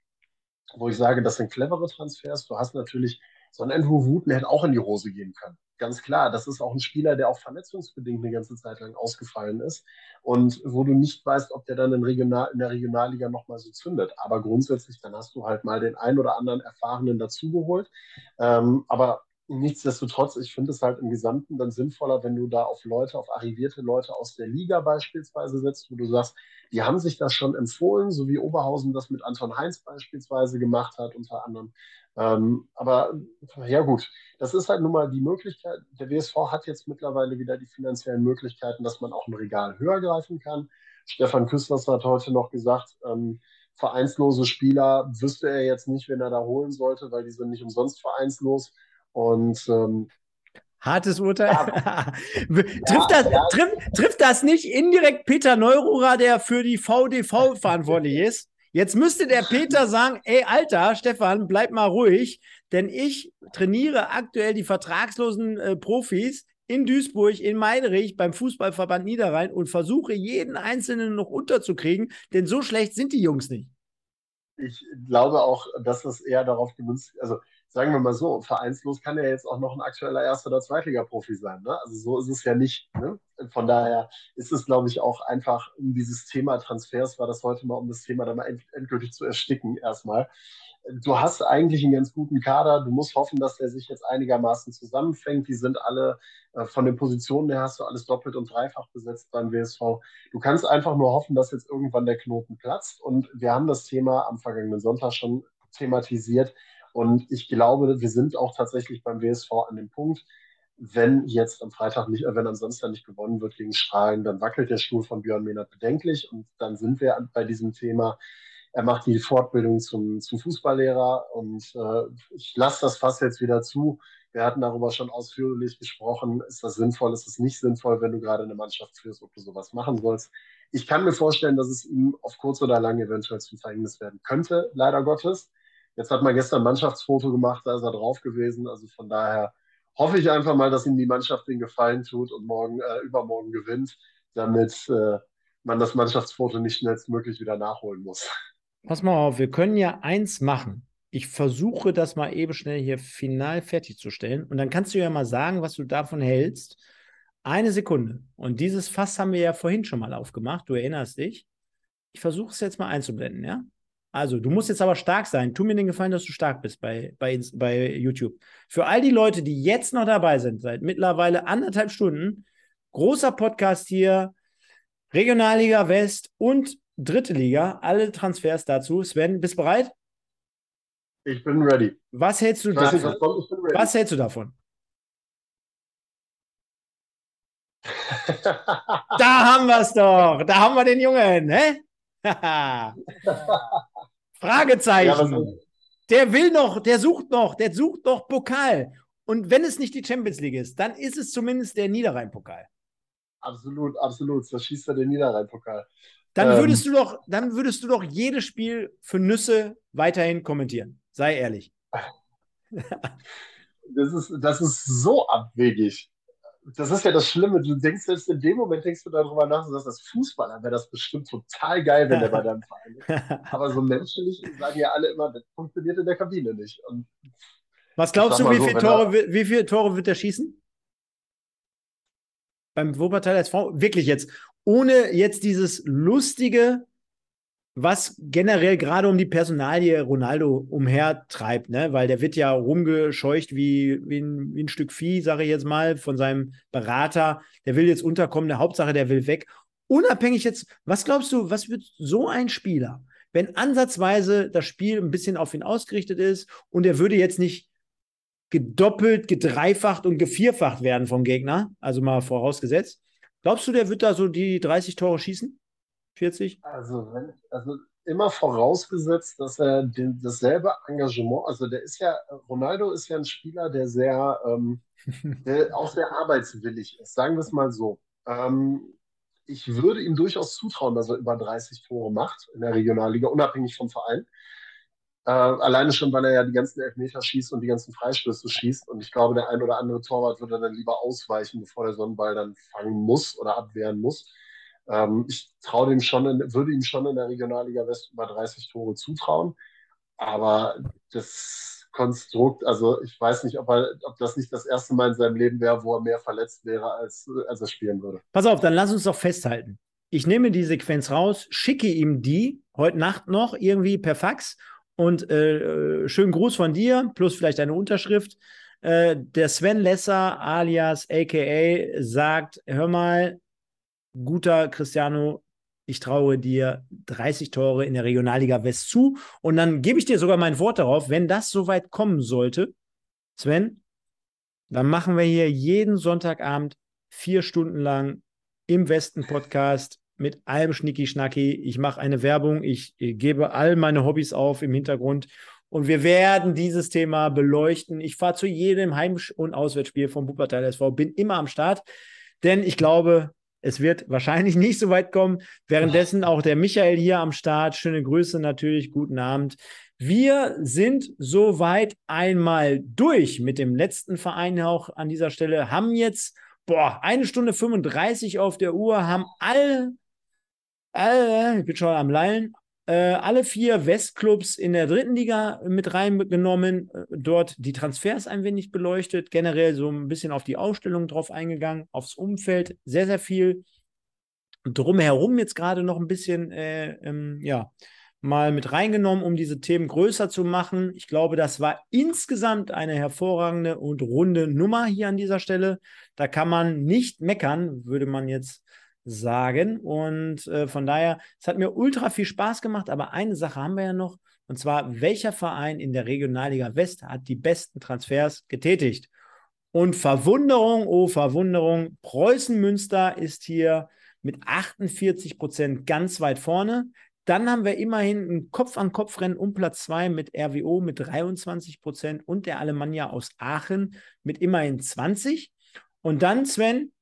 wo ich sage, das sind clevere Transfers. Du hast natürlich so einen Andrew Wood, der hätte auch in die Hose gehen können. Ganz klar, das ist auch ein Spieler, der auch verletzungsbedingt eine ganze Zeit lang ausgefallen ist und wo du nicht weißt, ob der dann in der Regionalliga nochmal so zündet. Aber grundsätzlich, dann hast du halt mal den einen oder anderen Erfahrenen dazugeholt. Aber nichtsdestotrotz, ich finde es halt im Gesamten dann sinnvoller, wenn du da auf Leute, auf arrivierte Leute aus der Liga beispielsweise setzt, wo du sagst, die haben sich das schon empfohlen, so wie Oberhausen das mit Anton Heinz beispielsweise gemacht hat, unter anderem. Aber ja gut, das ist halt nun mal die Möglichkeit, der WSV hat jetzt mittlerweile wieder die finanziellen Möglichkeiten, dass man auch ein Regal höher greifen kann. Stefan Küstlers hat heute noch gesagt, vereinslose Spieler wüsste er jetzt nicht, wenn er da holen sollte, weil die sind nicht umsonst vereinslos. Und hartes Urteil. Ja, trifft das nicht indirekt Peter Neururer, der für die VDV verantwortlich ist? Jetzt müsste der Peter sagen, ey Alter, Stefan, bleib mal ruhig, denn ich trainiere aktuell die vertragslosen Profis in Duisburg, in Meiderich, beim Fußballverband Niederrhein und versuche jeden Einzelnen noch unterzukriegen, denn so schlecht sind die Jungs nicht. Ich glaube auch, dass das eher darauf gemünzt, also sagen wir mal so, vereinslos kann ja jetzt auch noch ein aktueller Erster- oder Zweitliga-Profi sein. Ne? Also so ist es ja nicht. Ne? Von daher ist es, glaube ich, auch einfach um dieses Thema Transfers, war das heute mal, um das Thema dann mal endgültig zu ersticken erstmal. Du hast eigentlich einen ganz guten Kader. Du musst hoffen, dass der sich jetzt einigermaßen zusammenfängt. Die sind alle von den Positionen her, hast du alles doppelt und dreifach besetzt beim WSV. Du kannst einfach nur hoffen, dass jetzt irgendwann der Knoten platzt. Und wir haben das Thema am vergangenen Sonntag schon thematisiert. Und ich glaube, wir sind auch tatsächlich beim WSV an dem Punkt, wenn jetzt am Freitag nicht, wenn am Samstag nicht gewonnen wird gegen Strahlen, dann wackelt der Stuhl von Björn Mehnert bedenklich. Und dann sind wir bei diesem Thema. Er macht die Fortbildung zum Fußballlehrer und ich lasse das Fass jetzt wieder zu. Wir hatten darüber schon ausführlich gesprochen. Ist das sinnvoll, ist es nicht sinnvoll, wenn du gerade eine Mannschaft führst, ob du sowas machen sollst? Ich kann mir vorstellen, dass es ihm auf kurz oder lang eventuell zum Verhängnis werden könnte, leider Gottes. Jetzt hat man gestern ein Mannschaftsfoto gemacht, da ist er drauf gewesen. Also von daher hoffe ich einfach mal, dass ihm die Mannschaft den Gefallen tut und übermorgen gewinnt, damit man das Mannschaftsfoto nicht schnellstmöglich wieder nachholen muss. Pass mal auf, wir können ja eins machen. Ich versuche das mal eben schnell hier final fertigzustellen. Und dann kannst du ja mal sagen, was du davon hältst. Eine Sekunde. Und dieses Fass haben wir ja vorhin schon mal aufgemacht. Du erinnerst dich. Ich versuche es jetzt mal einzublenden, ja? Also, du musst jetzt aber stark sein. Tu mir den Gefallen, dass du stark bist bei YouTube. Für all die Leute, die jetzt noch dabei sind, seit mittlerweile 1,5 Stunden, großer Podcast hier, Regionalliga West und Dritte Liga, alle Transfers dazu. Sven, bist du bereit? Ich bin ready. Was hältst du davon? Was hältst du davon? Da haben wir es doch. Da haben wir den Jungen. Hä? Fragezeichen. Ja, der sucht noch Pokal. Und wenn es nicht die Champions League ist, dann ist es zumindest der Niederrhein-Pokal. Absolut, absolut. Das schießt er den Niederrhein-Pokal. Dann würdest du doch jedes Spiel für Nüsse weiterhin kommentieren. Sei ehrlich. Das ist so abwegig. Das ist ja das Schlimme. Du denkst selbst in dem Moment, denkst du darüber nach, dass das Fußballer wäre das bestimmt total geil, wenn der bei deinem Verein ist. Aber so menschlich sagen ja alle immer, das funktioniert in der Kabine nicht. Und Was glaubst du, wie viele Tore wird er schießen? Beim Wuppertaler SV? Wirklich jetzt. Ohne jetzt dieses lustige, was generell gerade um die Personalie Ronaldo umhertreibt, ne? Weil der wird ja rumgescheucht wie ein Stück Vieh, sage ich jetzt mal, von seinem Berater. Der will jetzt unterkommen, der Hauptsache, der will weg. Unabhängig jetzt, was glaubst du, was wird so ein Spieler, wenn ansatzweise das Spiel ein bisschen auf ihn ausgerichtet ist und er würde jetzt nicht gedoppelt, gedreifacht und gevierfacht werden vom Gegner, also mal vorausgesetzt, glaubst du, der wird da so die 30 Tore schießen? 40? Also immer vorausgesetzt, dass er dasselbe Engagement, also der ist ja, Ronaldo ist ja ein Spieler, der sehr, der auch sehr arbeitswillig ist, sagen wir es mal so. Ich würde ihm durchaus zutrauen, dass er über 30 Tore macht in der Regionalliga, unabhängig vom Verein. Alleine schon, weil er ja die ganzen Elfmeter schießt und die ganzen Freistöße schießt. Und ich glaube, der ein oder andere Torwart würde dann lieber ausweichen, bevor der Sonnenball dann fangen muss oder abwehren muss. Ich traue dem schon, würde ihm schon in der Regionalliga West über 30 Tore zutrauen. Aber das Konstrukt, also ich weiß nicht, ob das nicht das erste Mal in seinem Leben wäre, wo er mehr verletzt wäre, als er spielen würde. Pass auf, dann lass uns doch festhalten. Ich nehme die Sequenz raus, schicke ihm die heute Nacht noch irgendwie per Fax und schönen Gruß von dir, plus vielleicht eine Unterschrift. Der Sven Lesser alias a.k.a. sagt, hör mal, guter Cristiano, ich traue dir 30 Tore in der Regionalliga West zu und dann gebe ich dir sogar mein Wort darauf, wenn das soweit kommen sollte, Sven, dann machen wir hier jeden Sonntagabend 4 Stunden lang im Westen-Podcast mit allem Schnicki-Schnacki. Ich mache eine Werbung, ich gebe all meine Hobbys auf im Hintergrund und wir werden dieses Thema beleuchten. Ich fahre zu jedem Heim- und Auswärtsspiel vom Wuppertaler SV, bin immer am Start, denn ich glaube, es wird wahrscheinlich nicht so weit kommen. Währenddessen auch der Michael hier am Start. Schöne Grüße natürlich, guten Abend. Wir sind soweit einmal durch mit dem letzten Verein auch an dieser Stelle. Haben jetzt 1:35 auf der Uhr, haben alle, ich bin schon am Lallen, alle 4 Westclubs in der 3. Liga mit reingenommen, dort die Transfers ein wenig beleuchtet, generell so ein bisschen auf die Aufstellung drauf eingegangen, aufs Umfeld, sehr, sehr viel drumherum jetzt gerade noch ein bisschen, mal mit reingenommen, um diese Themen größer zu machen. Ich glaube, das war insgesamt eine hervorragende und runde Nummer hier an dieser Stelle. Da kann man nicht meckern, würde man jetzt sagen. Und von daher, es hat mir ultra viel Spaß gemacht, aber eine Sache haben wir ja noch, und zwar, welcher Verein in der Regionalliga West hat die besten Transfers getätigt? Und Verwunderung, oh Verwunderung, Preußen Münster ist hier mit 48% ganz weit vorne. Dann haben wir immerhin ein Kopf-an-Kopf-Rennen um Platz 2 mit RWO mit 23% und der Alemannia aus Aachen mit immerhin 20%. Und dann, Sven,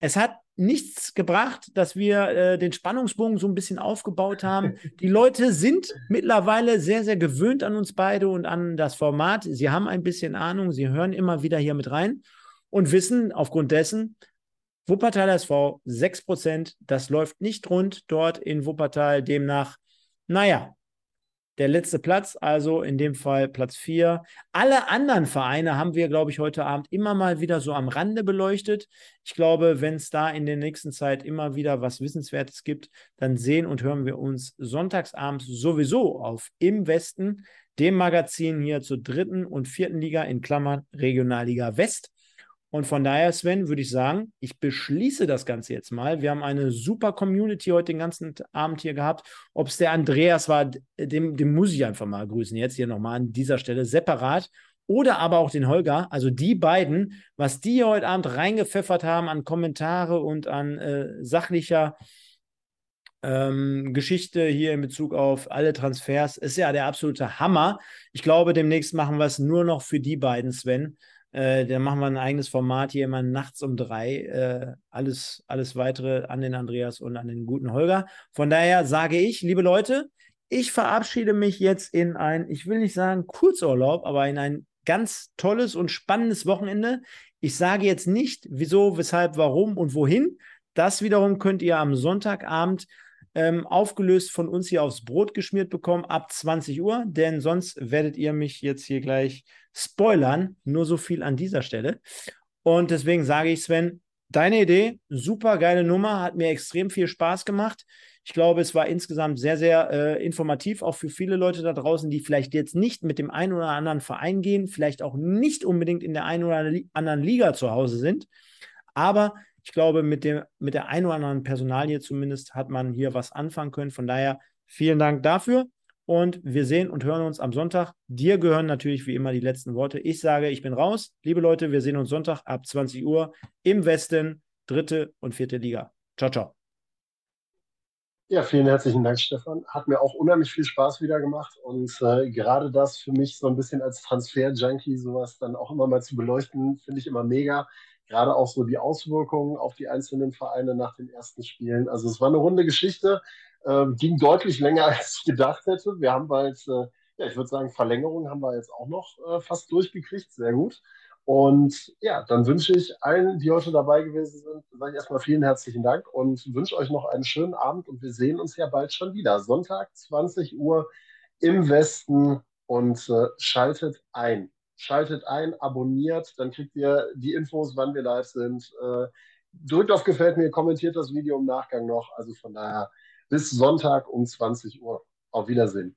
es hat nichts gebracht, dass wir den Spannungsbogen so ein bisschen aufgebaut haben. Die Leute sind mittlerweile sehr, sehr gewöhnt an uns beide und an das Format. Sie haben ein bisschen Ahnung, sie hören immer wieder hier mit rein und wissen aufgrund dessen, Wuppertaler SV 6%, das läuft nicht rund dort in Wuppertal, demnach, naja, der letzte Platz, also in dem Fall Platz 4. Alle anderen Vereine haben wir, glaube ich, heute Abend immer mal wieder so am Rande beleuchtet. Ich glaube, wenn es da in der nächsten Zeit immer wieder was Wissenswertes gibt, dann sehen und hören wir uns sonntagsabends sowieso auf Im Westen, dem Magazin hier zur 3. und 4. Liga, in Klammern Regionalliga West. Und von daher, Sven, würde ich sagen, ich beschließe das Ganze jetzt mal. Wir haben eine super Community heute den ganzen Abend hier gehabt. Ob es der Andreas war, dem muss ich einfach mal grüßen jetzt hier nochmal an dieser Stelle separat. Oder aber auch den Holger, also die beiden, was die hier heute Abend reingepfeffert haben an Kommentare und an sachlicher Geschichte hier in Bezug auf alle Transfers. Ist ja der absolute Hammer. Ich glaube, demnächst machen wir es nur noch für die beiden, Sven. Dann machen wir ein eigenes Format hier immer nachts um 3. Alles weitere an den Andreas und an den guten Holger. Von daher sage ich, liebe Leute, ich verabschiede mich jetzt in ein, ich will nicht sagen Kurzurlaub, aber in ein ganz tolles und spannendes Wochenende. Ich sage jetzt nicht, wieso, weshalb, warum und wohin. Das wiederum könnt ihr am Sonntagabend aufgelöst von uns hier aufs Brot geschmiert bekommen ab 20 Uhr, denn sonst werdet ihr mich jetzt hier gleich spoilern, nur so viel an dieser Stelle. Und deswegen sage ich, Sven, deine Idee, super geile Nummer, hat mir extrem viel Spaß gemacht. Ich glaube, es war insgesamt sehr, sehr informativ, auch für viele Leute da draußen, die vielleicht jetzt nicht mit dem einen oder anderen Verein gehen, vielleicht auch nicht unbedingt in der einen oder anderen Liga zu Hause sind. Aber ich glaube, mit der einen oder anderen Personalie zumindest hat man hier was anfangen können. Von daher vielen Dank dafür und wir sehen und hören uns am Sonntag. Dir gehören natürlich wie immer die letzten Worte. Ich sage, ich bin raus. Liebe Leute, wir sehen uns Sonntag ab 20 Uhr im Westen, 3. und 4. Liga. Ciao, ciao. Ja, vielen herzlichen Dank, Stefan. Hat mir auch unheimlich viel Spaß wieder gemacht und gerade das für mich so ein bisschen als Transfer-Junkie, sowas dann auch immer mal zu beleuchten, finde ich immer mega. Gerade auch so die Auswirkungen auf die einzelnen Vereine nach den ersten Spielen. Also es war eine runde Geschichte, ging deutlich länger, als ich gedacht hätte. Wir haben bald, ja, ich würde sagen, Verlängerung haben wir jetzt auch noch fast durchgekriegt, sehr gut. Und ja, dann wünsche ich allen, die heute dabei gewesen sind, sage ich erstmal vielen herzlichen Dank und wünsche euch noch einen schönen Abend und wir sehen uns ja bald schon wieder. Sonntag, 20 Uhr im Westen und schaltet ein. Schaltet ein, abonniert, dann kriegt ihr die Infos, wann wir live sind. Drückt auf Gefällt mir, kommentiert das Video im Nachgang noch. Also von daher bis Sonntag um 20 Uhr. Auf Wiedersehen.